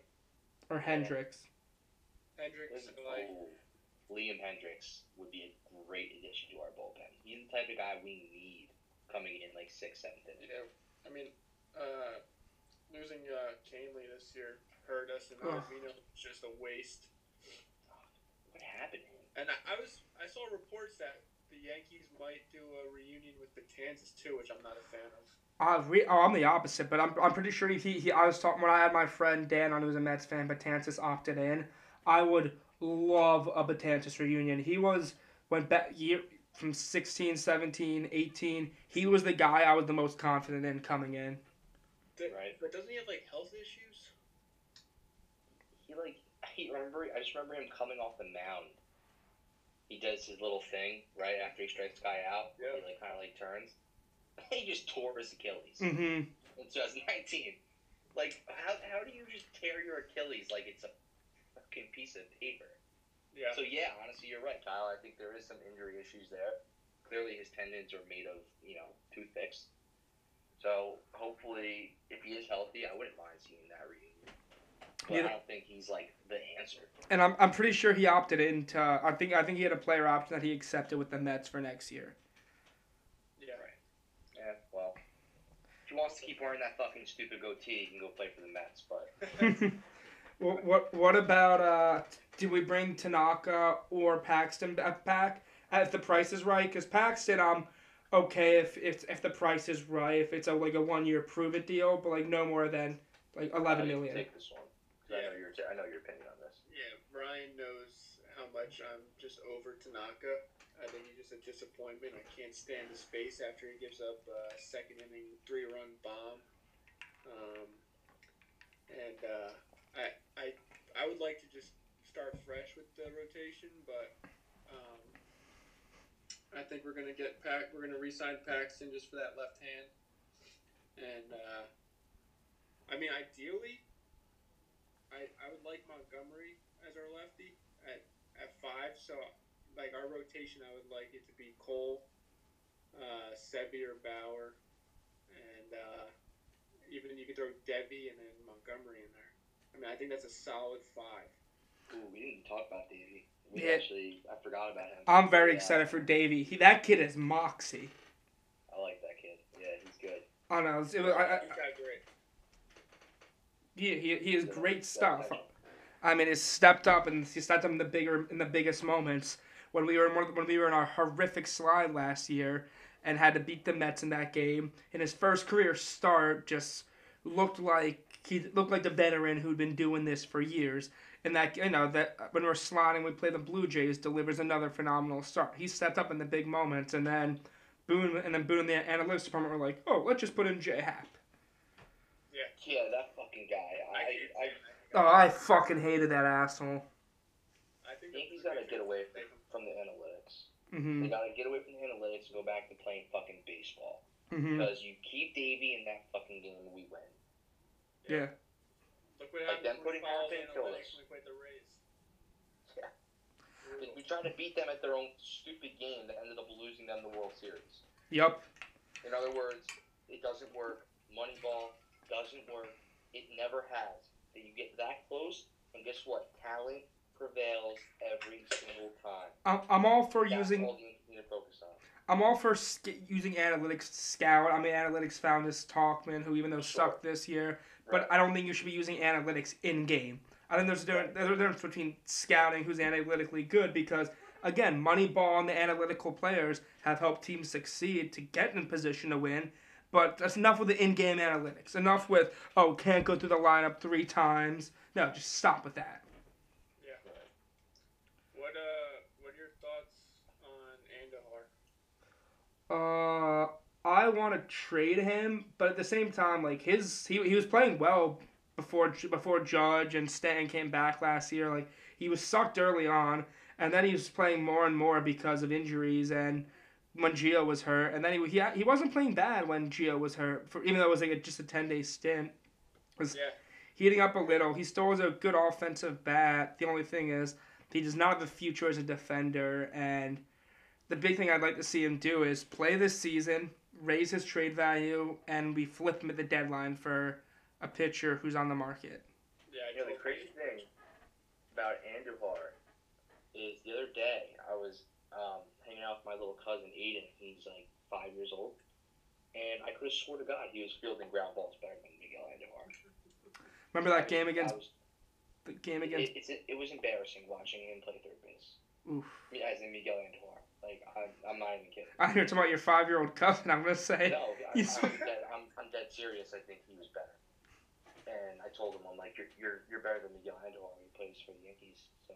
Or Hendricks. Hendricks. Liam Hendricks would be a great addition to our bullpen. He's the type of guy we need coming in 6th, 7th inning. Yeah, I mean, losing Canely this year hurt us, and Vino was just a waste. What happened? And I saw reports that the Yankees might do a reunion with Betances too, which I'm not a fan of. I'm the opposite, but I'm pretty sure he. I was talking when I had my friend Dan on, who was a Mets fan. Betances opted in. I would love a Betances reunion. He went back year from 16, 17, 18. He was the guy I was the most confident in coming in. Right. But doesn't he have health issues? I just remember him coming off the mound. He does his little thing right after he strikes the guy out. Yeah. He kind of turns. He just tore his Achilles. Mm-hmm. In 2019, how do you just tear your Achilles like it's a fucking piece of paper? Yeah. So yeah, honestly, you're right, Kyle. I think there is some injury issues there. Clearly, his tendons are made of toothpicks. So, hopefully, if he is healthy, I wouldn't mind seeing that reunion. But I don't think he's, the answer. And I'm pretty sure he opted into... I think he had a player option that he accepted with the Mets for next year. Yeah. Right. Yeah, well... If he wants to keep wearing that fucking stupid goatee, he can go play for the Mets, but... What about... did we bring Tanaka or Paxton back? If the price is right? Because Paxton, okay, if the price is right, if it's a 1-year prove-it deal, but no more than $11 million. Take this one. Yeah. I know your opinion on this. Yeah, Brian knows how much I'm just over Tanaka. I think he's just a disappointment. I can't stand his face after he gives up a second-inning three-run bomb. I would like to just start fresh with the rotation, but I think we're gonna get we're gonna re-sign Paxton just for that left hand. And I mean, ideally, I would like Montgomery as our lefty at five. So like our rotation, I would like it to be Cole, Sebi or Bauer, and even you could throw Debbie and then Montgomery in there. I mean, I think that's a solid five. Ooh, we didn't talk about Davey. I forgot about him. I'm very excited for Davey. That kid is moxie. I like that kid. Yeah, he's good. Oh, no, he's got grit. He is great stuff. I mean, he stepped up in the biggest moments when we were in our horrific slide last year and had to beat the Mets in that game. In his first career start, just looked like the veteran who'd been doing this for years. And that, you know, that when we're slotting, we play the Blue Jays, delivers another phenomenal start. He stepped up in the big moments, and then Boone and the analytics department were like, oh, let's just put in J-Hap. Yeah, that fucking guy. I fucking hated that asshole. I think he's got to get away from the analytics. Mm-hmm. They got to get away from the analytics and go back to playing fucking baseball. Mm-hmm. Because you keep Davey in that fucking game, we win. Yeah. Look what happened when we followed the analytics when we played the Rays. Yeah. Really? We tried to beat them at their own stupid game that ended up losing them the World Series. Yep. In other words, it doesn't work. Moneyball doesn't work. It never has. So you get that close, and guess what? Talent prevails every single time. I'm all for using... That's all you need to focus on. I'm all for using analytics to scout. I mean, analytics found this Talkman, who even though sucked this year... But I don't think you should be using analytics in-game. I think there's a difference between scouting who's analytically good because, again, Moneyball and the analytical players have helped teams succeed to get in position to win. But that's enough with the in-game analytics. Enough with, oh, can't go through the lineup 3 times. No, just stop with that. Yeah. What are your thoughts on Andahar? I want to trade him, but at the same time, like he was playing well before Judge and Stanton came back last year. Like he was sucked early on, and then he was playing more and more because of injuries and when Gio was hurt. And then he wasn't playing bad when Gio was hurt, even though it was like just a 10-day stint. It was heating up a little. He still was a good offensive bat. The only thing is he does not have a future as a defender. And the big thing I'd like to see him do is play this season, raise his trade value, and we flip him at the deadline for a pitcher who's on the market. Yeah, you know, the crazy thing about Andujar is the other day I was hanging out with my little cousin Aiden. He's like 5 years old, and I could have sworn to God he was fielding ground balls better than Miguel Andujar. Remember that game against? It was embarrassing watching him play third base. Oof. As in Miguel Andujar. Like, I'm not even kidding. I hear it's about your 5-year-old cousin, I'm going to say. No, I'm dead serious. I think he was better. And I told him, I'm like, you're better than Miguel Angel when he plays for the Yankees. So,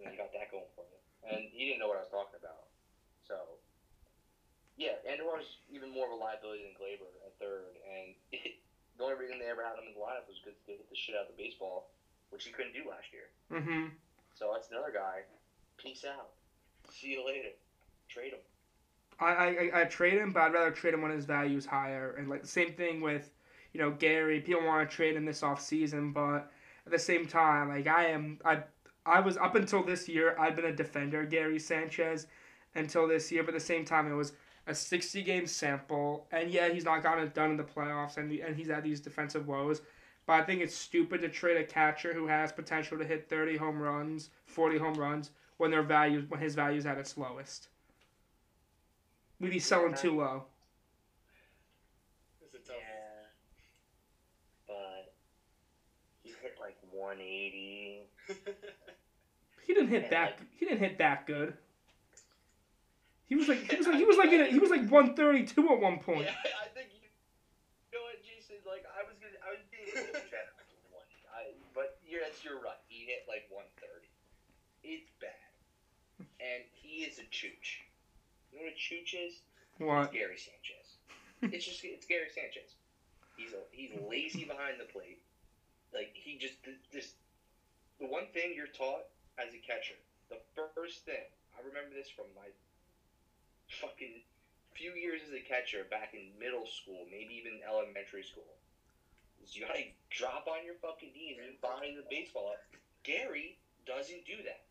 you know, you got that going for you. And he didn't know what I was talking about. So, yeah, Andujar's even more of a liability than Glaber at third. And the only reason they ever had him in the lineup was because they hit the shit out of the baseball, which he couldn't do last year. Mm-hmm. So that's another guy. Peace out. See you later. Trade him. I trade him, but I'd rather trade him when his value is higher. And like the same thing with, you know, Gary. People want to trade him this offseason, but at the same time, like I was up until this year, I'd been a defender, Gary Sanchez, until this year. But at the same time, it was a 60-game sample. And yeah, he's not gotten it done in the playoffs, and he's had these defensive woes. But I think it's stupid to trade a catcher who has potential to hit 30 home runs, 40 home runs, when his value's at its lowest. We'd be selling too low. It's a tough one. But he hit like 180. He didn't hit that good. He was like 132 at one point. Yeah, I think you know what, Jason? Like I was being but that's you're right. He hit like 130. It's bad. and he is a chooch. You know what a chooch is? What? It's Gary Sanchez. It's Gary Sanchez. He's lazy behind the plate. Like, he just the one thing you're taught as a catcher, the first thing, I remember this from my fucking few years as a catcher back in middle school, maybe even elementary school, is you gotta drop on your fucking knees and bind the baseball up. Gary doesn't do that.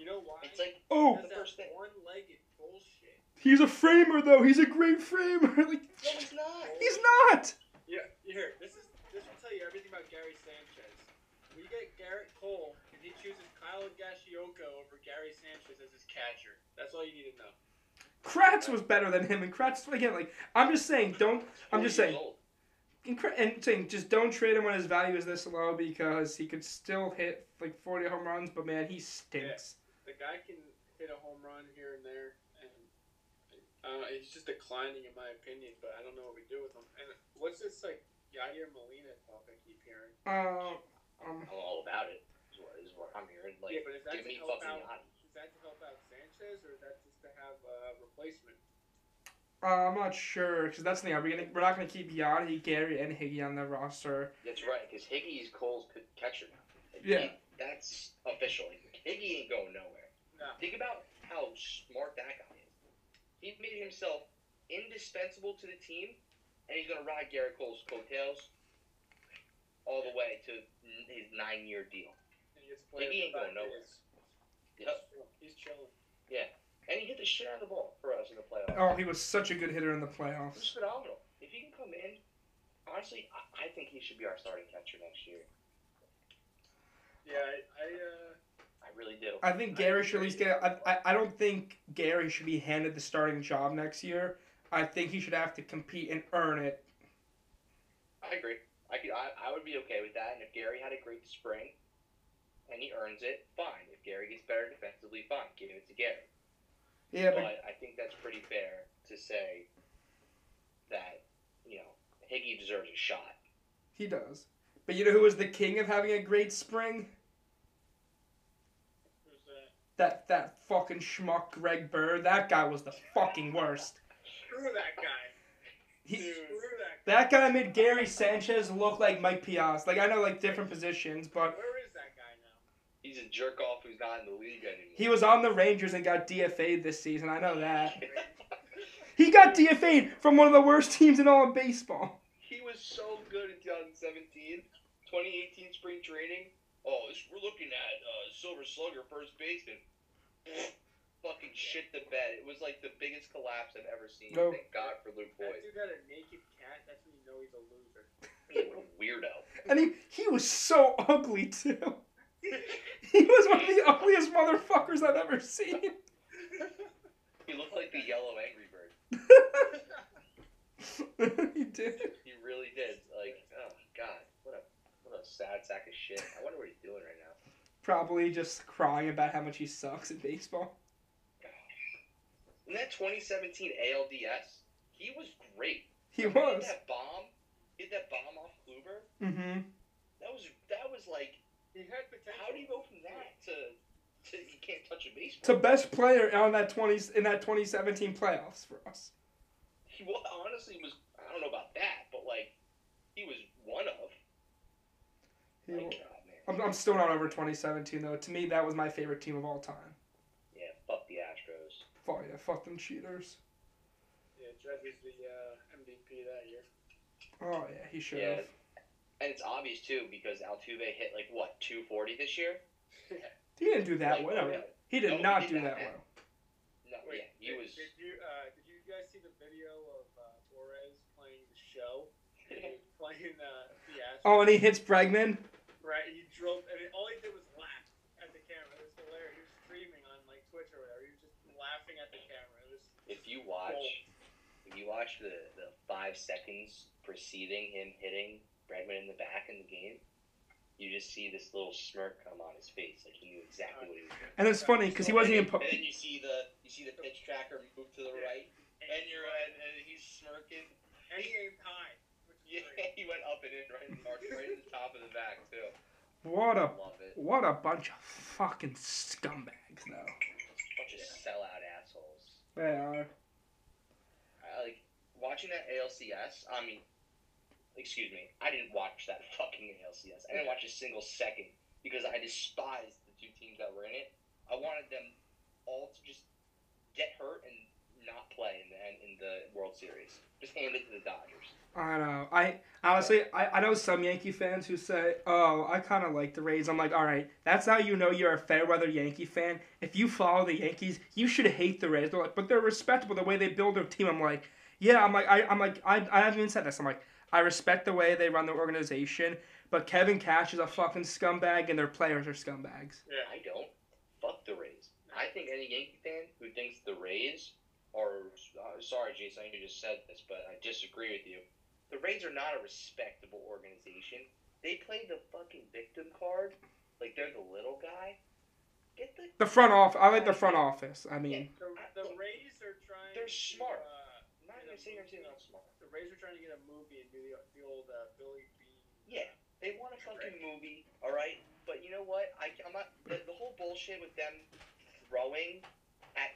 You know why? It's like, oh, the first thing. One-legged bullshit. He's a framer, though. He's a great framer. Like, no, he's not. He's not. Yeah, here. This will tell you everything about Gary Sanchez. We get Garrett Cole, and he chooses Kyle Gashioka over Gary Sanchez as his catcher. That's all you need to know. Kratz was better than him, and Kratz again. Like, I'm just saying, don't. I'm just saying, and saying, just don't trade him when his value is this low because he could still hit like 40 home runs. But man, he stinks. Yeah. The guy can hit a home run here and there. He's just declining in my opinion, but I don't know what we do with him. And what's this, like, Yadier Molina talk I keep hearing? I'm all about it. Is what I'm hearing. Like, yeah, but is that give to me help fucking out, is that to help out Sanchez, or is that just to have a replacement? I'm not sure, because that's the thing. We're not going to keep Yadier, Gary, and Higgy on the roster. That's right, because Higgy is Cole's catcher. Like, yeah. That's official. Higgy ain't going nowhere. No. Think about how smart that guy is. He made himself indispensable to the team, and he's going to ride Garrett Cole's coattails all the way to his 9-year deal. And he gets to play. Like, he ain't going nowhere. Yep. He's chilling. Yeah. And he hit the shit out of the ball for us in the playoffs. Oh, he was such a good hitter in the playoffs. He's phenomenal. If he can come in, honestly, I think he should be our starting catcher next year. Yeah, I really do. I think Gary should at least get... I don't think Gary should be handed the starting job next year. I think he should have to compete and earn it. I agree. I would be okay with that. And if Gary had a great spring and he earns it, fine. If Gary gets better defensively, fine. Give it to Gary. Yeah, but I think that's pretty fair to say that, you know, Higgy deserves a shot. He does. But you know who was the king of having a great spring? That fucking schmuck Greg Bird, that guy was the fucking worst. Screw that guy. Screw that guy. That guy made Gary Sanchez look like Mike Piazza. Like, I know, like, different positions, but... Where is that guy now? He's a jerk-off who's not in the league anymore. He was on the Rangers and got DFA'd this season. I know that. He got DFA'd from one of the worst teams in all of baseball. He was so good in 2017. 2018 spring training. Oh, we're looking at Silver Slugger, first baseman. Fucking shit the bed. It was like the biggest collapse I've ever seen. Nope. Thank God for Luke Boyd. If you got a naked cat, that's when you know he's a loser. Yeah, what a weirdo. And he was so ugly, too. He was one of the ugliest motherfuckers I've ever seen. He looked like the yellow Angry Bird. He did. He really did. Like, oh, God. What a sad sack of shit. I wonder what he's doing right now. Probably just crying about how much he sucks at baseball. God. In that 2017 ALDS, he was great. He was. He hit that bomb off Kluber. Mm-hmm. That was like, he had potential. How do you go from that to you can't touch a baseball? To best player in that 2017 playoffs for us. He honestly was, I don't know about that, but like, he was one of. Yeah. God, I'm still not over 2017, though. To me, that was my favorite team of all time. Yeah, fuck the Astros. Fuck, yeah, fuck them cheaters. Yeah, Jeff was the MVP that year. Oh, yeah, he should have. And it's obvious, too, because Altuve hit, like, what, 240 this year? He didn't do that well. Really? He did not do that well. No, wait, yeah, he was... Did you guys see the video of Torres playing the show? He was playing the Astros. Oh, and he hits Bregman? Right, he drilled, and all he did was laugh at the camera. It was hilarious. He was streaming on like Twitch or whatever. He was just laughing at the camera. It was if you watch the 5 seconds preceding him hitting Bregman in the back in the game, you just see this little smirk come on his face, like he knew exactly what he was doing. And it's funny because he wasn't even. And then you see the pitch tracker move to the right, and he's smirking, and he aimed high. Yeah, he went up and in right in the mark, right at the top of the back, too. What a bunch of fucking scumbags, though. Bunch of They are. Like, watching that ALCS, I mean, excuse me, I didn't watch that fucking ALCS. I didn't watch a single second because I despised the two teams that were in it. I wanted them all to just get hurt and not play in the World Series. Just hand it to the Dodgers. I know. I honestly, I know some Yankee fans who say, oh, I kind of like the Rays. I'm like, all right, that's how you know you're a fair-weather Yankee fan. If you follow the Yankees, you should hate the Rays. They're like, but they're respectable the way they build their team. I'm like, yeah, I haven't even said this. I'm like, I respect the way they run their organization, but Kevin Cash is a fucking scumbag and their players are scumbags. Yeah, I don't. Fuck the Rays. I think any Yankee fan who thinks the Rays are... sorry, Jason, I know you just said this, but I disagree with you. The Rays are not a respectable organization. They play the fucking victim card. Like, they're the little guy. Get the front office. I like the front office. I mean... Yeah, the Rays are trying to... They're smart. Not even saying they're not smart. The Rays are trying to get a movie and do the old Billy Bean... Yeah, they want a fucking movie, alright? But you know what? I'm not... The whole bullshit with them... throwing at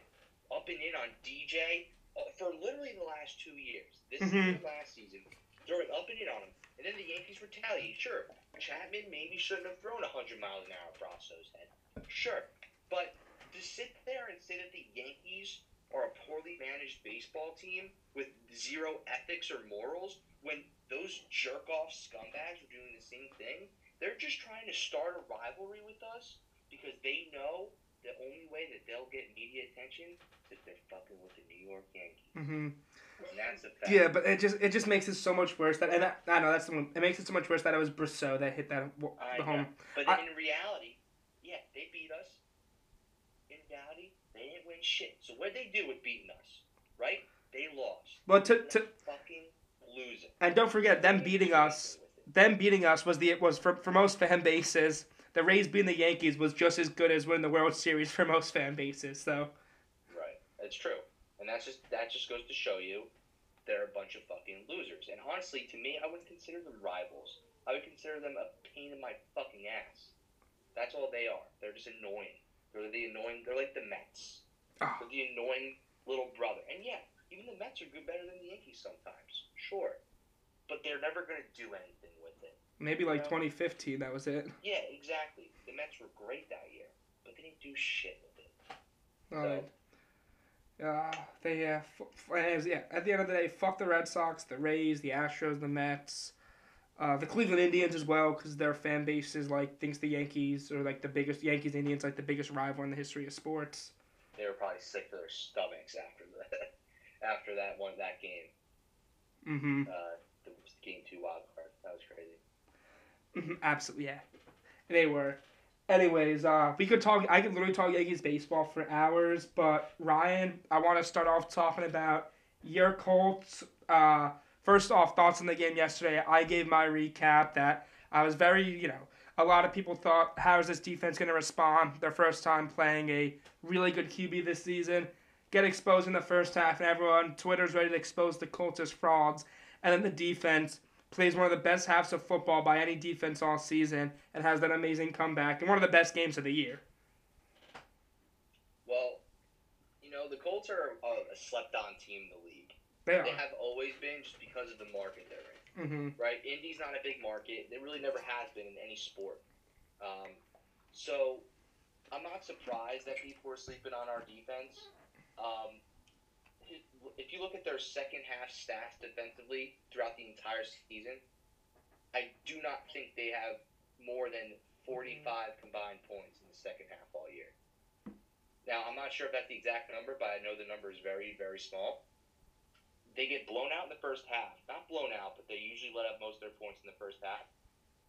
up and in on DJ for literally the last 2 years. This season, last season, throwing up and in on him. And then the Yankees retaliate. Sure, Chapman maybe shouldn't have thrown 100 miles an hour across So's head. Sure, but to sit there and say that the Yankees are a poorly managed baseball team with zero ethics or morals when those jerk-off scumbags are doing the same thing, they're just trying to start a rivalry with us because they know the only way that they'll get media attention is if they're fucking with the New York Yankees. And that's a fact. Yeah, but it just makes it so much worse that, and I know that's the one, it makes it so much worse that it was Brousseau that hit that home. But in reality, yeah, they beat us. In reality, they didn't win shit. So what did they do with beating us? Right? They lost. Well, to fucking losing. And don't forget them beating us was for most fan bases. The Rays beating the Yankees was just as good as winning the World Series for most fan bases, so. Right. That's true. And that just goes to show you they're a bunch of fucking losers. And honestly, to me, I wouldn't consider them rivals. I would consider them a pain in my fucking ass. That's all they are. They're just annoying. They're like the Mets. Oh. They're the annoying little brother. And yeah, even the Mets are better than the Yankees sometimes. Sure. But they're never going to do anything with it. Maybe like 2015, that was it. Yeah, exactly. The Mets were great that year, but they didn't do shit with it. At the end of the day, fuck the Red Sox, the Rays, the Astros, the Mets, the Cleveland Indians as well, because their fan base is like thinks the Yankees are like the biggest Yankees Indians like the biggest rival in the history of sports. They were probably sick to their stomachs after that game. Mm-hmm. The game 2 wild card. That was crazy. Absolutely, yeah. They were. Anyways, I could literally talk Yankees baseball for hours, but Ryan, I want to start off talking about your Colts. First off, thoughts on the game yesterday. I gave my recap that I was very, a lot of people thought, how is this defense going to respond? Their first time playing a really good QB this season. Get exposed in the first half, and everyone, Twitter's ready to expose the Colts as frauds. And then the defense plays one of the best halves of football by any defense all season and has that amazing comeback and one of the best games of the year. Well, the Colts are a slept-on team in the league. They have always been just because of the market they're in. Right? Indy's not a big market. It really never has been in any sport. So I'm not surprised that people are sleeping on our defense. If you look at their second half stats defensively throughout the entire season, I do not think they have more than 45 combined points in the second half all year. Now, I'm not sure if that's the exact number, but I know the number is very, very small. They get blown out in the first half. Not blown out, but they usually let up most of their points in the first half.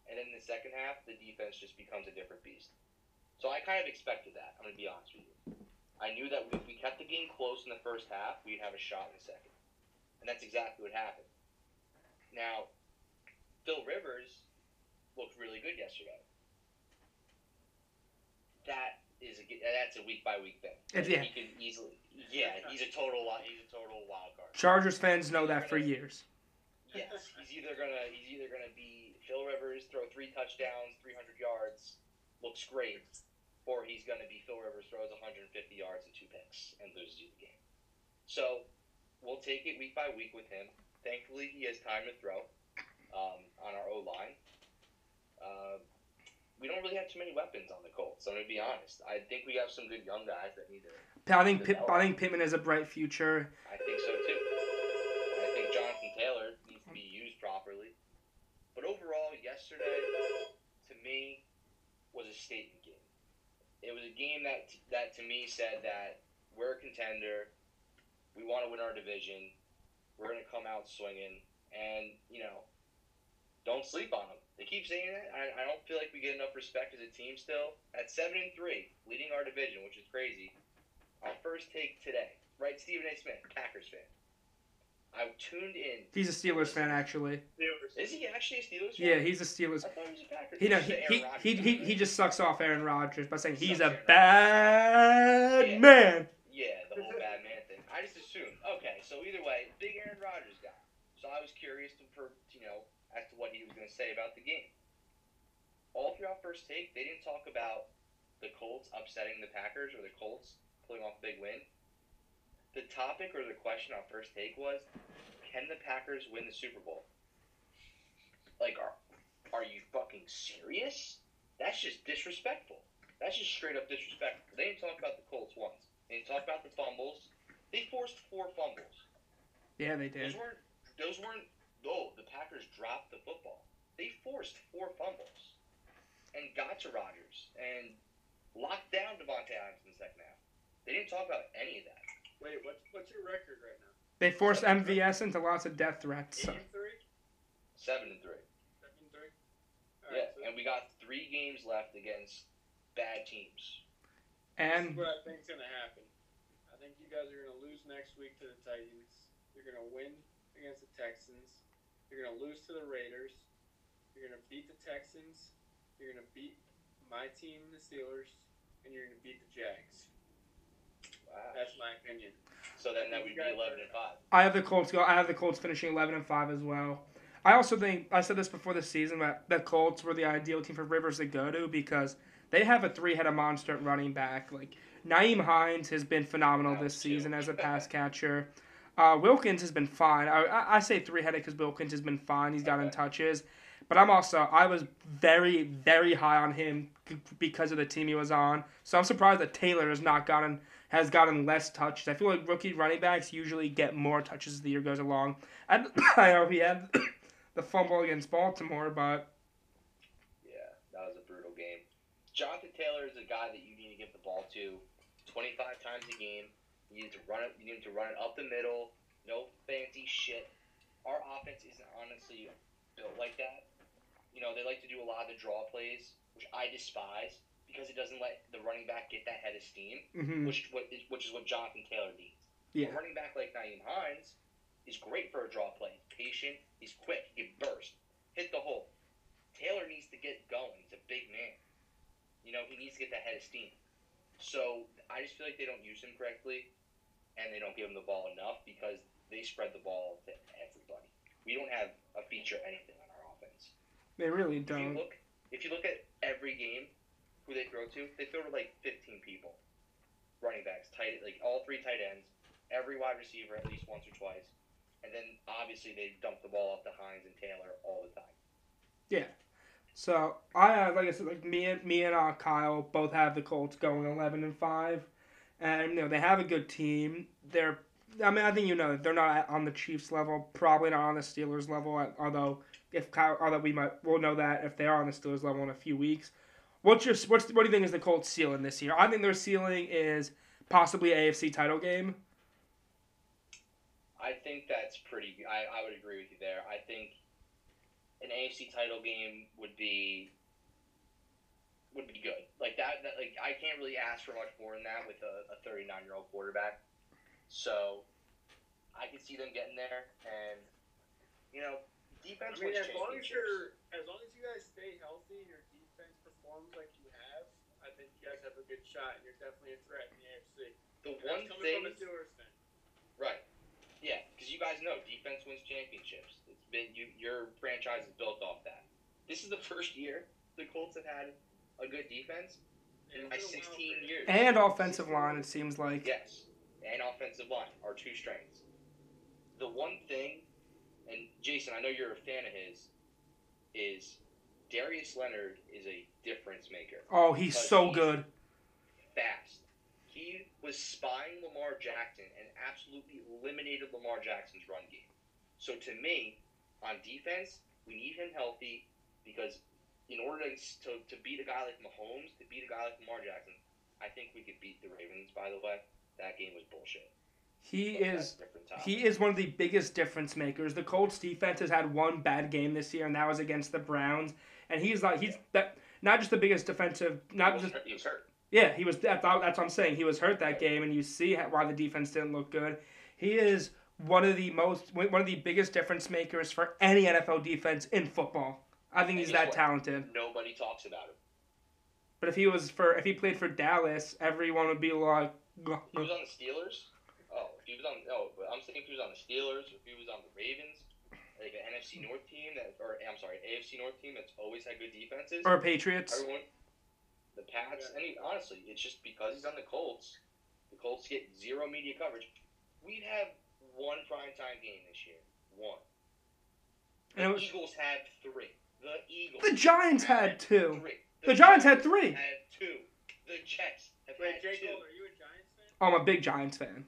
And in the second half, the defense just becomes a different beast. So I kind of expected that, I'm going to be honest with you. I knew that if we kept the game close in the first half, we'd have a shot in the second. And that's exactly what happened. Now, Phil Rivers looked really good yesterday. That's a week-by-week thing. Yeah. He can easily... Yeah, he's a total wild card. Chargers fans know that for years. Yes. He's either gonna be Phil Rivers, throw 3 touchdowns, 300 yards, looks great, or he's going to be Phil Rivers, throws 150 yards and 2 picks and loses you the game. So we'll take it week by week with him. Thankfully, he has time to throw on our O-line. We don't really have too many weapons on the Colts, so I'm going to be honest. I think we have some good young guys that need to... I think Pittman has a bright future. I think so, too. And I think Jonathan Taylor needs to be used properly. But overall, yesterday, to me, was a statement game. It was a game that to me, said that we're a contender, we want to win our division, we're going to come out swinging, and, you know, don't sleep on them. They keep saying that. I don't feel like we get enough respect as a team still. At 7-3, leading our division, which is crazy. Our first take today, right, Stephen A. Smith, Packers fan. I tuned in. He's a Steelers fan, actually. Is he actually a Steelers fan? Yeah, he's a Steelers fan. I thought he was a Packers fan. He just sucks off Aaron Rodgers by saying he's a bad man. Yeah, the whole bad man thing. I just assumed. Okay, so either way, big Aaron Rodgers guy. So I was curious as to what he was going to say about the game. All throughout first take, they didn't talk about the Colts upsetting the Packers or the Colts pulling off a big win. The topic or the question on first take was, can the Packers win the Super Bowl? Like, are you fucking serious? That's just disrespectful. That's just straight up disrespectful. They didn't talk about the Colts once. They didn't talk about the fumbles. They forced 4 fumbles. Yeah, they did. Those weren't, the Packers dropped the football. They forced 4 fumbles and got to Rodgers and locked down Devontae Adams in the second half. They didn't talk about any of that. Wait, what's your record right now? They forced MVS into lots of death threats. 8-3? 7-3. 7-3? All right, so and we got 3 games left against bad teams. And this is what I think is going to happen. I think you guys are going to lose next week to the Titans. You're going to win against the Texans. You're going to lose to the Raiders. You're going to beat the Texans. You're going to beat my team, the Steelers. And you're going to beat the Jags. Wow. That's my opinion. So then that would be 11-5. I have the Colts finishing 11-5 as well. I also think I said this before the season that the Colts were the ideal team for Rivers to go to because they have a three-headed monster at running back. Like Nyheim Hines has been phenomenal this season as a pass catcher. Wilkins has been fine. I say three-headed because Wilkins has been fine. He's gotten touches, but I was very, very high on him because of the team he was on. So I'm surprised that Taylor has gotten less touches. I feel like rookie running backs usually get more touches as the year goes along. I know he had the fumble against Baltimore, but... Yeah, that was a brutal game. Jonathan Taylor is a guy that you need to give the ball to 25 times a game. You need to run it up the middle. No fancy shit. Our offense isn't honestly built like that. You know, they like to do a lot of the draw plays, which I despise, because it doesn't let the running back get that head of steam, which is what Jonathan Taylor needs. Yeah. A running back like Nyheim Hines is great for a draw play. He's patient, he's quick, he can burst, hit the hole. Taylor needs to get going. He's a big man. You know, he needs to get that head of steam. So I just feel like they don't use him correctly, and they don't give him the ball enough because they spread the ball to everybody. We don't have a feature anything on our offense. They really don't. If you look at every game, who they throw to, they throw to like 15 people. Running backs, tight, like all 3 tight ends, every wide receiver at least once or twice, and then obviously they dump the ball off to Hines and Taylor all the time. Yeah. So me and Kyle both have the Colts going 11-5, and they have a good team. I think they're not on the Chiefs level, probably not on the Steelers level. Although we'll know that if they are on the Steelers level in a few weeks. What do you think is the Colts' ceiling this year? I think their ceiling is possibly an AFC title game. I think that's pretty good. I would agree with you there. I think an AFC title game would be good. Like that like I can't really ask for much more than that with a 39-year-old quarterback. So I could see them getting there, and defense. I mean, as long as you guys stay healthy, you're like you have, I think you guys have a good shot, and you're definitely a threat in the AFC. Right? Yeah, because you guys know defense wins championships. It's been your franchise is built off that. This is the first year the Colts have had a good defense in 16 years. And offensive line, it seems like. Yes, and offensive line are two strengths. The one thing, and Jason, I know you're a fan of his, is Darius Leonard is a difference maker. Oh, he's so good. Fast. He was spying Lamar Jackson and absolutely eliminated Lamar Jackson's run game. So to me, on defense, we need him healthy because in order to beat a guy like Mahomes, to beat a guy like Lamar Jackson, I think we could beat the Ravens, by the way. That game was bullshit. He is one of the biggest difference makers. The Colts defense has had one bad game this year, and that was against the Browns. And he's not just the biggest defensive. He was hurt. Yeah, he was. That's what I'm saying. He was hurt that game, and you see why the defense didn't look good. He is one of the biggest difference makers for any NFL defense in football. I think he's that talented. Nobody talks about him. But if he played for Dallas, everyone would be like. He was on the Steelers. I'm saying if he was on the Steelers, if he was on the Ravens, like an AFC North team that's always had good defenses. Or Patriots. The Pats. Yeah. I mean, honestly, it's just because he's on the Colts. The Colts get zero media coverage. We'd have one primetime game this year. One. The Eagles had three. The Eagles. The Giants had two. The Giants had three. Had two. The Jets have had two. Wait, Jay Cole, are you a Giants fan? I'm a big Giants fan.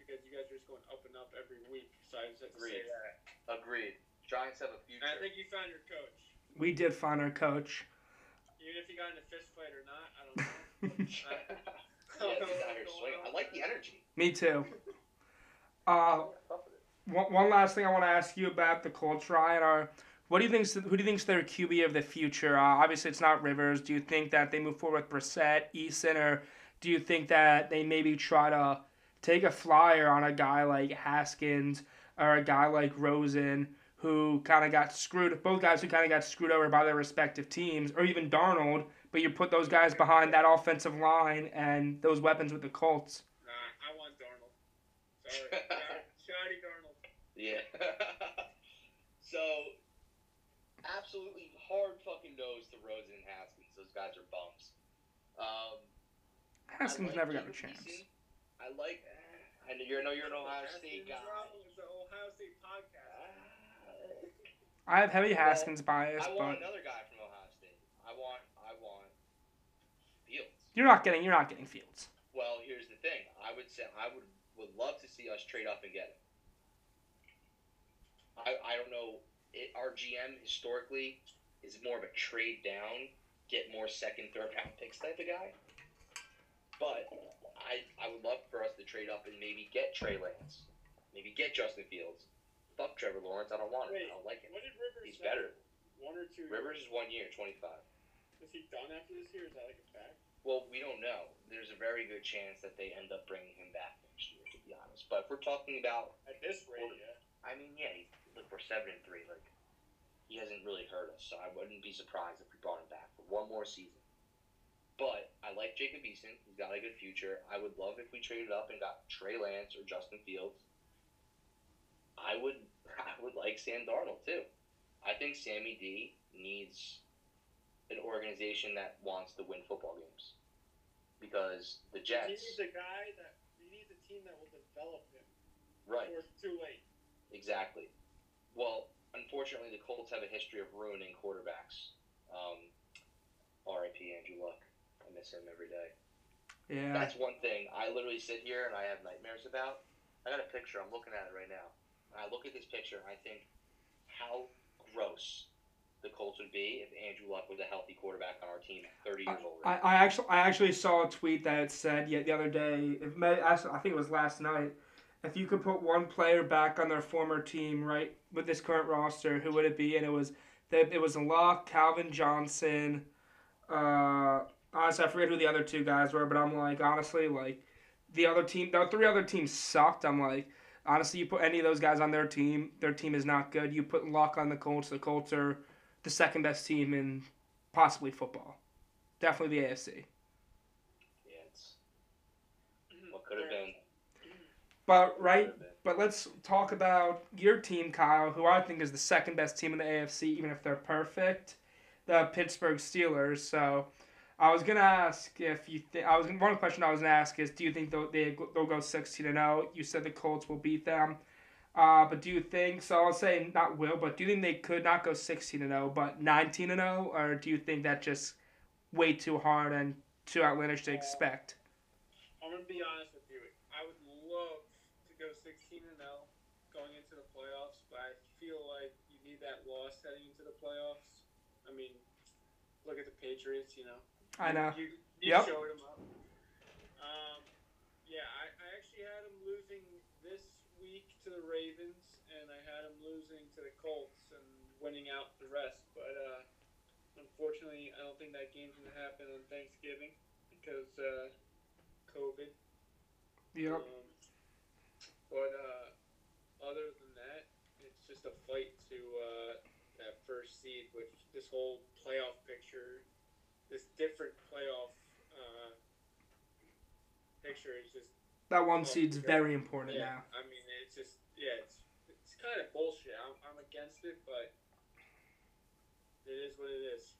Because you guys are just going up and up every week, so I just have to say that. Agreed. Giants have a future. I think you found your coach. We did find our coach. Even if you got in a fist fight or not, I don't know. I like the energy. Me too. One last thing I want to ask you about the Colts, Ryan, are who do you think's their QB of the future? Obviously, it's not Rivers. Do you think that they move forward with Brissett, Eason, or do you think that they maybe try to take a flyer on a guy like Haskins or a guy like Rosen who kind of got screwed, both guys who kind of got screwed over by their respective teams, or even Darnold, but you put those guys behind that offensive line and those weapons with the Colts? Nah, I want Darnold. Sorry. Shoddy Darnold. Yeah. So, absolutely hard fucking nose to Rosen and Haskins. Those guys are bums. Haskins never got a chance. I know you're an Ohio State guy. It's an Ohio State podcast. I have heavy Haskins bias. I want another guy from Ohio State. I want Fields. You're not getting Fields. Well, here's the thing. I would love to see us trade up and get him. I don't know. Our GM historically is more of a trade down, get more second, third round picks type of guy. But I would love for us to trade up and maybe get Trey Lance. Maybe get Justin Fields. Fuck Trevor Lawrence. I don't want him. I don't like him. What did Rivers He's better. 1 or 2 years? Rivers is 1 year, 25. Is he done after this year? Is that like a fact? Well, we don't know. There's a very good chance that they end up bringing him back next year, to be honest. But if we're talking about... At this rate, yeah. I mean, yeah. Look, we're 7-3. Like, he hasn't really hurt us, so I wouldn't be surprised if we brought him back for one more season. But I like Jacob Eason. He's got a good future. I would love if we traded up and got Trey Lance or Justin Fields. I would like Sam Darnold, too. I think Sammy D needs an organization that wants to win football games. Because the Jets... He needs a team that will develop him. Right. Before it's too late. Exactly. Well, unfortunately, the Colts have a history of ruining quarterbacks. R.I.P. Andrew Luck. I miss him every day. Yeah. That's one thing I literally sit here and I have nightmares about. I got a picture. I'm looking at it right now. And I look at this picture and I think how gross the Colts would be if Andrew Luck was a healthy quarterback on our team at 30 years old. I actually saw a tweet that said the other day. I think it was last night. If you could put one player back on their former team, right, with this current roster, who would it be? And it was Luck, Calvin Johnson. Honestly, I forget who the other two guys were, but I'm like, honestly, like, the three other teams sucked. I'm like, honestly, you put any of those guys on their team is not good. You put Luck on the Colts are the second best team in possibly football. Definitely the AFC. Yeah, it's what could have been. But let's talk about your team, Kyle, who I think is the second best team in the AFC, even if they're perfect. The Pittsburgh Steelers. So I was gonna ask if you think one question I was gonna ask is, do you think they'll go 16-0? You said the Colts will beat them, but do you think so? I'll say not will, but do you think they could not go 16-0 but 19-0, or do you think that's just way too hard and too outlandish to expect? I'm gonna be honest with you. I would love to go 16-0 going into the playoffs, but I feel like you need that loss heading into the playoffs. I mean, look at the Patriots, you know. I know. You showed him up. I actually had him losing this week to the Ravens, and I had him losing to the Colts and winning out the rest. But unfortunately, I don't think that game's going to happen on Thanksgiving because COVID. Yep. Other than that, it's just a fight to that first seed, which this whole playoff picture, this different playoff picture is just... That one seed's very important now. I mean, it's just, it's kind of bullshit. I'm against it, but it is what it is.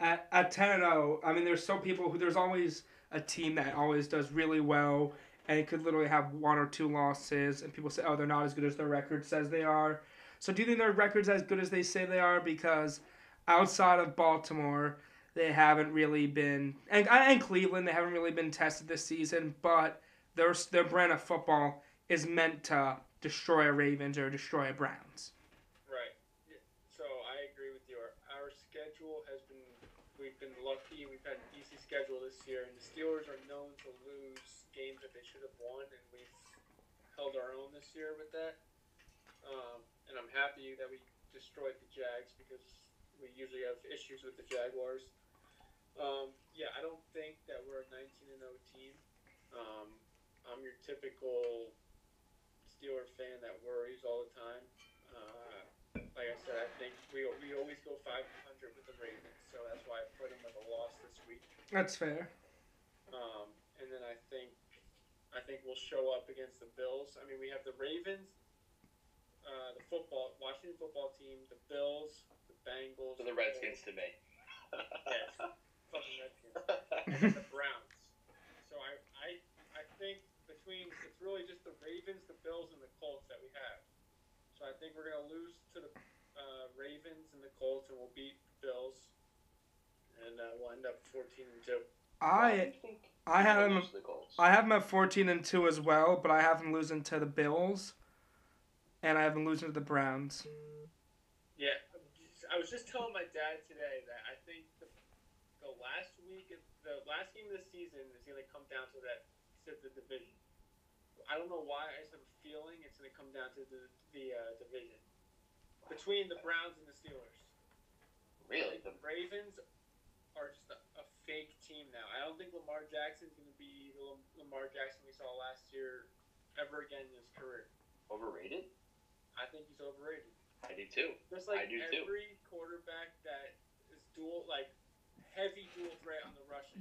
At 10-0, I mean, there's so people who... There's always a team that always does really well and could literally have one or two losses, and people say, oh, they're not as good as their record says they are. So do you think their record's as good as they say they are? Because outside of Baltimore... They haven't really been, and Cleveland, they haven't really been tested this season, but their brand of football is meant to destroy a Ravens or destroy a Browns. Right. So I agree with you. Our schedule has been, we've been lucky. We've had an easy schedule this year, and the Steelers are known to lose games that they should have won, and we've held our own this year with that. And I'm happy that we destroyed the Jags because we usually have issues with the Jaguars. I don't think that we're a 19-0 team. I'm your typical Steelers fan that worries all the time. Like I said, I think we always go 500 with the Ravens, so that's why I put them with a loss this week. That's fair. And then I think we'll show up against the Bills. I mean, we have the Ravens, the Washington football team, the Bills, the Bengals, and the Redskins to me. Yes, fucking Redskins. The Browns. So I think between, it's really just the Ravens, the Bills, and the Colts that we have. So I think we're going to lose to the Ravens and the Colts, and we'll beat the Bills, and we'll end up 14-2. I have them at 14-2 as well, but I have them losing to the Bills, and I have them losing to the Browns. Yeah. I was just telling my dad today that I think the last game of the season is going to come down to that, to the division. I don't know why, I just have a feeling it's going to come down to the division between the Browns and the Steelers. Really, the Ravens are just a fake team now. I don't think Lamar Jackson's going to be the Lamar Jackson we saw last year ever again in his career. Overrated? I think he's overrated. I do too. Just like every quarterback that is dual, like heavy dual threat on the rushing.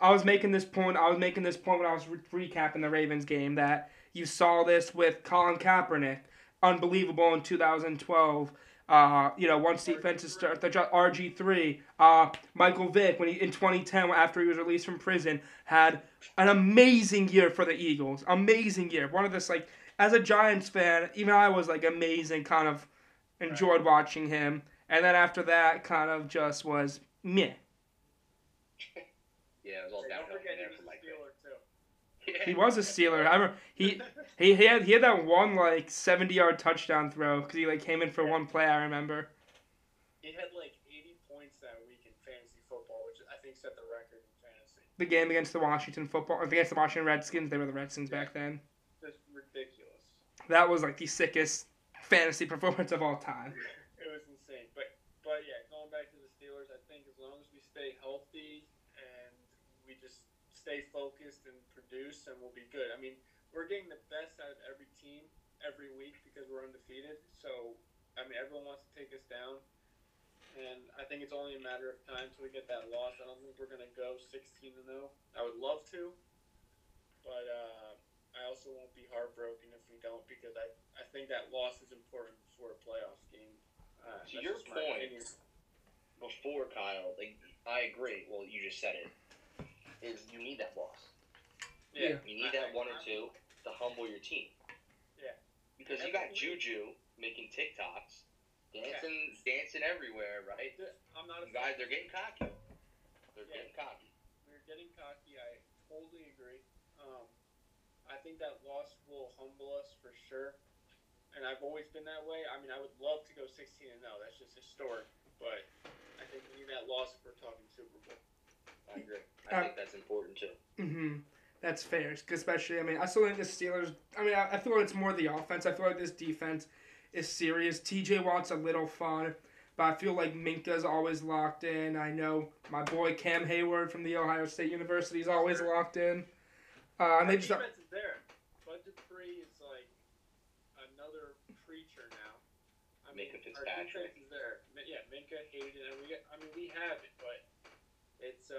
I was making this point when I was recapping the Ravens game, that you saw this with Colin Kaepernick, unbelievable in 2012. Once defenses start the RG3, Michael Vick, when he in 2010 after he was released from prison, had an amazing year for the Eagles. Amazing year. One of this like. As a Giants fan, even I was, like, amazed and kind of enjoyed watching him. And then after that, kind of just was meh. Yeah, it was all downhill there for Mike. He was a Steeler. I remember he had that one, like, 70-yard touchdown throw because he, like, came in for one play, I remember. He had, like, 80 points that week in fantasy football, which I think set the record in fantasy. The game against the Washington Redskins. They were the Redskins back then. That was like the sickest fantasy performance of all time. It was insane. But going back to the Steelers, I think as long as we stay healthy and we just stay focused and produce, and we'll be good. I mean, we're getting the best out of every team every week because we're undefeated. So, I mean, everyone wants to take us down. And I think it's only a matter of time till we get that loss. I don't think we're going to go 16-0. I would love to. But, I also won't be heartbroken if we don't, because I think that loss is important for a playoff game. To your point before, Kyle, like I agree. Well, you just said it. Is you need that loss. Yeah. You need that one or two to humble your team. Yeah. Because you got Juju making TikToks, dancing everywhere, right? I'm not. You guys, they're getting cocky. They're getting cocky. I totally agree. I think that loss will humble us for sure. And I've always been that way. I mean, I would love to go 16-0. That's just historic. But I think we need that loss if we're talking Super Bowl. I agree. I think that's important too. Mm-hmm. That's fair, especially. I mean, I still think the Steelers. I mean, I feel like it's more the offense. I feel like this defense is serious. T.J. Watt's a little fun, but I feel like Minka's always locked in. I know my boy Cam Hayward from the Ohio State University is always locked in. And they just defense is there. Yeah, Minka, Hayden, and we have it, but it's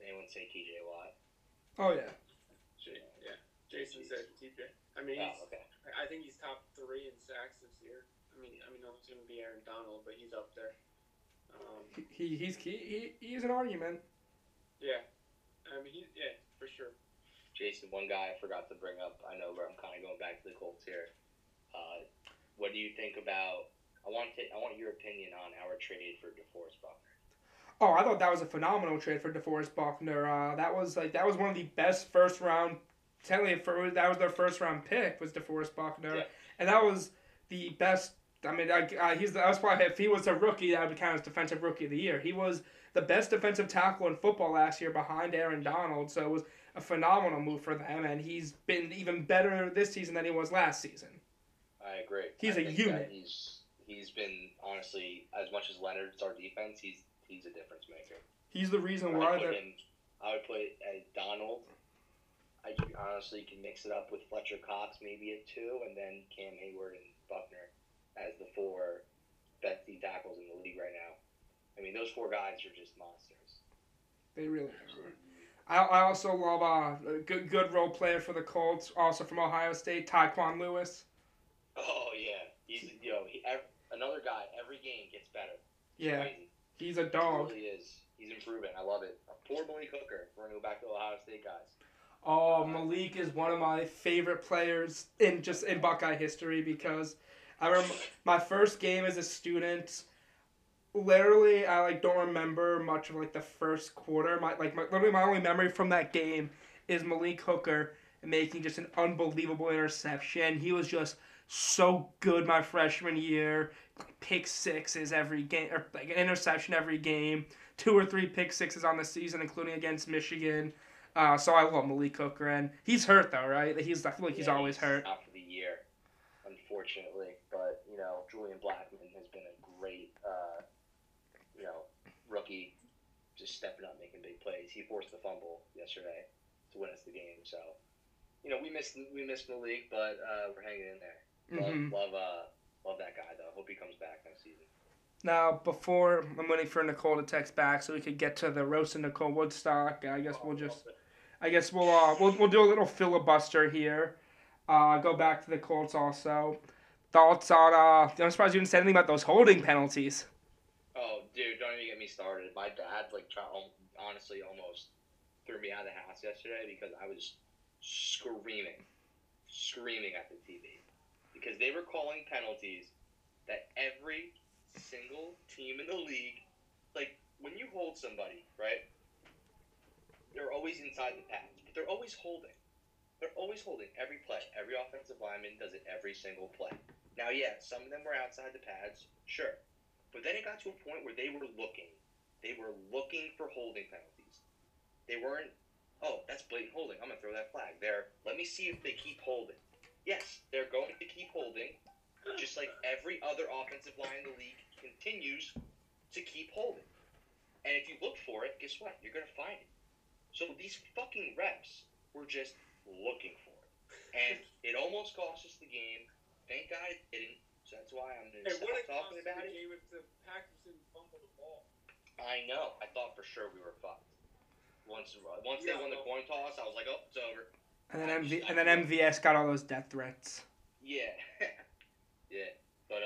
anyone say TJ Watt? Oh yeah. Jason said TJ. I think he's top 3 in sacks this year. I mean, it's gonna be Aaron Donald, but he's up there. He's an argument. Yeah, for sure. Jason, one guy I forgot to bring up. I know, but I'm kind of going back to the Colts here. What do you think about? I want your opinion on our trade for DeForest Buckner. Oh, I thought that was a phenomenal trade for DeForest Buckner. That was one of the best first round. That was their first round pick was DeForest Buckner, and that was the best. I mean, if he was a rookie, that would be counted as defensive rookie of the year. He was the best defensive tackle in football last year behind Aaron Donald. So it was a phenomenal move for them, and he's been even better this season than he was last season. I agree. He's a unit. He's been, honestly, as much as Leonard's our defense, he's a difference maker. He's the reason why that. I would put as Donald. I honestly can mix it up with Fletcher Cox maybe at 2, and then Cam Hayward and Buckner as the 4 best D tackles in the league right now. I mean, those 4 guys are just monsters. They really are. I also love a good role player for the Colts, also from Ohio State, Tyquan Lewis. Oh yeah, another guy. Every game gets better. It's crazy. He's a dog. He really is. He's improving. I love it. Poor Malik Hooker. We're gonna go back to Ohio State guys. Oh, Malik is one of my favorite players in Buckeye history because I remember my first game as a student. Literally, I don't remember much of the first quarter. My only memory from that game is Malik Hooker making just an unbelievable interception. He was just so good my freshman year, pick sixes every game, or an interception every game, 2 or 3 pick sixes on the season, including against Michigan. So I love Malik Hooker, and he's hurt though, right? I feel like he's always hurt. Out for the year, unfortunately. But Julian Blackman has been a great, rookie, just stepping up, making big plays. He forced the fumble yesterday to win us the game. So, we missed Malik, but we're hanging in there. Mm-hmm. Love that guy, though. Hope he comes back next season. Now, before I'm waiting for Nicole to text back so we could get to the roast of Nicole Woodstock, we'll do a little filibuster here. Go back to the Colts also. Thoughts on I'm surprised you didn't say anything about those holding penalties. Oh, dude, don't even get me started. My dad honestly almost threw me out of the house yesterday because I was screaming at the TV. Because they were calling penalties that every single team in the league, when you hold somebody, right, they're always inside the pads, but they're always holding. They're always holding every play. Every offensive lineman does it every single play. Now, yeah, some of them were outside the pads, sure. But then it got to a point where they were looking. They were looking for holding penalties. They weren't, oh, that's blatant holding. I'm going to throw that flag there. Let me see if they keep holding. Yes, they're going to keep holding, just like every other offensive line in the league continues to keep holding. And if you look for it, guess what? You're going to find it. So these fucking refs were just looking for it. And it almost cost us the game. Thank God it didn't. So that's why I'm going to stop talking about it. Game if the Packers didn't fumble the ball. I know. I thought for sure we were fucked. Once they won the coin toss, I was like, oh, it's over. And then MVS got all those death threats. Yeah, yeah. But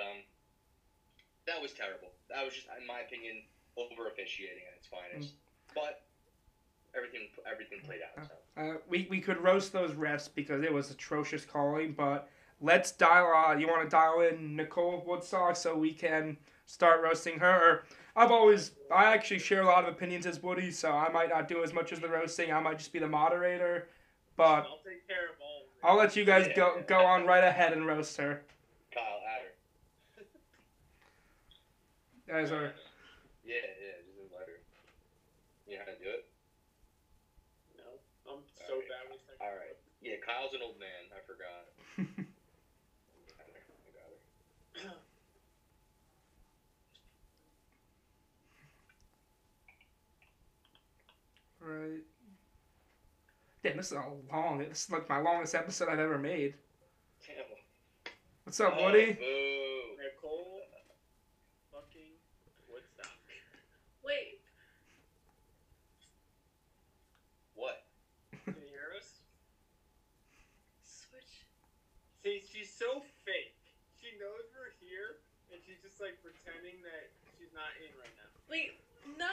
that was terrible. That was just, in my opinion, over officiating at its finest. But everything played out. So. We could roast those refs because it was atrocious calling, but let's you want to dial in Nicole Woodstock so we can start roasting her? I actually share a lot of opinions as Woody, so I might not do as much as the roasting. I might just be the moderator, but I'll take care of all. I'll let you guys go on right ahead and roast her. Kyle Hatter. That is her. Yeah, just invite her. You know how to do it? No, I'm so bad with that. All right. Yeah, Kyle's an old man. I forgot. Right. Damn, this is this is like my longest episode I've ever made. Damn. What's up, Woody? Boo. Nicole fucking Woodstock. Wait. What? Can you hear us? Switch. See, she's so fake. She knows we're here, and she's just like pretending that she's not in right now. Wait, no,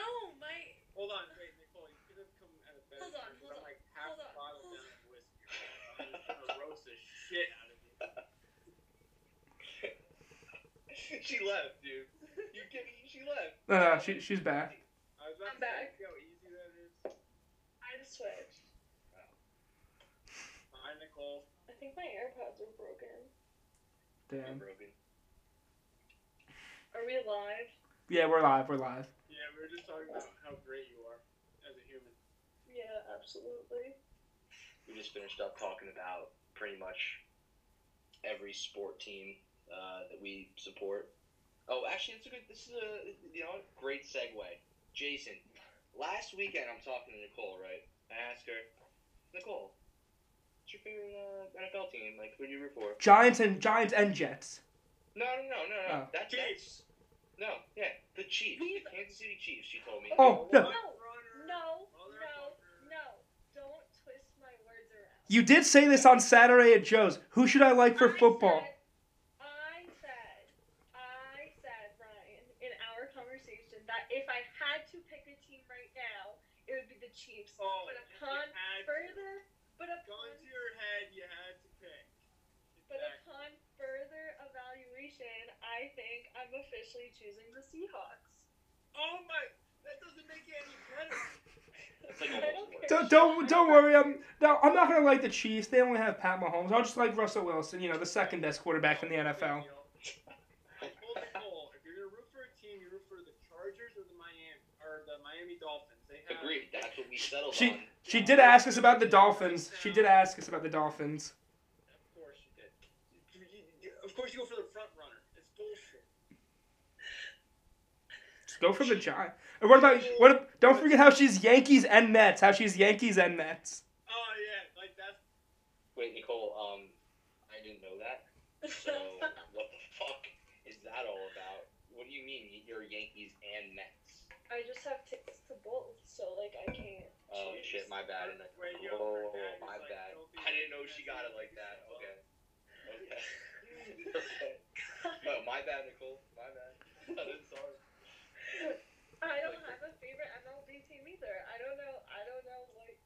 Hold on, wait, Nicole, you could have come at a better time. I'm like half a bottle down of whiskey. I'm just gonna roast the shit out of you. She left, dude. You kidding me? She left. No, she's back. I'm back. See how easy that is. I just switched. Wow. Hi, Nicole. I think my AirPods are broken. Damn. They're broken. Are we live? Yeah, we're live. Yeah, we were just talking about how great you are as a human. Yeah, absolutely. We just finished up talking about pretty much every sport team that we support. Oh, actually, this is a great segue. Jason, last weekend I'm talking to Nicole, right? I asked her, Nicole, what's your favorite NFL team? Like, who do you root for? Giants and Jets. No. Oh. That's Chiefs. No, yeah, the Chiefs, the Kansas City Chiefs, she told me. Oh, no. No, don't twist my words around. You did say this on Saturday at Joe's. Who should I like for football? I said, Ryan, in our conversation that if I had to pick a team right now, it would be the Chiefs. Oh, Going to your head, you had to pick. But upon further evaluation, I think I'm officially choosing the Seahawks. Oh my! That doesn't make it any better. Don't worry. I'm not gonna like the Chiefs. They only have Pat Mahomes. I'll just like Russell Wilson. You know, the second best quarterback in the NFL. Well, Nicole, if you're gonna root for a team, you root for the Chargers or the Miami Dolphins. Agreed. That's what we settled on. She did ask us about the Dolphins. Of course you go for the front runner. It's bullshit. Just go for the Giants. And what about don't forget how she's Yankees and Mets. Oh yeah, like that. Wait, Nicole, I didn't know that. So what the fuck is that all about? What do you mean you're Yankees and Mets? I just have tickets to both, so like I can't. Oh shit, my bad. Oh my bad. I didn't know she got it like that. Okay. No, my bad, Nicole. My bad. I'm sorry. I don't have a favorite MLB team either. I don't know. Like,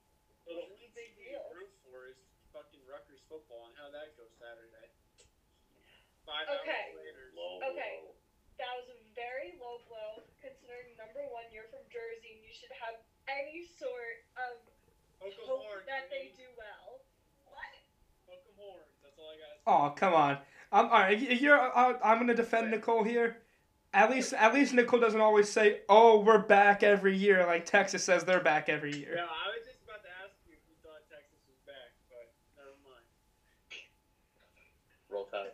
well, the only big deal you root for is fucking Rutgers football and how that goes Saturday. 5 hours later. Low blow. That was a very low blow, considering number one, you're from Jersey, and you should have any sort of hope that they do well. What? Welcome Horn. That's all I got. Oh, come on. I'm gonna defend Nicole here. At least Nicole doesn't always say, "Oh, we're back every year," like Texas says they're back every year. Yeah, I was just about to ask you if you thought Texas was back, but never mind. Roll Tide.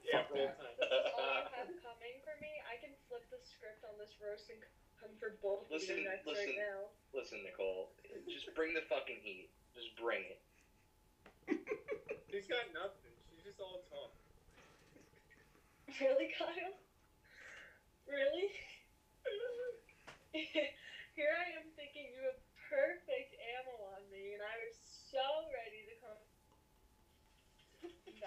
Yeah, Roll Tide. That's all I have coming for me. I can flip the script on this roast and come for both of you next right now. Listen, Nicole, just bring the fucking heat. Just bring it. She's got nothing. All talk. Really, Kyle? Really? Here I am thinking you have perfect ammo on me, and I was so ready to come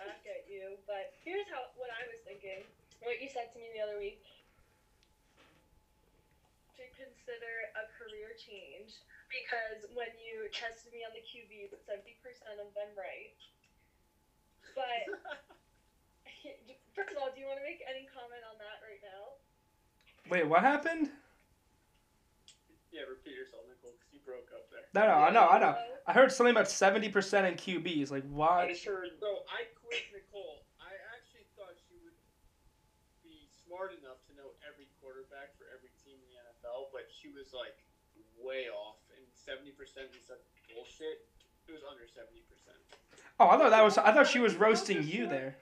back at you. But here's what I was thinking. What you said to me the other week. consider a career change, because when you tested me on the QB, 70% of them right. But first of all, do you want to make any comment on that right now? Wait, what happened? Yeah, repeat yourself, Nicole, because you broke up there. No, I know. I heard something about 70% in QBs. Like, why? I sure, bro, I quit Nicole. I actually thought she would be smart enough to know every quarterback for every team in the NFL, but she was, like, way off, and 70% is such bullshit. It was under 70%. Oh, I thought she was roasting you there.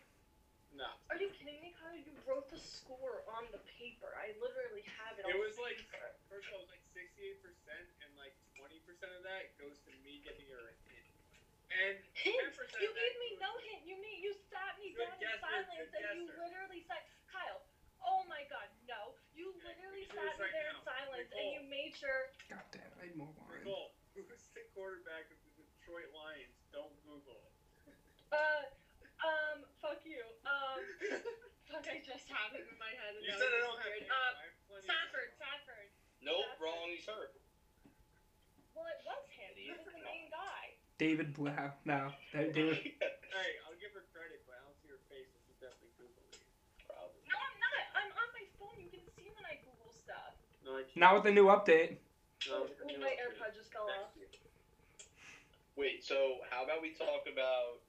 No. Are you kidding me, Connor? You wrote the score on the paper. I literally have it on the paper. It was like, first I was like 68%, and like 20% of that goes to me getting her a hit. And 10% you gave me no hint. You sat me down in silence, and you literally said, Kyle, oh my God, no. You literally sat me there in silence, and you made sure. God damn, I need more wine. Nicole, who's the quarterback of the Detroit Lions? Don't Google it. Fuck you. Fuck, I just had it in my head. And you said I don't have it. Stafford. Nope, Stafford. Wrong, he's hurt. Well, it was him. He was the main guy. David Blau. No. David. Alright, I'll give her credit, but I don't see her face. She's definitely Googling it. Probably. No, I'm not. I'm on my phone. You can see when I Google stuff. No, I can't. Not with the new update. No, my AirPod just fell off. Wait, so how about we talk about...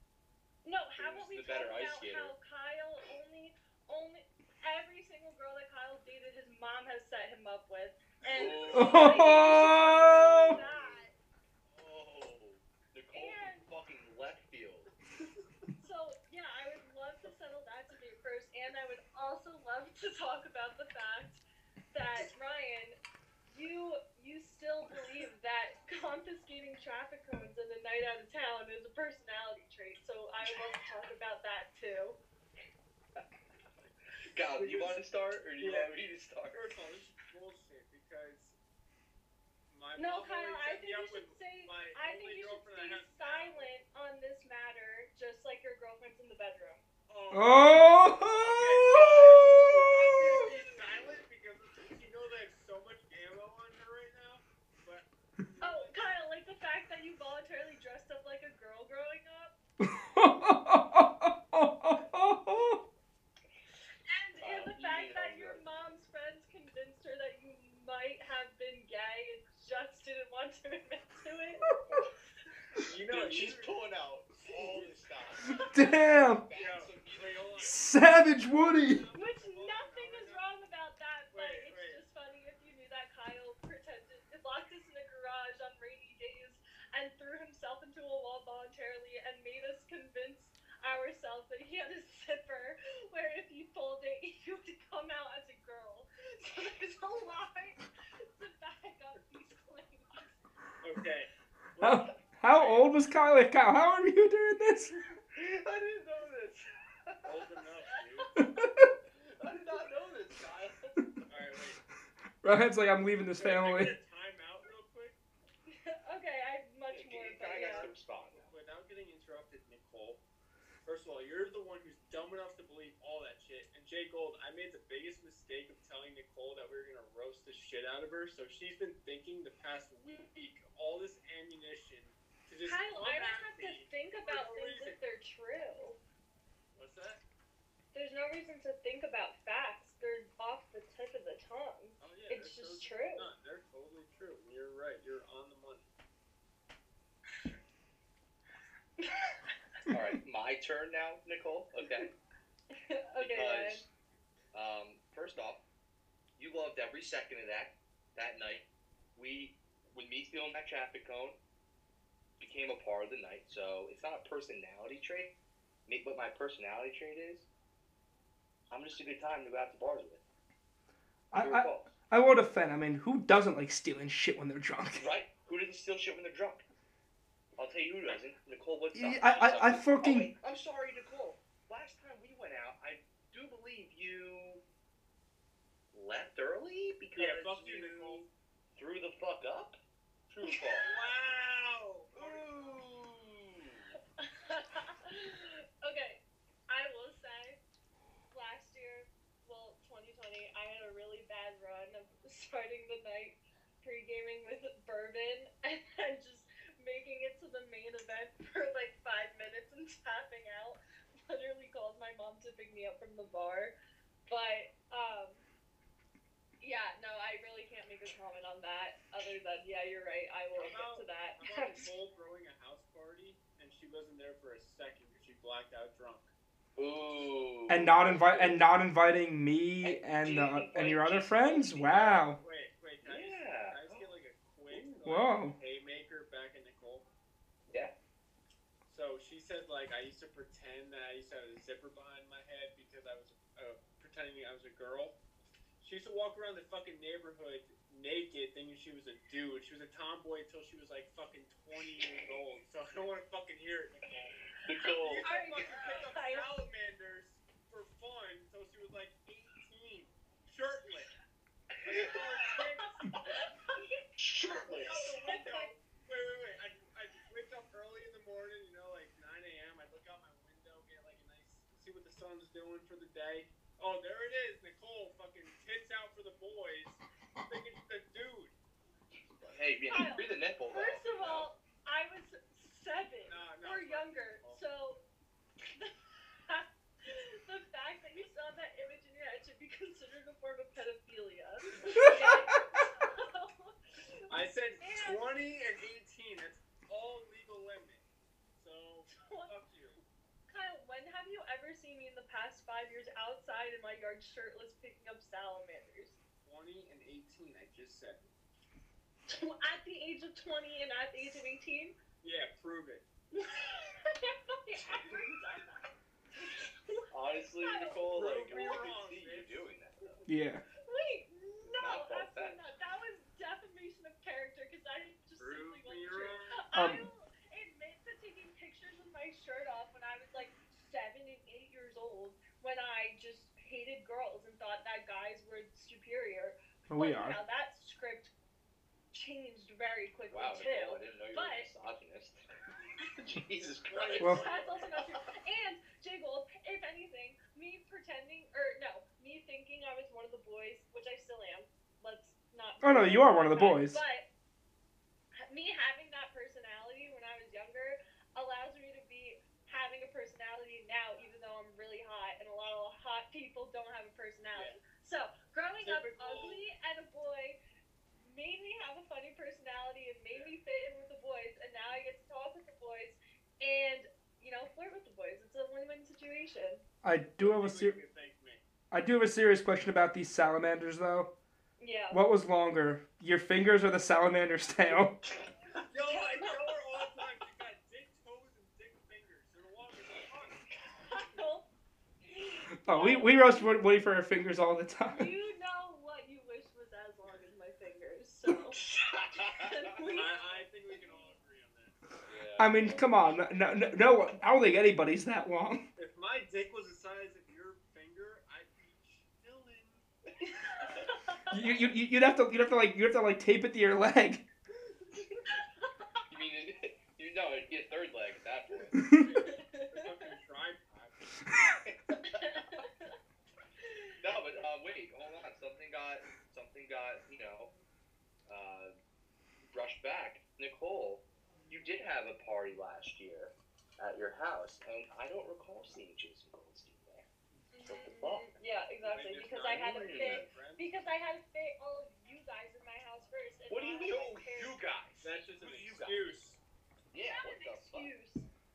No, how about we talk about how Kyle only every single girl that Kyle dated, his mom has set him up with, and Nicole from fucking left field. So yeah, I would love to settle that debate first, and I would also love to talk about the fact that Ryan, you still believe that confiscating traffic cones in the night out of town is a personality trait, so I want to talk about that too. God, do you want to start, or do you want me to start? First of all, this is bullshit, because my mom I think you should stay silent on this matter, just like your girlfriend's in the bedroom. Oh! Okay. Stay silent, because you know they have so much ammo on her right now, but... Oh, Kyle, like the fact that you voluntarily dressed up like a girl growing up? And the fact that your mom's friends convinced her that you might have been gay and just didn't want to admit to it. You know, she's pulling out all this stuff. Damn! Savage Woody! Which nothing is wrong about that, but it's just funny if you knew that Kyle pretended, locked us in a garage on rainy days and threw himself into a wall voluntarily and made us convinced ourselves that he had a zipper where if you pulled it, you would come out as a girl. So there's a lot to back up these claims. Okay. Well, how old was Kyle? How old were you doing this? I didn't know this. Old enough, dude. I did not know this, Kyle. Alright, wait. Rohan's like, I'm leaving this family. Can I get a time out real quick? Okay, I have much more. I got some spot now. Without getting interrupted, Nicole. First of all, you're the one who's dumb enough to believe all that shit. And Jay Gold, I made the biggest mistake of telling Nicole that we were going to roast the shit out of her. So she's been thinking the past week, all this ammunition to just... Kyle, I don't have to think about things if they're true. What's that? There's no reason to think about facts. They're off the tip of the tongue. Oh, yeah, it's just true. Not. They're totally true. You're right. You're on the money. All right, my turn now, Nicole. Okay. Because, first off, you loved every second of that night. When me stealing that traffic cone, became a part of the night. So it's not a personality trait. But my personality trait is, I'm just a good time to go out to bars with. I won't offend. I mean, who doesn't like stealing shit when they're drunk? Right? Who doesn't steal shit when they're drunk? I'll tell you who doesn't. Nicole Woodstock. I'm sorry, Nicole. Last time we went out, I do believe you left early because you threw the fuck up? True or false? Wow! Ooh! Okay, I will say, last year, well, 2020, I had a really bad run of starting the night pre-gaming with bourbon and then just making it to the main event for like 5 minutes and tapping out. Literally called my mom to pick me up from the bar. But, yeah, no, I really can't make a comment on that other than, yeah, you're right, I will get to that. How about Nicole throwing a house party and she wasn't there for a second because she blacked out drunk? Ooh. And not inviting me and your other friends? Wow. Wait, can I just get like a quick haymaker back at Nicole? Yeah. So she said like I used to pretend that I used to have a zipper behind my head because I was pretending I was a girl. She used to walk around the fucking neighborhood naked thinking she was a dude. She was a tomboy until she was like fucking 20 years old. So I don't want to fucking hear it, Nicole. Nicole. She used to fucking pick up salamanders for fun until she was like 18. Shirtless. Shirtless. Wait. I'd wake up early in the morning, 9 a.m. I'd look out my window, get like a nice, see what the sun's doing for the day. Oh, there it is. Nicole fucking tits out for the boys. I'm thinking she's a dude. Hey, man, be the nipple. First of all, I was 7 or younger, so the fact that you saw that image in your head should be considered a form of pedophilia. I said 20 and 18, that's all legal limit, so fuck you. Kyle, when have you ever seen me in the past 5 years outside in my yard shirtless picking up salamanders? 20 and 18, I just said. At the age of 20 and at the age of 18? Yeah, prove it. Honestly, Nicole, like, we could see you doing that, though. Yeah. Wait, no, absolutely not. That was defamation of character, because I just simply wasn't true. I will admit to taking pictures with my shirt off when I was, 7 and 8 years old, when I just hated girls and thought that guys were superior. Well, we are. Now, that script changed very quickly, too. Wow, I didn't know you were a misogynist. Jesus Christ. That's also not true. And, Jay Gold, if anything, me thinking I was one of the boys, which I still am. Let's not... Oh, no, you are one of the boys. But me having that personality when I was younger allows me to be having a personality now, even though I'm really hot, and a lot of hot people don't have a personality. Yeah. So, growing up ugly and a boy... made me have a funny personality and made me fit in with the boys, and now I get to talk with the boys and, flirt with the boys. It's a win-win situation. I do have a serious question about these salamanders, though. Yeah. What was longer, your fingers or the salamander's tail? Yo, I know her all the time. She got dick toes and dick fingers. They're longer than us. Oh, we roast Woody for our fingers all the time. I think we can all agree on that. Yeah. I mean, come on. No, I don't think anybody's that long. If my dick was the size of your finger, I'd be chilling. You'd have to tape it to your leg. You mean it'd get a third leg at that point. Fucking tripod. No, but wait, hold on. Something got brush back. Nicole, you did have a party last year at your house, and I don't recall seeing Jason Goldstein there. What the fuck? Yeah, exactly. Because I had to fit all of you guys in my house first. What do you mean, you guys? That's just an excuse. Yeah, what the fuck?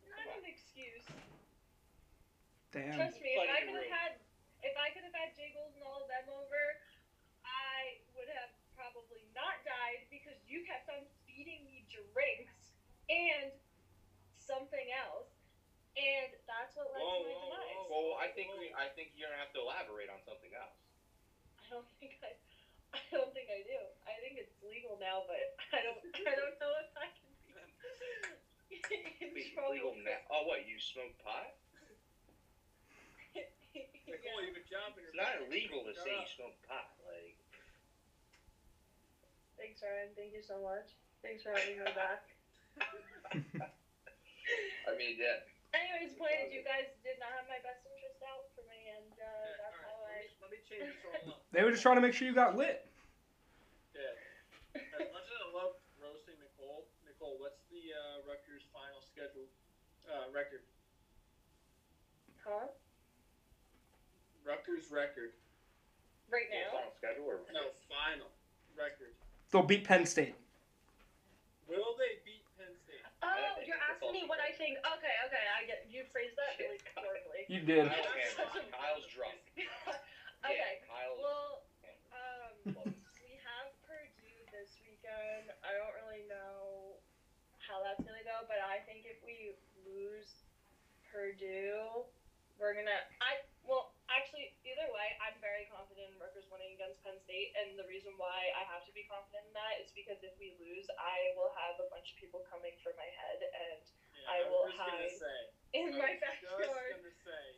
Not an excuse. Damn. Trust me, if I could have had Jay Gold and all of them over, I would have probably not died because you kept on feeding me drinks and something else, and that's what led to my demise. Well, I think you're gonna have to elaborate on something else. I don't think I do. I think it's legal now, but I don't know if I can be in trouble. Legal now? Oh, what? You smoke pot? Nicole, you have a job in your It's not illegal to say you smoke pot, Thanks, Ryan. Thank you so much. Thanks for having me back. I mean, yeah. Anyways, pointed, you guys did not have my best interest out for me, and that's how I... Let me change this all up. They were just trying to make sure you got lit. schedule record. Huh? Rutgers record. Right now? Final schedule or record? No, final record. They'll beat Penn State. Will they beat Penn State? Oh, you're asking me what I think. Okay, okay. I get, you phrased that really poorly. You did. Kyle's drunk. Okay. Well, we have Purdue this weekend. I don't really know how that's going to go, but I think if we lose Purdue, we're going to – well, actually, either way, I'm very confident in Rutgers winning against Penn State, and the reason why I have to be confident in that is because if we lose, I will have a bunch of people coming for my head, and yeah, I will hide in my backyard,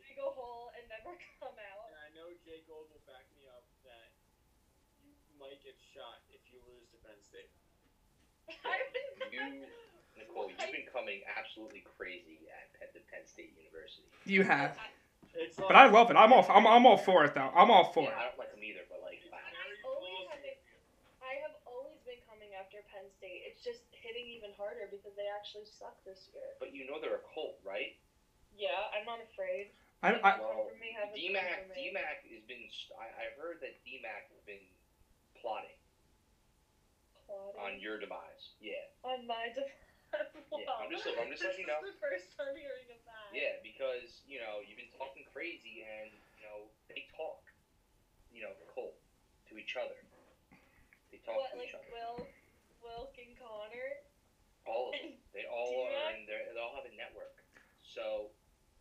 dig a hole, and never come out. And I know Jay Gold will back me up that you might get shot if you lose to Penn State. Nicole, you've been coming absolutely crazy at the Penn State University. You have. But I love it. I'm all for it, though. I'm all for it. I don't like them either, but like. I have always been coming after Penn State. It's just hitting even harder because they actually suck this year. But you know they're a cult, right? Yeah, I'm not afraid. D-Mac has been. I heard that D-Mac has been plotting. On your demise, yeah. On my demise. Wow. Yeah, I'm just letting you know. This is the first time hearing of that. Yeah, because you know you've been talking crazy, and you know they talk, you know, cold to each other. They talk to each other. What, like Wilk and Connor? All of them. They all are, and they all have a network. So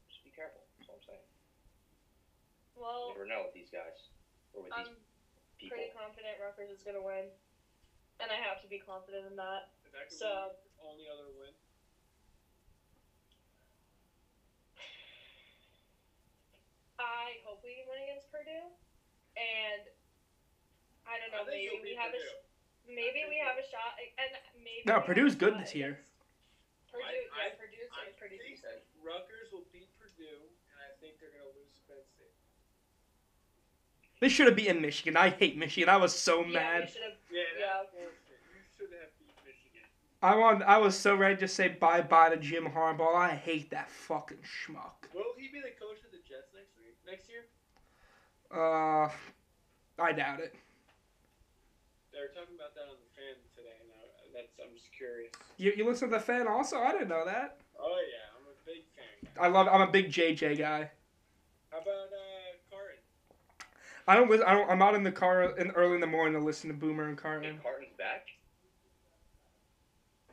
just be careful. That's all I'm saying. Well, you never know with these guys or with these people. I'm pretty confident Rutgers is gonna win. And I have to be confident in that. That could so be only other win. I hope we win against Purdue, and I don't know. Maybe we have a shot. And maybe Purdue's good this year. Purdue's pretty decent. Rutgers will beat Purdue, and I think they're gonna lose to Penn State. They should have beaten Michigan. I hate Michigan. I was so mad. You should have beat Michigan. I was so ready to say bye-bye to Jim Harbaugh. I hate that fucking schmuck. Will he be the coach of the Jets next year? I doubt it. They were talking about that on The Fan today. I'm just curious. You listen to The Fan also? I didn't know that. Oh, yeah. I'm a big fan. I'm a big JJ guy. How about, I'm out in the car early in the morning to listen to Boomer and Carton. And Carton's back?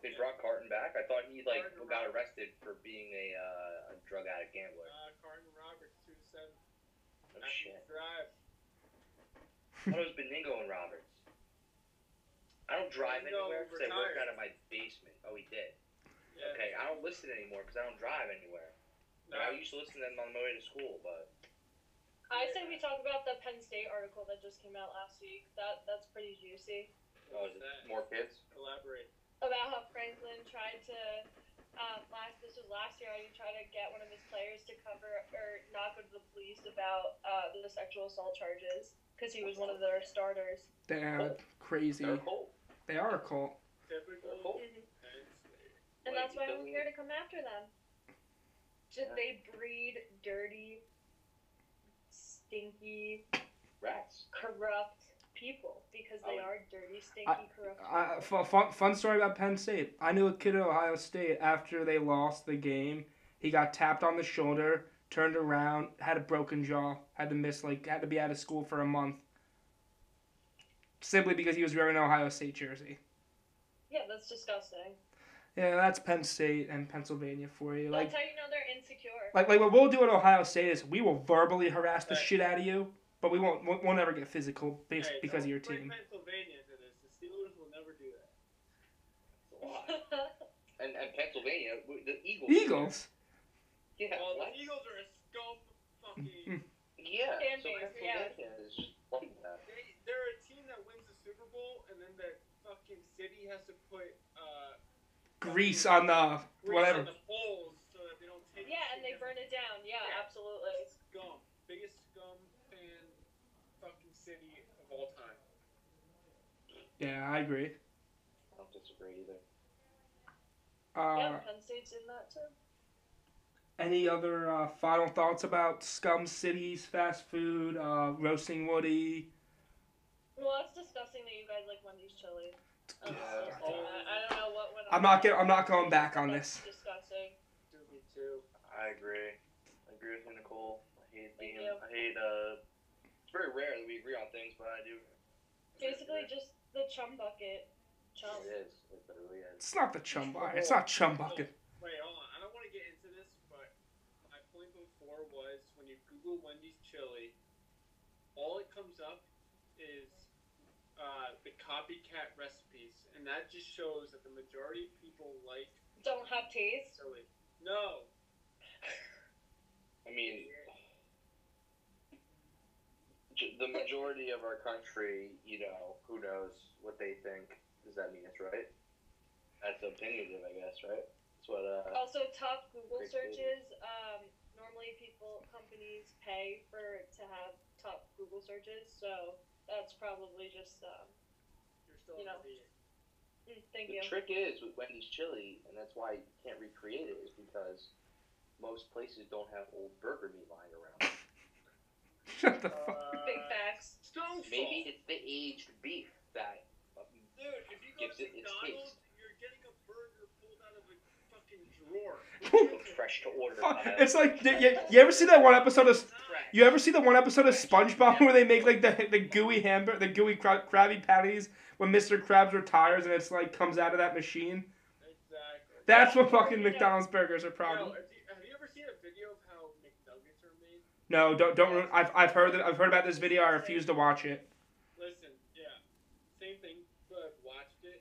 They brought Carton back? I thought he got arrested for being a drug addict gambler. Carton Roberts, 2-7. Oh, shit. I thought it was Benigno and Roberts. I don't drive anywhere because I work out of my basement. Oh, he did. Yeah. Okay, I don't listen anymore because I don't drive anywhere. No. I used to listen to them on my way to school, but... I say we talk about the Penn State article that just came out last week. That's pretty juicy. Oh, is that more kids? Elaborate. About how Franklin tried to, this was last year, he tried to get one of his players to cover or not go to the police about the sexual assault charges because he was one of their starters. Damn, crazy. They're a cult. They are a cult. Typical cult. Mm-hmm. And that's why we're here to come after them. They breed dirty, stinky, rats, corrupt people because they are dirty, stinky, corrupt people. Fun story about Penn State. I knew a kid at Ohio State after they lost the game. He got tapped on the shoulder, turned around, had a broken jaw, had to be out of school for a month simply because he was wearing an Ohio State jersey. Yeah, that's disgusting. Yeah, that's Penn State and Pennsylvania for you. That's how you know they're insecure. What we'll do at Ohio State is we will verbally harass the shit out of you, but we'll never get physical because of your team. Pennsylvania into this. The Steelers will never do that. That's a lot. and Pennsylvania, the Eagles. Eagles? Yeah. Well, the Eagles are a skull fucking... Yeah, so Pennsylvania is just like that. They're a team that wins the Super Bowl, and then the fucking city has to put... grease on the whatever. On the poles so that they don't take and they burn it down. Yeah, absolutely. Scum. Biggest scum fan fucking city of all time. Yeah, I agree. I don't disagree either. Yeah, Penn State's in that too. Any other final thoughts about Scum Cities, fast food, roasting Woody? Well, it's disgusting that you guys like Wendy's chili. I don't know what. I'm not going back on this. Disgusting. Me too. I agree. I agree with you, Nicole. I hate being. I hate. It's very rare that we agree on things, but I do. Basically, just the chum bucket. Chum. It is. It really is. It's not the chum bucket. It's not chum bucket. Wait, hold on. I don't want to get into this, but my point before was when you Google Wendy's chili, all it comes up is the copycat recipes, and that just shows that the majority of people like don't have taste. Chili. No. I mean, the majority of our country, you know, who knows what they think. Does that mean it's right? That's opinionative, I guess, right? That's what. Also, top Google searches. Normally, companies pay for to have top Google searches, so that's probably just The trick is with Wendy's chili, and that's why you can't recreate it, is because most places don't have old burger meat lying around. Shut the fuck up. Big facts. Maybe it's the aged beef that gives it its taste. You're getting a burger pulled out of a fucking drawer. Fresh to order. It's like you ever see that one episode of SpongeBob where they make like the gooey hamburger, the gooey Krabby Patties when Mr. Krabs retires and it's like comes out of that machine. Exactly. That's what fucking McDonald's burgers are probably. No, don't. I've heard about this video. I refuse to watch it. Listen, yeah, same thing. But I've watched it.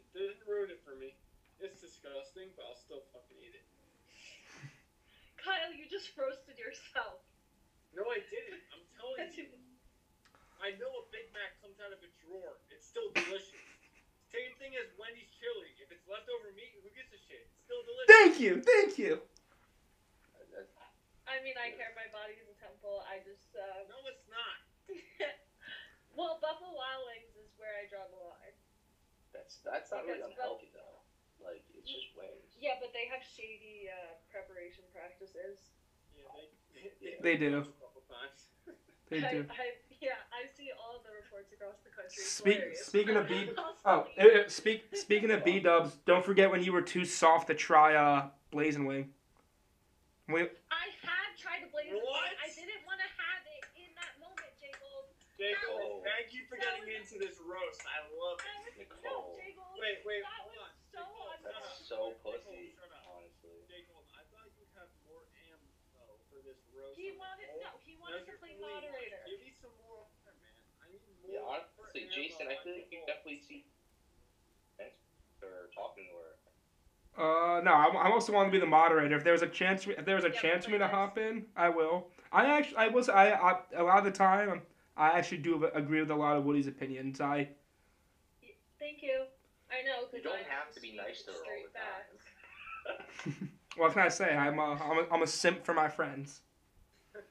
It didn't ruin it for me. It's disgusting, but I'll still fucking eat it. Kyle, you just roasted yourself. No, I didn't. I'm telling you. I know a Big Mac comes out of a drawer. It's still delicious. Same thing as Wendy's chili. If it's leftover meat, who gives a shit? It's still delicious. Thank you. I mean, I care. My body is a temple. I just, No, it's not. Well, Buffalo Wild Wings is where I draw the line. That's not really unhealthy, though. Like, it's just wings. Yeah, but they have shady preparation practices. Yeah, they do. They do. I see all the reports across the country. Speaking of B-dubs, don't forget when you were too soft to try Blazin' Wing. I have tried to Blazin' Wing. I didn't want to have it in that moment, J-Gold. J-Gold, thank you for getting me into this roast. I love it. Nicole. No, J-Gold. Wait, that was so unhealthy. That's so pussy, honestly. J-Gold, I thought you'd have more ammo for this roast. He wanted to play moderator. Give me some more, man. I need more. Yeah, honestly, Jason, I feel like you definitely see or talking to her. No, I also want to be the moderator. If there was a chance for me to hop in, I will. A lot of the time, I actually do agree with a lot of Woody's opinions. Thank you. I know. You don't have to be nice to her all the time. What can I say? I'm a simp for my friends.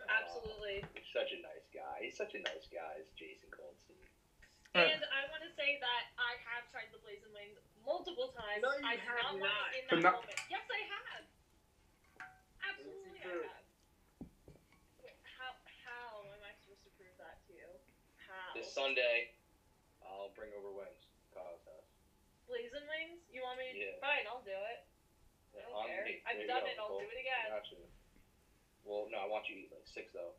Absolutely. You're such a nice guy. He's such a nice guy, is Jason Goldstein. And I want to say that I have tried the Blazin' Wings multiple times. No, I have not. In that moment. Yes, I have. Absolutely, I have. Wait, how am I supposed to prove that to you? How? This Sunday, I'll bring over wings. Blazin' Wings? You want me to? Yeah. Fine, I'll do it. Yeah, I don't care. I've done it. I'll do it again. Gotcha. Well, no, I want you to eat like six, though.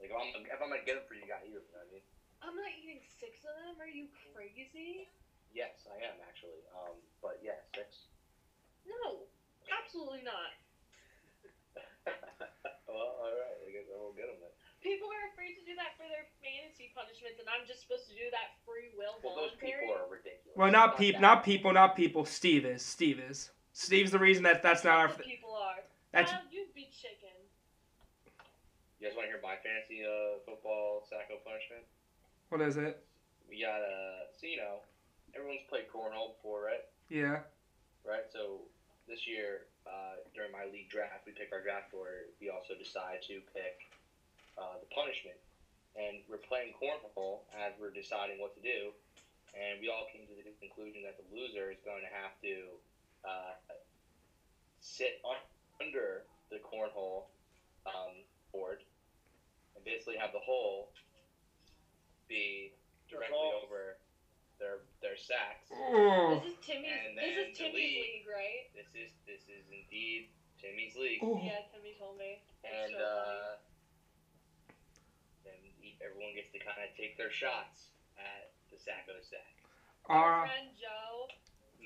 Like, if I'm going to get them for you, you got to eat them, you know what I mean? I'm not eating six of them? Are you crazy? Yes, I am, actually. But yeah, six. No, absolutely not. Well, alright, I guess I won't get them then. People are afraid to do that for their fantasy punishments, and I'm just supposed to do that free will voluntary? Well, those people are ridiculous. Well, not people. Steve is. Steve's the reason that's not our... People are. You'd be chicken. You guys want to hear my fantasy football sacco punishment? What is it? We got everyone's played cornhole before, right? Yeah. Right, so this year, during my league draft, we pick our draft order. We also decide to pick the punishment. And we're playing cornhole as we're deciding what to do. And we all came to the conclusion that the loser is going to have to sit under the cornhole board and basically have the hole be directly over their sacks. This is Timmy's league, right? This is indeed Timmy's league. Ooh. Yeah, Timmy told me. That's then everyone gets to kind of take their shots at the Sacco sack. Our friend Joe.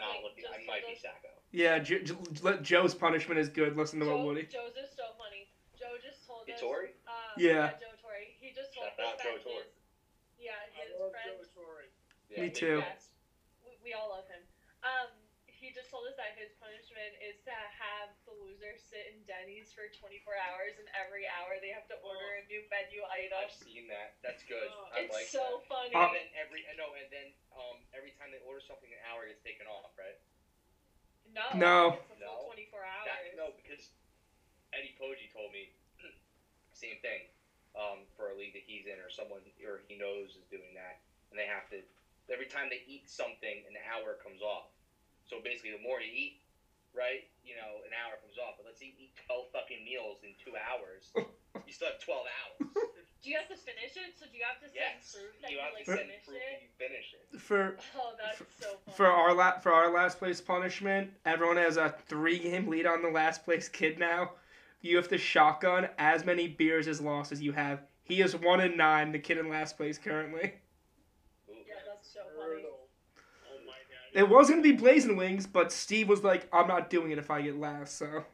I might be Sacco. Yeah, Joe's punishment is good. Listen to what Woody. Joe's is so funny. Joe just told us. Torrey? Yeah. Joe Torrey. He just told us that his friend. Yeah, me too. We all love him. He just told us that his punishment is to have the loser sit in Denny's for 24 hours, and every hour they have to order a new menu item. I've seen that. That's good. It's so funny. And then every time they order something, an hour gets taken off, right? No. 24 hours. Because Eddie Poggi told me same thing. For a league that he's in, or someone or he knows is doing that, and they have to. Every time they eat something, an hour comes off. So basically, the more you eat, right, an hour comes off. But let's say you eat 12 fucking meals in 2 hours. You still have 12 hours. Do you have to finish it? So do you have to send proof that you finish it? That's so funny. For our last place punishment, everyone has a 3-game lead on the last place kid now. You have to shotgun as many beers as lost as you have. He is 1-9, the kid in last place currently. It was going to be Blazing Wings, but Steve was like, I'm not doing it if I get last, so.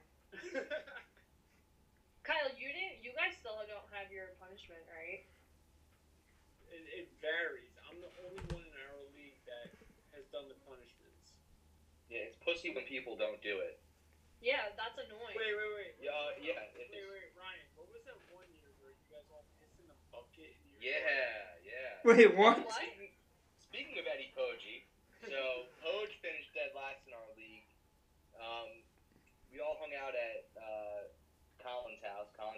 Kyle, you guys still don't have your punishment, right? It varies. I'm the only one in our league that has done the punishments. Yeah, it's pussy when people don't do it. Yeah, that's annoying. Wait. Ryan, what was that one year where you guys all pissed in the bucket? Wait, what? Speaking of Eddie Poggi, so Pog finished dead last in our league. We all hung out at Colin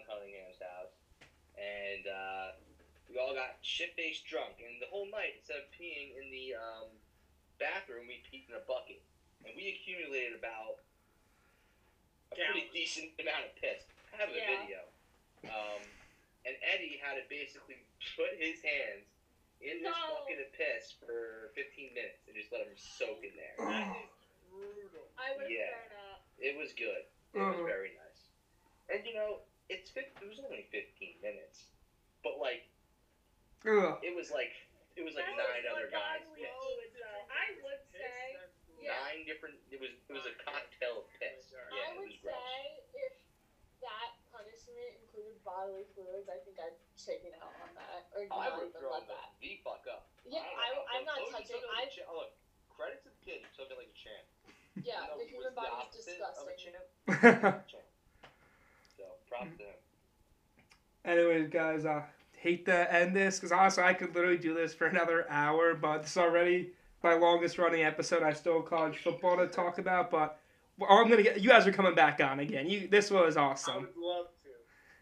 Cunningham's house, and we all got shit-faced drunk. And the whole night, instead of peeing in the bathroom, we peed in a bucket. And we accumulated about a pretty decent amount of piss. I have a video. And Eddie had to basically put his hands in this bucket of piss for 15 minutes and just let him soak in there. That is brutal. I would have thrown up. It was good. It was very nice. And it was only 15 minutes, but it was like that 9 other guys. I would say 9 different. It was a cocktail of piss. Yeah, it was gross. If that punishment included bodily fluids, I think I'd shaken out on that. Or I would have thrown the fuck up. Yeah, I'm not touching. Look, credit to the kid who took it like a champ. Yeah, the human body is disgusting. So, props to him. Anyways, guys, I hate to end this because honestly, I could literally do this for another hour, but this is already my longest running episode. I still have college football to talk about, but. You guys are coming back on again. This was awesome. I would love to.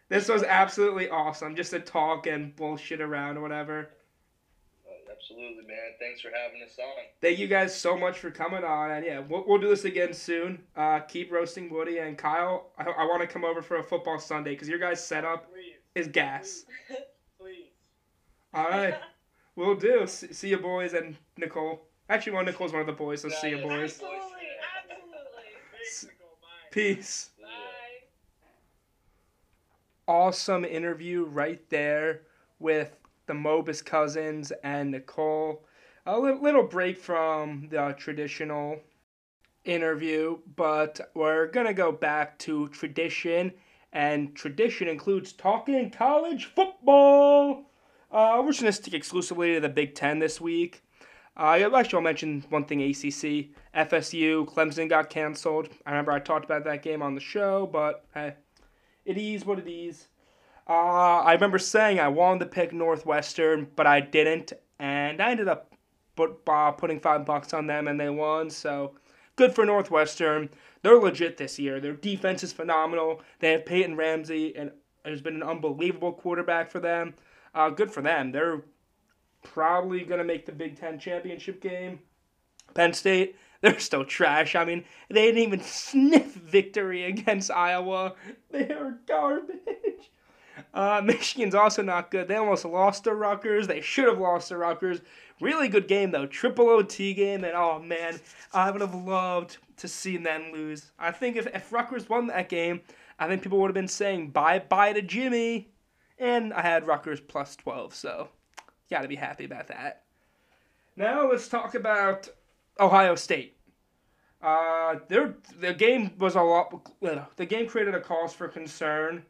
This was absolutely awesome. Just to talk and bullshit around or whatever. Absolutely, man. Thanks for having us on. Thank you guys so much for coming on. And yeah, we'll do this again soon. Keep roasting Woody and Kyle. I want to come over for a football Sunday because your guys' setup is gas. Please. All right. We'll do. See you, boys, and Nicole. Actually, Nicole's one of the boys, so see you, boys. Peace. Bye. Awesome interview right there with the Mobus cousins and Nicole. A little break from the traditional interview, but we're going to go back to tradition, and tradition includes talking college football. We're just going to stick exclusively to the Big Ten this week. I'll mention one thing, ACC, FSU, Clemson got canceled. I remember I talked about that game on the show, but hey, it is what it is. I remember saying I wanted to pick Northwestern, but I didn't, and I ended up putting $5 on them, and they won, so good for Northwestern. They're legit this year. Their defense is phenomenal. They have Peyton Ramsey, and there's been an unbelievable quarterback for them. Good for them. They're probably going to make the Big Ten championship game. Penn State, They're still trash. I mean, they didn't even sniff victory against Iowa. They are garbage. Michigan's also not good. They almost lost to Rutgers. They should have lost to Rutgers. Really good game, though. Triple OT game. And, oh, man, I would have loved to see them lose. I think if Rutgers won that game, I think people would have been saying bye-bye to Jimmy. And I had Rutgers plus 12, so got to be happy about that. Now let's talk about Ohio State. The game created a cause for concern.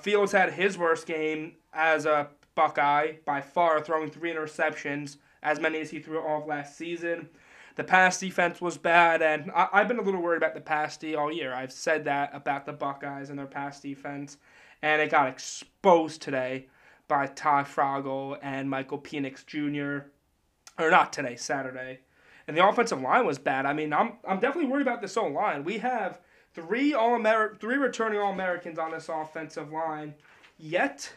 Fields had his worst game as a Buckeye, by far, throwing 3 interceptions, as many as he threw off last season. The pass defense was bad, and I've been a little worried about the pass D all year. I've said that about the Buckeyes and their pass defense, and it got exposed today by Ty Frogel and Michael Penix Jr., or not today, Saturday. And the offensive line was bad. I mean, I'm definitely worried about this O-line. We have three returning All-Americans on this offensive line. Yet,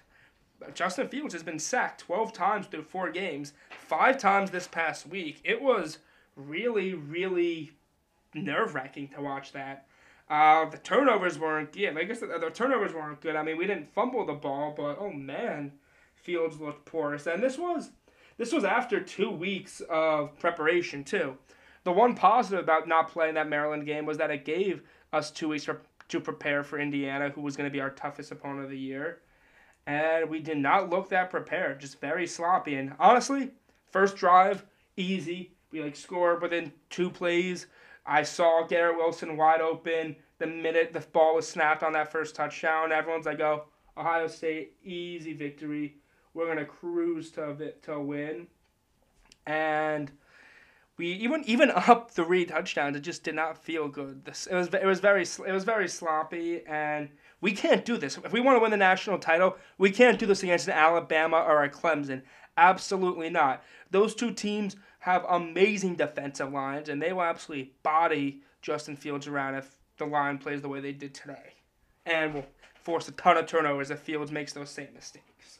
Justin Fields has been sacked 12 times through 4 games, 5 times this past week. It was really, really nerve-wracking to watch that. The turnovers weren't good. I guess the turnovers weren't good. I mean, we didn't fumble the ball, but, oh, man, Fields looked porous. And this was after 2 weeks of preparation, too. The one positive about not playing that Maryland game was that it gave us 2 weeks to prepare for Indiana, who was going to be our toughest opponent of the year. And we did not look that prepared, just very sloppy. And honestly, first drive, easy. We scored within 2 plays. I saw Garrett Wilson wide open the minute the ball was snapped on that first touchdown. Everyone's like, oh, Ohio State, easy victory. We're going to cruise to a win. And we even up 3 touchdowns, it just did not feel good. It was very sloppy, and we can't do this. If we want to win the national title, we can't do this against an Alabama or a Clemson. Absolutely not. Those 2 teams have amazing defensive lines, and they will absolutely body Justin Fields around if the line plays the way they did today, and will force a ton of turnovers if Fields makes those same mistakes.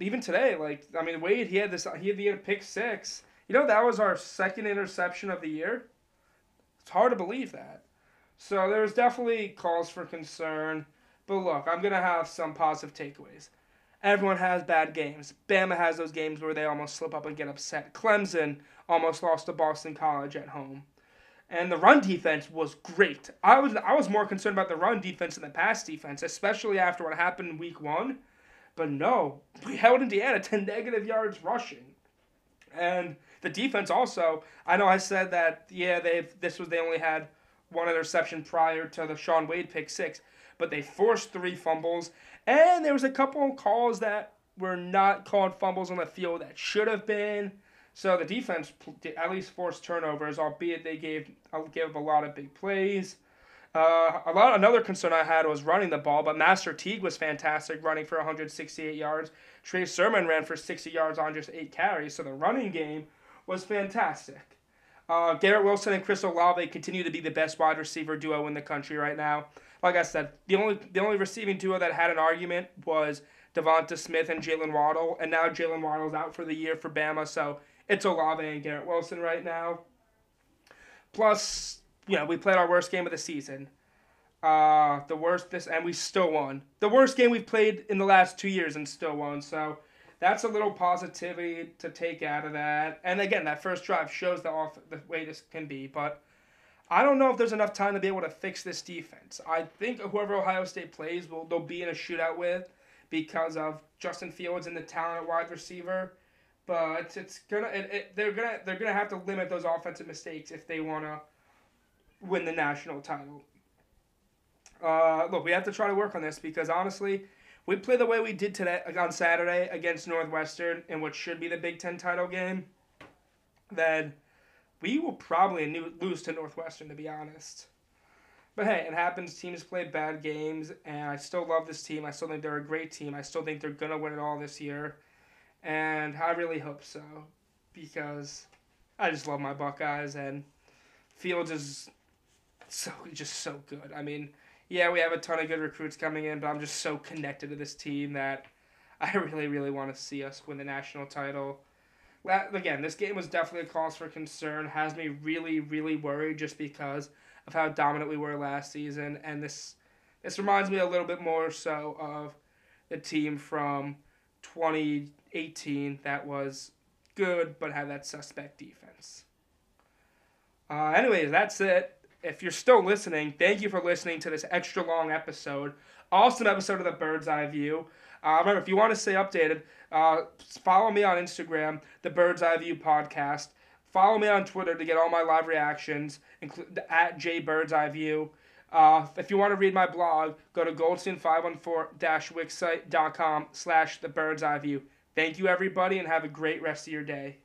Even today, Wade, he had a pick 6. You know, that was our second interception of the year. It's hard to believe that. So there's definitely cause for concern. But look, I'm going to have some positive takeaways. Everyone has bad games. Bama has those games where they almost slip up and get upset. Clemson almost lost to Boston College at home. And the run defense was great. I was more concerned about the run defense than the pass defense, especially after what happened in week 1. But no, we held Indiana to negative yards rushing. And the defense also, I know I said that, yeah, they only had 1 interception prior to the Sean Wade pick 6, but they forced 3 fumbles, and there was a couple of calls that were not called fumbles on the field that should have been. So the defense at least forced turnovers, albeit they gave a lot of big plays. Another concern I had was running the ball, but Master Teague was fantastic, running for 168 yards. Trey Sermon ran for 60 yards on just 8 carries, so the running game was fantastic. Garrett Wilson and Chris Olave continue to be the best wide receiver duo in the country right now. Like I said, the only receiving duo that had an argument was Devonta Smith and Jalen Waddle, and now Jalen Waddle's out for the year for Bama, so it's Olave and Garrett Wilson right now. Plus, we played our worst game of the season. And we still won. The worst game we've played in the last 2 years and still won. So that's a little positivity to take out of that. And again, that first drive shows the way this can be. But I don't know if there's enough time to be able to fix this defense. I think whoever Ohio State plays, they'll be in a shootout with because of Justin Fields and the talented wide receiver. But they're gonna have to limit those offensive mistakes if they want to win the national title. Look, we have to try to work on this because, honestly, we play the way we did today on Saturday against Northwestern in what should be the Big Ten title game, then we will probably lose to Northwestern, to be honest. But, hey, it happens. Teams play bad games, and I still love this team. I still think they're a great team. I still think they're going to win it all this year, and I really hope so because I just love my Buckeyes, and Fields is so good. I mean, yeah, we have a ton of good recruits coming in, but I'm just so connected to this team that I really, really want to see us win the national title. Again, this game was definitely a cause for concern. Has me really, really worried just because of how dominant we were last season. And this reminds me a little bit more so of the team from 2018 that was good but had that suspect defense. Anyways, that's it. If you're still listening, thank you for listening to this extra long episode. Awesome episode of The Bird's Eye View. Remember, if you want to stay updated, follow me on Instagram, The Bird's Eye View Podcast. Follow me on Twitter to get all my live reactions, at JBirdsEyeView. If you want to read my blog, go to goldstein514-wixsite.com/thebirdseyeview. Thank you, everybody, and have a great rest of your day.